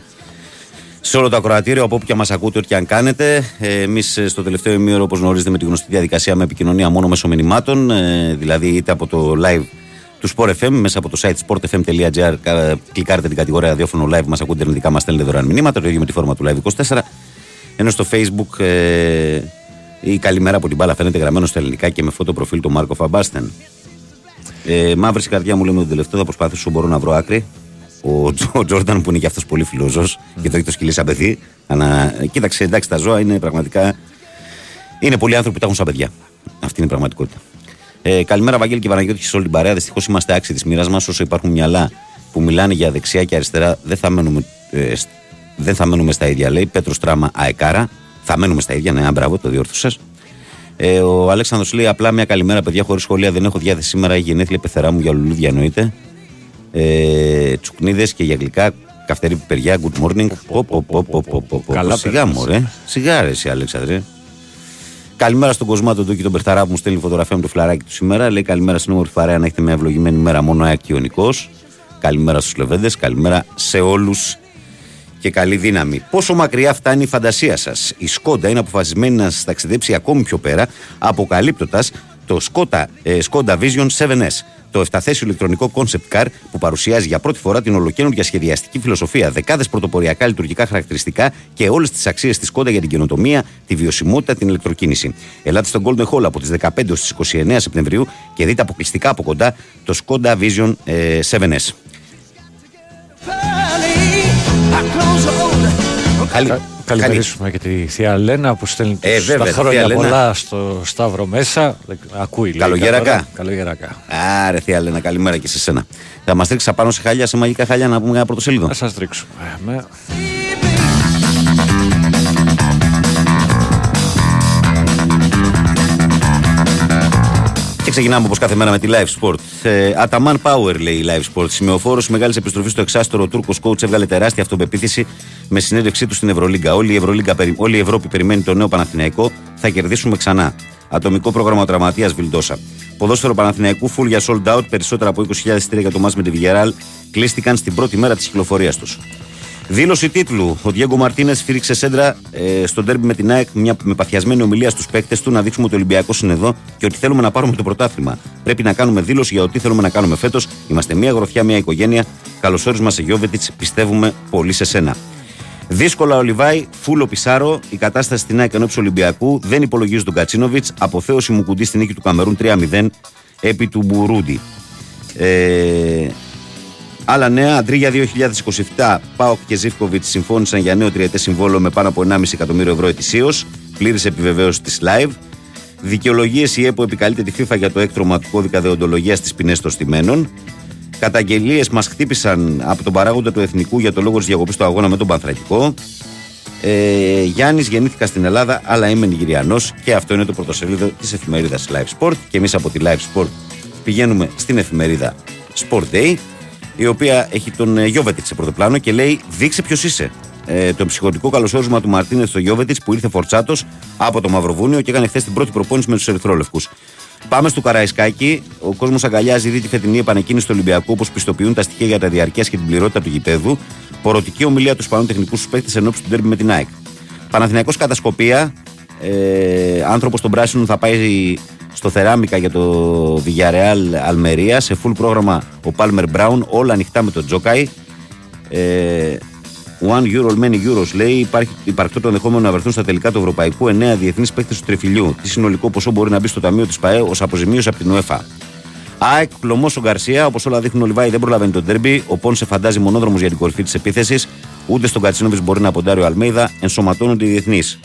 σε όλο το ακροατήριο, από όπου και μας ακούτε, ό,τι αν κάνετε. Εμείς στο τελευταίο ημίωρο, όπως γνωρίζετε, με τη γνωστή διαδικασία με επικοινωνία μόνο μέσω μηνυμάτων, δηλαδή είτε από το live του Sport FM, μέσα από το site sportfm.gr, κλικάρετε την κατηγορία ραδιόφωνο live, μας ακούτε ερνητικά, μας στέλνετε δωρεάν μηνύματα, το ίδιο με τη φόρμα του live 24. Ενώ στο Facebook η καλημέρα από την μπάλα φαίνεται γραμμένο στα ελληνικά και με φωτοπροφίλ του Μάρκο Φαν Μπάστεν. Μαύρη η καρδιά μου, λέμε τον τελευταίο, θα προσπαθήσω, μπορώ να βρω άκρη. Ο Τζόρνταν που είναι και αυτός πολύ φιλόζος και το έχει το σκυλί σαν παιδί. Κοίταξε, εντάξει, τα ζώα είναι πραγματικά. Είναι πολλοί άνθρωποι που τα έχουν σαν παιδιά. Αυτή είναι η πραγματικότητα. Καλημέρα, Βαγγέλη και Παναγιώτη, σε όλη την παρέα. Δυστυχώς είμαστε άξιοι της μοίρας μας. Όσο υπάρχουν μυαλά που μιλάνε για δεξιά και αριστερά, δεν θα μένουμε στα ίδια, λέει. Πέτρος Τράμα Αεκάρα. Θα μένουμε στα ίδια, ναι, μπράβο, το διόρθωσα. Ο Αλέξανδρος λέει: απλά μια καλημέρα, παιδιά, χωρίς σχόλια. Δεν έχω διάθεση σήμερα. Η γενέθλια πεθερά μου για λουλούδια, εννοείται. Τσουκνίδες και για γλυκά. Καυτερή πιπεριά, good morning. Καλά, σιγά μου, ρε. Σιγά, ρε, εσύ, Αλέξανδρε. Καλημέρα στον Κοσμάτο του και τον Περταρά που μου στέλνει φωτογραφία με το φλαράκι του σήμερα. Λέει: καλημέρα στην όμορφη παρέα, να έχετε μια ευλογημένη μέρα, μόνο ακιονικό. Καλημέρα στους Λεβέντες, καλημέρα σε όλους. Και καλή δύναμη. Πόσο μακριά φτάνει η φαντασία σας. Η Σκόντα είναι αποφασισμένη να σας ταξιδέψει ακόμη πιο πέρα, αποκαλύπτοντας το Skoda Vision 7S. Το 7θέσιο ηλεκτρονικό concept car που παρουσιάζει για πρώτη φορά την ολοκαίνουργια σχεδιαστική φιλοσοφία, δεκάδες πρωτοποριακά λειτουργικά χαρακτηριστικά και όλες τις αξίες της Skoda για την καινοτομία, τη βιωσιμότητα, την ηλεκτροκίνηση. Ελάτε στο Golden Hall από τις 15 στις 29 Σεπτεμβρίου και δείτε αποκλειστικά από κοντά το Skoda Vision 7S. Καλημερίσουμε και τη Θεία Λένα που στέλνει τα χρόνια πολλά στο Σταύρο μέσα. Ακούει λίγο. Καλογερακά. Άρε, Θεία Λένα, καλημέρα και σε σένα. Θα μας τρίξεις απάνω σε χαλιά, σε μαγικά χαλιά, να πούμε ένα πρωτοσέλιδο. Θα σας τρίξουμε. Και ξεκινάμε όπως κάθε μέρα με τη Live Sport. Αταμάν Power λέει η Live Sport. Σημεοφόρος μεγάλης επιστροφής στο εξάστορο. Ο Τούρκος coach έβγαλε τεράστια αυτοπεποίθηση με συνέντευξή του στην Ευρωλίγκα. Όλη η Ευρώπη περιμένει το νέο Παναθηναϊκό. Θα κερδίσουμε ξανά. Ατομικό πρόγραμμα ο τραυματίας Βιλντόζα. Ποδόσφαιρο Παναθηναϊκού, full για sold out. Περισσότερα από 20.000 για το match με τη Villarreal κλείστηκαν στην πρώτη μέρα της κυκλοφορίας τους. Δήλωση τίτλου. Ο Διέγκο Μαρτίνες φύριξε σέντρα στον ντέρμπι με την ΑΕΚ με παθιασμένη ομιλία στους παίκτες του να δείξουμε ότι ο Ολυμπιακός είναι εδώ και ότι θέλουμε να πάρουμε το πρωτάθλημα. Πρέπει να κάνουμε δήλωση για ό,τι θέλουμε να κάνουμε φέτος. Είμαστε μια γροθιά, μια οικογένεια. Καλωσόρισμα σε Γιώβετητ. Πιστεύουμε πολύ σε σένα. Δύσκολα ο Λιβάι, φούλο Πισάρο. Η κατάσταση στην ΑΕΚ ενόψει Ολυμπιακού. Δεν υπολογίζει τον Κατσίνοβιτς. Αποθέωση μου κουντή στη νίκη του Καμερούν 3-0 επί του Μπουρούντι. Άλλα νέα, Αντρίγια 2027, ΠΑΟΚ και Ζίβκοβιτς συμφώνησαν για νέο τριετές συμβόλαιο με πάνω από 1,5 εκατομμύριο ευρώ ετησίως. Πλήρης επιβεβαίωση της Live. Δικαιολογίες η ΕΠΟ επικαλείται τη FIFA για το έκτρωμα του κώδικα δεοντολογίας στις ποινές των στημένων. Καταγγελίες μας χτύπησαν από τον παράγοντα του Εθνικού για το λόγο της διακοπής του αγώνα με τον Πανθρακικό. Γιάννης, γεννήθηκα στην Ελλάδα, αλλά είμαι Νιγηριανός. Και αυτό είναι το πρωτοσελίδο της εφημερίδας Live Sport. Και εμείς από τη Live Sport πηγαίνουμε στην εφημερίδα Sport Day, η οποία έχει τον Γιώβετιτ σε πρωτοπλάνο και λέει: δείξε ποιος είσαι. Το ψυχοτικό καλωσόρισμα του Μαρτίνες στο Γιώβετιτ που ήρθε φορτσάτος από το Μαυροβούνιο και έκανε χθες την πρώτη προπόνηση με τους Ερυθρόλευκους. Πάμε στο Καραϊσκάκι. Ο κόσμος αγκαλιάζει ήδη τη φετινή επανεκκίνηση του Ολυμπιακού, όπως πιστοποιούν τα στοιχεία για τα διαρκές και την πληρότητα του γηπέδου. Πορωτική ομιλία του Ισπανού τεχνικού στους παίκτες ενόψει του ντέρμπι με την ΑΕΚ. Παναθηναϊκός κατασκοπία. Άνθρωπος των πράσινων θα πάει στο Θεράμικα για το Villarreal Αλμερία. Σε full πρόγραμμα ο Πάλμερ Μπράουν, όλα ανοιχτά με τον Τζόκαϊ. One Euro, many Euros λέει. Υπάρχει το ενδεχόμενο να βρεθούν στα τελικά του Ευρωπαϊκού 9 διεθνείς παίκτες του Τρεφιλιού. Τι συνολικό ποσό μπορεί να μπει στο ταμείο της ΠΑΕ ως αποζημίωση από την UEFA. ΑΕΚ, κλωμός ο Γκαρσία. Όπως όλα δείχνουν, ο Λιβάι δεν προλαβαίνει τον ντέρμπι. Ο Ποντένσε φαντάζει μονόδρομος για την κορυφή της επίθεσης. Ούτε στον Κατσίνοβιτς μπορεί να ποντάρει ο Αλμέιδα. Ενσωματώνονται οι διεθνείς.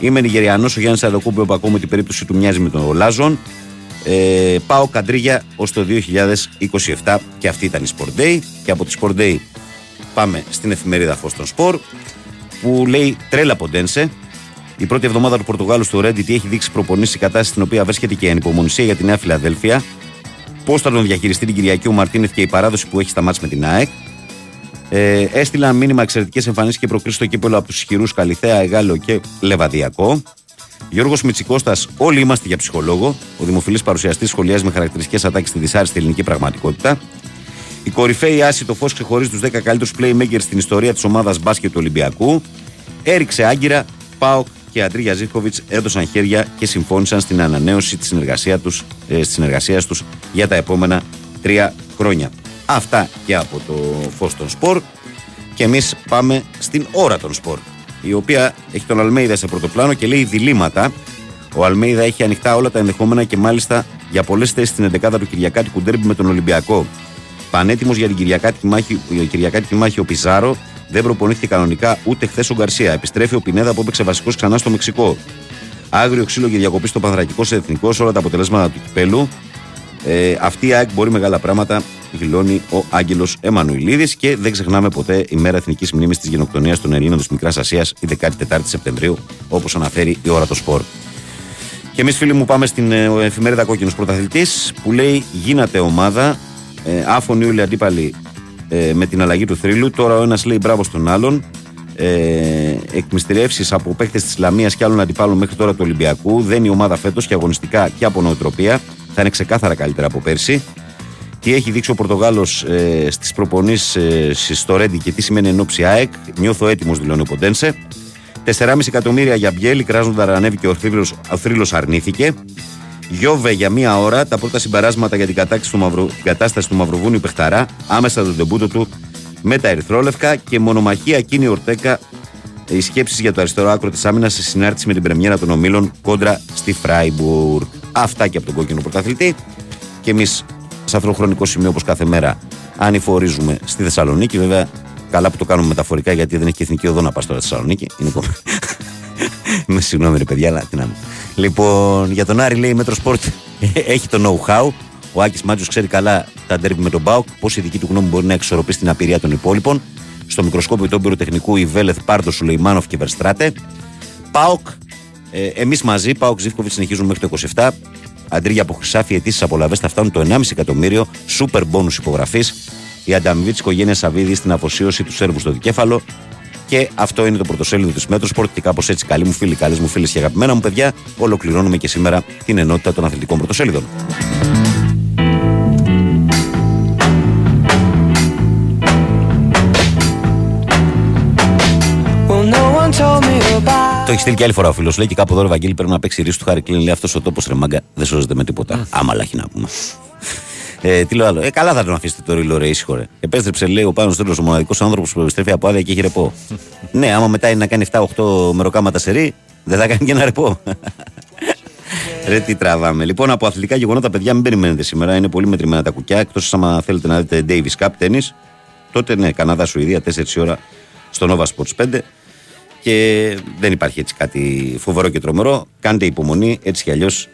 Είμαι Νιγηριανός, ο Γιάννης Αδοκούμπιο που ακόμη την περίπτωση του μοιάζει με τον Ολάζον. Πάω καντρίγια ως το 2027 και αυτή ήταν η Sport Day. Και από τη Sport Day πάμε στην εφημερίδα Φως των Σπορ που λέει τρέλα Ποντένσε. Η πρώτη εβδομάδα του Πορτογάλου στο Reddit έχει δείξει προπονήσεις η κατάσταση στην οποία βρίσκεται και η ανυπομονησία για τη Νέα Φιλαδέλφια. Πώς θα τον διαχειριστεί την Κυριακή ο Μαρτίνεθ και η παράδοση που έχει στα μάτς με την ΑΕΚ. Έστειλα μήνυμα εξαιρετικές εμφανίσεις και προκρίσεις στο κύπελο από τους ισχυρούς Καλιθέα, Εγάλεο και Λεβαδιακό. Γιώργος Μητσικώστας, όλοι είμαστε για ψυχολόγο. Ο δημοφιλής παρουσιαστής σχολιάζει με χαρακτηριστικές ατάκες στη δυσάρεστη ελληνική πραγματικότητα. Η κορυφαία Άση το Φως ξεχωρίζει τους 10 καλύτερους playmakers στην ιστορία της ομάδας μπάσκετ του Ολυμπιακού. Έριξε άγκυρα, ΠΑΟΚ και Αντρίγια Ζίβκοβιτς έδωσαν χέρια και συμφώνησαν στην ανανέωση της συνεργασίας τους για τα επόμενα 3 χρόνια. Αυτά και από το Φως των Σπορ. Και εμείς πάμε στην Ώρα των Σπορ, η οποία έχει τον Αλμέιδα σε πρωτοπλάνο και λέει διλήμματα. Ο Αλμέιδα έχει ανοιχτά όλα τα ενδεχόμενα και μάλιστα για πολλές θέσεις στην 11η του Κυριακάτικου ντέρμπι με τον Ολυμπιακό. Πανέτοιμος για την Κυριακάτικη μάχη ο Πιζάρο. Δεν προπονήθηκε κανονικά ούτε χθες ο Γκαρσία. Επιστρέφει ο Πινέδα που έπαιξε βασικός ξανά στο Μεξικό. Άγριο ξύλο για διακοπή στο Πανθρακικό σε εθνικό, όλα τα αποτελέσματα του κυπέλου. Αυτή η ΑΕΚ μπορεί μεγάλα πράγματα, δηλώνει ο Άγγελος Εμμανουηλίδης. Και δεν ξεχνάμε ποτέ η μέρα εθνικής μνήμης της γενοκτονίας των Ελλήνων της Μικράς Ασίας, η 14η Σεπτεμβρίου, όπως αναφέρει η Ώρα το Σπορ. Και εμείς, φίλοι μου, πάμε στην εφημερίδα Κόκκινος Πρωταθλητής που λέει: Γίνατε ομάδα. Άφων Ιούλη αντίπαλοι με την αλλαγή του θρύλου. Τώρα ο ένας λέει μπράβο στον άλλον. Εκμυστηρεύσεις από παίκτες της Ισλαμίας και άλλων αντιπάλων μέχρι τώρα του Ολυμπιακού. Δεν η ομάδα φέτος και αγωνιστικά και από νοοτροπία. Θα είναι ξεκάθαρα καλύτερα από πέρσι. Τι έχει δείξει ο Πορτογάλος στις προπονήσεις στο Ρέντι και τι σημαίνει ενόψει ΑΕΚ. Νιώθω έτοιμος, δηλώνει ο Ποντένσε. 4,5 εκατομμύρια για Μπιέλ, κράζοντα ανέβη και ο θρύλος αρνήθηκε. Γιώβε για μία ώρα, τα πρώτα συμπεράσματα για την κατάσταση του Μαυροβούνιου Πεχταρά, άμεσα τον τεμπούτο του με τα ερυθρόλευκα και μονομαχία εκείνη Ορτέκα. Οι σκέψεις για το αριστερό άκρο της άμυνας σε συνάρτηση με την πρεμιέρα των ομίλων κόντρα στη Φράιμπουργκ. Αυτά και από τον Κόκκινο Πρωταθλητή. Και εμείς, σε αυτό το χρονικό σημείο, όπως κάθε μέρα, ανηφορίζουμε στη Θεσσαλονίκη. Βέβαια, καλά που το κάνουμε μεταφορικά, γιατί δεν έχει και εθνική οδό να πας τώρα στη Θεσσαλονίκη. Με συγγνώμη, ρε παιδιά, αλλά τι να είμαι. Λοιπόν, για τον Άρη, λέει η Μέτρο Σπορτ, έχει το know-how. Ο Άκης Μάτζιος ξέρει καλά τα ντέρμπι με τον ΠΑΟΚ, πώς η δική του γνώμη μπορεί να εξορροπήσει την απειρία των υπόλοιπων. Στο μικροσκόπιο του πυροτεχνικού η Βέλεθ, Πάρτο, Σουλεϊμάνοφ και Βερστράτε. ΠΑΟΚ, εμείς μαζί, ΠΑΟΚ Ζίβκοβιτς συνεχίζουν μέχρι το 27. Αντί για αποχρυσάφι, ετήσιες απολαβές θα φτάνουν το 1,5 εκατομμύριο. Σούπερ μπόνους υπογραφής. Η ανταμοιβή της οικογένειας Σαββίδη στην αφοσίωση του Σέρβου στο δικέφαλο. Και αυτό είναι το πρωτοσέλιδο της Μέτροσπορτ. Και κάπως έτσι, καλοί μου φίλοι, καλές μου φίλες και αγαπημένα μου παιδιά, ολοκληρώνουμε και σήμερα την ενότητα των αθλητικών πρωτοσέλιδων. Το έχει στείλει και άλλη φορά ο φίλος. Λέει και κάπου εδώ ο Βαγγέλη πρέπει να παίξει ρίσου του Χάρη Κλίν. Λέει αυτός ο τόπος ρε μάγκα δεν σώζεται με τίποτα. Άμα λάχει να πούμε. Τι λέω άλλο. Καλά θα τον αφήσετε το Ρήλο ρε ήσυχο ρε. Επέστρεψε λέει ο Πάνος Ρήλος ο μοναδικός άνθρωπος που επιστρέφει από άδεια και έχει ρεπό. Ναι, άμα μετά είναι να κάνει 7-8 μεροκάματα σε ρί, δεν θα κάνει και ένα ρεπό. Ρε τι τραβάμε. Λοιπόν, από αθλητικά γεγονότα παιδιά μην περιμένετε σήμερα. Είναι πολύ μετρημένα τα κουκιά. Εκτός άμα θέλετε να δείτε Davis Cup τένις, τότε ναι, Καναδά Σουηδία 4 ώρα στο Nova Sports 5. Και δεν υπάρχει έτσι κάτι φοβερό και τρομερό. Κάντε υπομονή, έτσι κι αλλιώς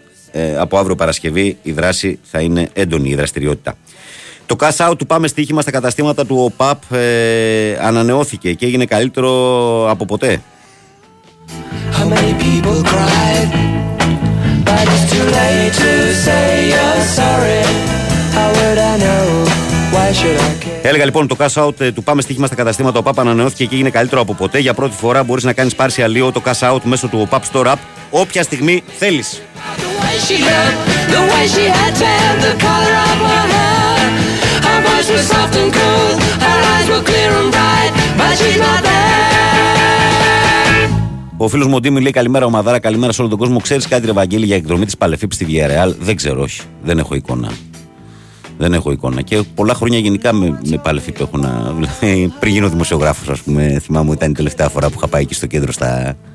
από αύριο Παρασκευή η δράση θα είναι έντονη η δραστηριότητα. Το cash out του πάμε στοίχημα στα καταστήματα του ΟΠΑΠ ανανεώθηκε και έγινε καλύτερο από ποτέ. Έλεγα λοιπόν το cash out του πάμε στοίχημα στα καταστήματα ΟΠΑΠ ανανεώθηκε και έγινε καλύτερο από ποτέ. Για πρώτη φορά μπορείς να κάνεις πάρση αλλιώ το cash out μέσω του ΟΠΑΠ Store App όποια στιγμή θέλεις. Ο φίλος μου ο Ντίμι λέει καλημέρα ομαδάρα, καλημέρα σε όλο τον κόσμο. Ξέρεις κάτι ρε Βαγγέλη για εκδρομή της Παλεφίπης στη Villarreal? Δεν ξέρω, όχι, δεν έχω εικόνα. Δεν έχω εικόνα. Και πολλά χρόνια γενικά με παλαιφή που έχω να. Δηλαδή, πριν γίνω δημοσιογράφος, ας πούμε, θυμάμαι ήταν η τελευταία φορά που είχα πάει εκεί στο κέντρο στα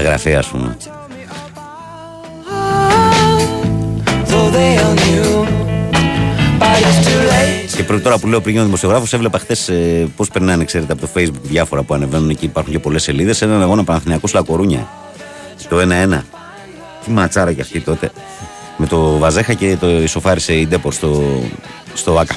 γραφεία, ας πούμε. Και τώρα που λέω πριν γίνω δημοσιογράφος, έβλεπα χθες πώς περνάνε, ξέρετε, από το Facebook διάφορα που ανεβαίνουν εκεί, υπάρχουν και πολλές σελίδες. Έναν αγώνα Παναθηναϊκός Λακορούνια. Το 1-1. Τι ματσάρα κι αυτή τότε. Με το Βαζέχα και το ισοφάρισε η Ντέπορ στο Άκα.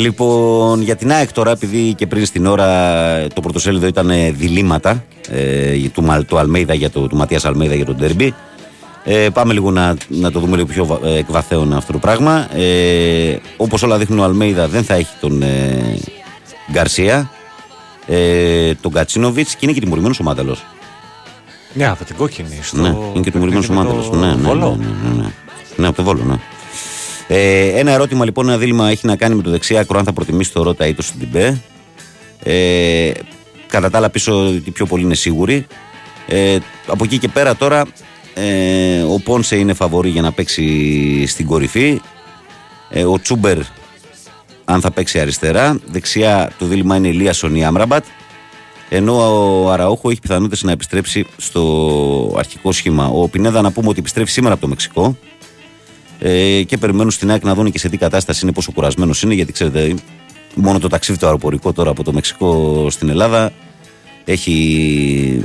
Λοιπόν, για την ΑΕΚ τώρα, επειδή και πριν στην ώρα το πρωτοσέλιδο ήταν διλήμματα του Αλμέιδα για του Ματίας Αλμέιδα για τον ντέρμπι, πάμε λίγο να το δούμε λίγο πιο εκβαθέων αυτό το πράγμα. Όπως όλα δείχνουν, ο Αλμέιδα δεν θα έχει τον Γκαρσία, τον Κατσίνοβιτς, και είναι και τιμωρημένος ο Μάνταλος. Ναι, από την κόκκινη. Ναι, είναι και τιμωρημένος ο Μάνταλος. Ναι, από το Βόλο, ναι. Ένα ερώτημα λοιπόν, ένα δίλημμα έχει να κάνει με το δεξί άκρο, αν θα προτιμήσει το Ρώτα ή το Σιντιμπέ. Κατά τα άλλα πίσω ότι πιο πολύ είναι σίγουροι. Από εκεί και πέρα τώρα ο Πόνσε είναι φαβορή για να παίξει στην κορυφή. Ο Τσούμπερ αν θα παίξει αριστερά. Δεξιά το δίλημμα είναι η Λίασον ή Άμραμπατ. Ενώ ο Αραόχο έχει πιθανότητες να επιστρέψει στο αρχικό σχήμα. Ο Πινέδα να πούμε ότι επιστρέφει σήμερα από το Μεξικό. Και περιμένουν στην ΑΕΚ να δουν και σε τι κατάσταση είναι, πόσο κουρασμένος είναι, γιατί ξέρετε, μόνο το ταξίδι το αεροπορικό τώρα από το Μεξικό στην Ελλάδα έχει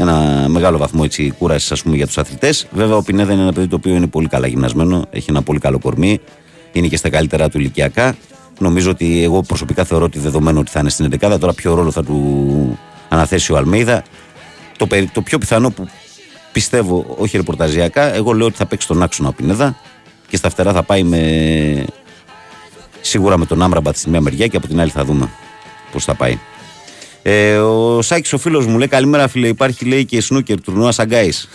ένα μεγάλο βαθμό κούρασης, ας πούμε, για τους αθλητές. Βέβαια, ο Πινέδα είναι ένα παιδί το οποίο είναι πολύ καλά γυμνασμένο, έχει ένα πολύ καλό κορμί, είναι και στα καλύτερά του ηλικιακά. Νομίζω ότι εγώ προσωπικά θεωρώ ότι δεδομένο ότι θα είναι στην 11. Τώρα, ποιο ρόλο θα του αναθέσει ο Αλμέιδα. Το πιο πιθανό που. Πιστεύω, όχι ρεπορταζιακά, εγώ λέω ότι θα παίξει τον άξονα ο Πινέδα και στα φτερά θα πάει σίγουρα με τον Άμραμπατ στην μία μεριά και από την άλλη θα δούμε πώς θα πάει. Ο Σάκης ο φίλος μου λέει καλημέρα φίλε, υπάρχει λέει και σνούκερ τουρνουά Σαγκάης.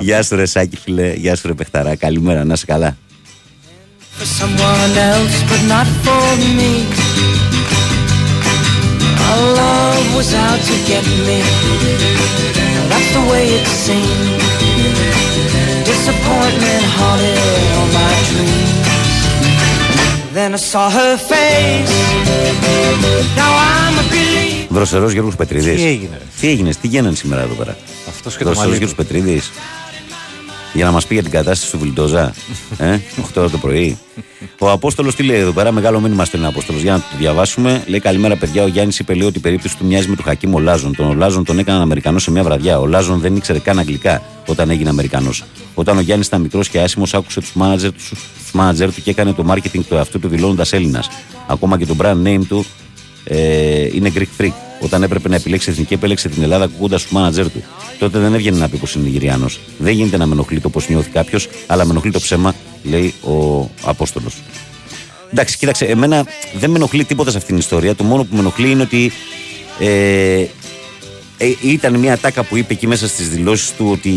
Γεια σου ρε Σάκη φίλε, γεια σου ρε παιχταρά, καλημέρα, να είσαι καλά. That's the way it seemed. Disappointment haunted all my dreams. Then I saw her face. Now I'm a believer. Δροσερός Γιώργος Πετρίδης. Τι έγινε, τι γίνανε σήμερα εδώ πέρα. Αυτός και το μαλλί του. Γιώργος Πετρίδης. για να μας πει για την κατάσταση του Βιλντόζα. 8 ώρα το πρωί. Ο Απόστολος τι λέει εδώ πέρα, μεγάλο μήνυμα στέλνει ο Απόστολος. Για να το διαβάσουμε. Λέει: καλημέρα, παιδιά. Ο Γιάννης είπε ότι η περίπτωση του μοιάζει με του Χακίμ Ολάζον. Τον Ολάζον τον έκαναν Αμερικανό σε μια βραδιά. Ο Ολάζον δεν ήξερε καν αγγλικά όταν έγινε Αμερικανός. Όταν ο Γιάννης ήταν μικρός και άσημος, άκουσε τους μάνατζερ του και έκανε το marketing του αυτού του δηλώνοντας Έλληνας. Ακόμα και το brand name του είναι Greek Freak. Όταν έπρεπε να επιλέξει εθνική, επέλεξε την Ελλάδα ακούγοντας του μάνατζερ του. Τότε δεν έβγαινε να πει πως είναι Νιγηριάνος. Δεν γίνεται να με ενοχλεί το πως νιώθει κάποιος, αλλά με ενοχλεί το ψέμα, λέει ο Απόστολος. Εντάξει, κοίταξε, εμένα δεν με ενοχλεί τίποτα σε αυτήν την ιστορία. Το μόνο που με ενοχλεί είναι ότι ήταν μια ατάκα που είπε εκεί μέσα στις δηλώσεις του ότι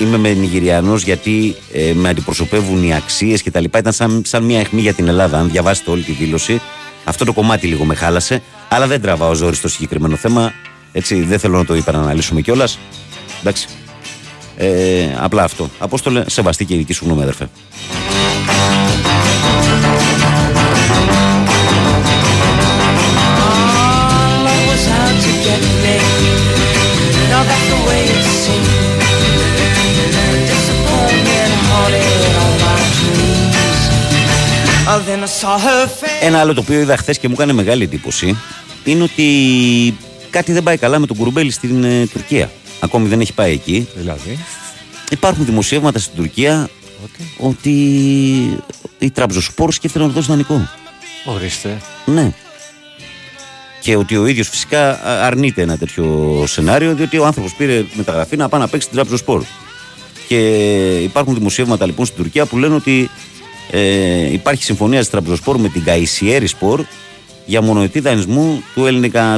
είμαι με Νιγηριανός γιατί με αντιπροσωπεύουν οι αξίες κτλ. Ήταν σαν μια αιχμή για την Ελλάδα. Αν διαβάσετε όλη τη δήλωση, αυτό το κομμάτι λίγο με χάλασε. Αλλά δεν τραβάω ζόρι στο συγκεκριμένο θέμα. Έτσι, δεν θέλω να το υπεραναλύσουμε κιόλας. Εντάξει. Απλά αυτό. Απόστολε, σεβαστή και η δική σου γνώμη, αδερφέ. Ένα άλλο το οποίο είδα χθες και μου έκανε μεγάλη εντύπωση είναι ότι κάτι δεν πάει καλά με τον Κουρουμπέλη στην Τουρκία. Ακόμη δεν έχει πάει εκεί. Δηλαδή, υπάρχουν δημοσιεύματα στην Τουρκία ότι η Τραπζόνσπορ σκέφτεται να το δώσει δανεικό. Ορίστε. Ναι. Και ότι ο ίδιος φυσικά αρνείται ένα τέτοιο σενάριο, διότι ο άνθρωπος πήρε μεταγραφή να πάει να παίξει την Τραπζόνσπορ. Και υπάρχουν δημοσιεύματα λοιπόν στην Τουρκία που λένε ότι υπάρχει συμφωνία της Τραπζόνσπορ με την Γκαισιέριspor για μονοετή δανεισμού του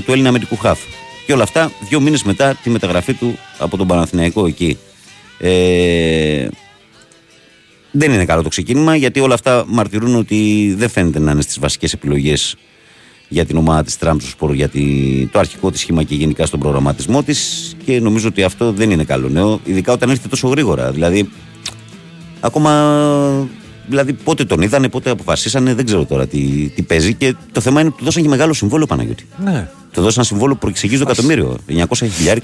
Έλληνα αμυντικού χαφ. Και όλα αυτά 2 μήνες μετά τη μεταγραφή του από τον Παναθηναϊκό εκεί. Δεν είναι καλό το ξεκίνημα, γιατί όλα αυτά μαρτυρούν ότι δεν φαίνεται να είναι στις βασικές επιλογές για την ομάδα της Τραπζόνσπορ, για το αρχικό της σχήμα και γενικά στον προγραμματισμό της. Και νομίζω ότι αυτό δεν είναι καλό νέο, ειδικά όταν έρχεται τόσο γρήγορα. Δηλαδή, ακόμα. Δηλαδή, πότε τον είδανε, πότε αποφασίσανε, δεν ξέρω τώρα τι παίζει. Και το θέμα είναι ότι του δώσαν και μεγάλο συμβόλαιο, Παναγιώτη. Ναι. Του δώσαν ένα συμβόλαιο που προεξηγίζει το εκατομμύριο.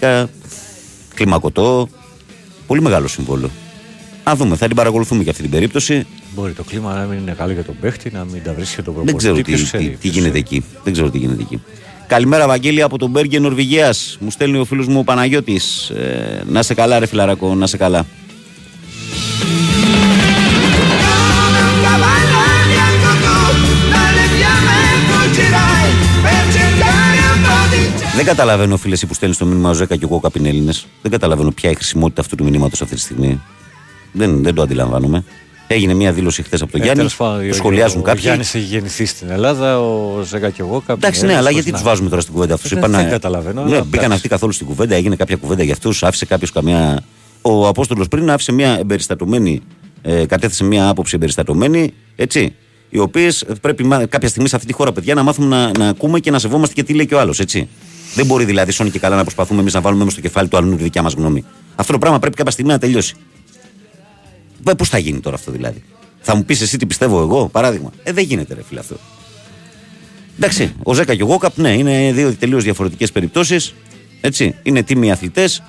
900.000, κλιμακωτό. Πολύ μεγάλο συμβόλαιο. Α, δούμε, θα την παρακολουθούμε και αυτή την περίπτωση. Μπορεί το κλίμα να μην είναι καλό για τον παίχτη, να μην τα βρίσκει και τον προπονητή. Δεν ξέρω τι γίνεται εκεί. Καλημέρα, Βαγγέλη, από τον Μπέργκεν Νορβηγίας. Μου στέλνει ο φίλος μου ο Παναγιώτης. Να σε καλά, ρε φιλαράκο, να σε καλά. Δεν καταλαβαίνω, φίλε, εσύ που στέλνει το μήνυμα Ζέκα και εγώ κάποιοι Έλληνες. Δεν καταλαβαίνω ποια η χρησιμότητα αυτού του μηνύματος αυτή τη στιγμή. Δεν το αντιλαμβάνομαι. Έγινε μια δήλωση χθες από τον Γιάννη. Το σχολιάζουν κάποιοι. Ο Γιάννης έχει γεννηθεί στην Ελλάδα, ο Ζέκα και εγώ κάποιοι. Εντάξει, ναι, αλλά γιατί τους βάζουμε τώρα στην κουβέντα αυτούς. Δεν καταλαβαίνω. Ναι, μπήκαν αυτοί καθόλου στην κουβέντα, έγινε κάποια κουβέντα για αυτούς, άφησε κάποιο καμιά. Ο Απόστολος πριν άφησε μια εμπεριστατωμένη. Κατέθεσε μια άποψη εμπεριστατωμένη, έτσι. Οι οποίες πρέπει κάποια στιγμή σε αυτή τη χώρα, παιδιά, να μάθουμε να ακούμε και να σεβόμαστε και τι λέει και ο άλλος, έτσι. Δεν μπορεί δηλαδή, σώνει και καλά, να προσπαθούμε εμείς να βάλουμε μέσα στο κεφάλι του αλλού τη δικιά μας γνώμη. Αυτό το πράγμα πρέπει κάποια στιγμή να τελειώσει. Πώς θα γίνει τώρα αυτό δηλαδή? Θα μου πεις εσύ τι πιστεύω εγώ, παράδειγμα? Δεν γίνεται, ρε φίλε, αυτό. Εντάξει, ο Ζέκα και ο Γόκαπ, ναι, είναι 2 τελείως διαφορετικές περιπτώσεις. Έτσι, είναι τίμιοι αθλητές.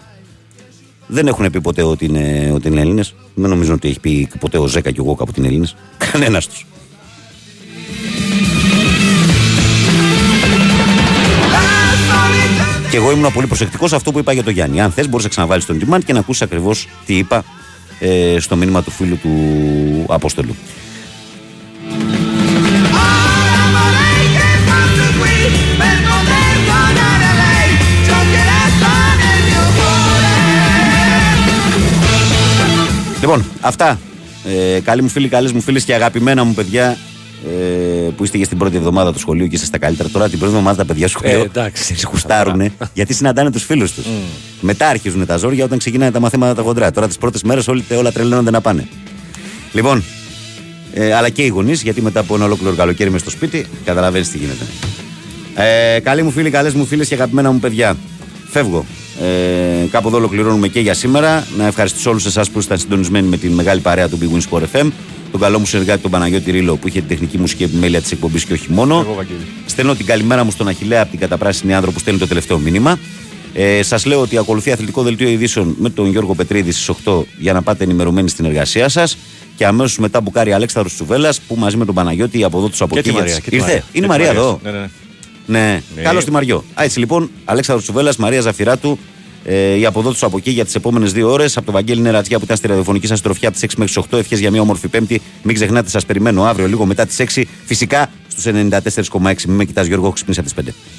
Δεν έχουν πει ποτέ ότι είναι Έλληνες. Δεν νομίζω ότι έχει πει ποτέ ο Ζέκα και ο Γόκαπ ότι είναι Έλληνες. Κανένας τους. Και εγώ ήμουν πολύ προσεκτικός σε αυτό που είπα για τον Γιάννη. Αν θες, μπορείς να ξαναβάλεις τον demand και να ακούσεις ακριβώς τι είπα στο μήνυμα του φίλου του Απόστολου. Λοιπόν, αυτά. Καλοί μου φίλοι, καλές μου φίλες και αγαπημένα μου παιδιά, που είστε και στην πρώτη εβδομάδα του σχολείου και είστε στα καλύτερα. Τώρα την πρώτη εβδομάδα τα παιδιά στο σχολείο σε χουστάρουνε γιατί συναντάνε τους φίλους τους. Μετά αρχίζουν τα ζόρια όταν ξεκινάνε τα μαθήματα τα χοντρά. Τώρα τις πρώτες μέρες όλα τρελαίνονται να πάνε. Λοιπόν, αλλά και οι γονείς, γιατί μετά από ένα ολόκληρο καλοκαίρι μες στο σπίτι, καταλαβαίνεις τι γίνεται. Καλοί μου φίλοι, καλές μου φίλες και αγαπημένα μου παιδιά. Φεύγω. Κάπου εδώ ολοκληρώνουμε και για σήμερα. Να ευχαριστήσω όλους εσάς που ήσασταν συντονισμένοι με την μεγάλη παρέα του Big Win Sport FM. Τον καλό μου συνεργάτη τον Παναγιώτη Ρήλο που είχε την τεχνική μουσική επιμέλεια της εκπομπής και όχι μόνο. Στέλνω την καλημέρα μου στον Αχιλλέα από την Καταπράσινη Άνδρο που στέλνει το τελευταίο μήνυμα. Σας λέω ότι ακολουθεί αθλητικό δελτίο ειδήσεων με τον Γιώργο Πετρίδη στις 8 για να πάτε ενημερωμένοι στην εργασία σας. Και αμέσως μετά μπουκάρει Αλέξανδρος Τσουβέλλας που μαζί με τον Παναγιώτη από εδώ του αποκύγεται. Ήρθε. Είναι η Μαρία εδώ. Ναι. Καλώς τη Μαριό. Έτσι λοιπόν, Αλέξανδρος Τσουβέλλας, Μαρία Ζαφυράτου. Η αποδότηση από εκεί για τις επόμενες 2 ώρες από τον Βαγγέλη Νερατζιά που ήταν στη ραδιοφωνική σας τροφιά από τις 6 μέχρι τις 8. Ευχές για μια όμορφη Πέμπτη. Μην ξεχνάτε, σας περιμένω αύριο λίγο μετά τις 6. Φυσικά στους 94,6. Μην με κοιτάς, Γιώργο, έχω ξυπνήσει από τις 5.